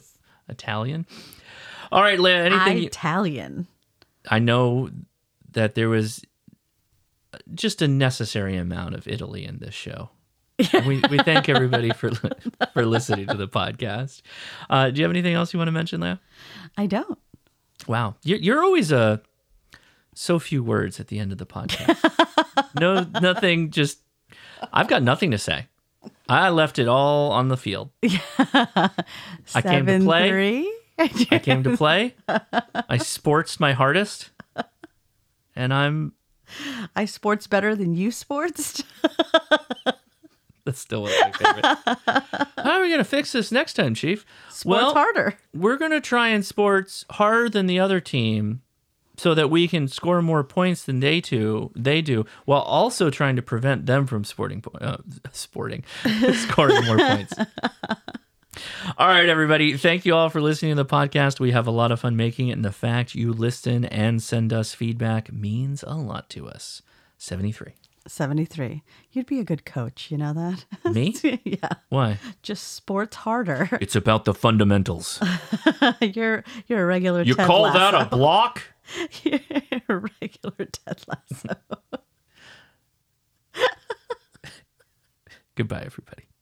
Italian? All right, Leah, anything... You, Italian. I know that there was just a necessary amount of Italy in this show. we, we thank everybody for for listening to the podcast. Uh, do you have anything else you want to mention, Leah? I don't. Wow. You're, you're always a... So few words at the end of the podcast. no, nothing, just... I've got nothing to say. I left it all on the field. I came to play. Three. I came to play. I sports my hardest. And I'm... I sports better than you sports. That's still one of my favorite. How are we going to fix this next time, Chief? Sports well, harder. We're going to try and sports harder than the other team so that we can score more points than they do, they do while also trying to prevent them from sporting, po- uh, sporting, scoring more points. All right, everybody. Thank you all for listening to the podcast. We have a lot of fun making it, and the fact you listen and send us feedback means a lot to us. seventy-three. seventy-three. You'd be a good coach, you know that? Me? Yeah. Why? Just sports harder. It's about the fundamentals. you're you're a regular you Ted Lasso. You call that a block? You're a regular Ted Lasso. Goodbye, everybody.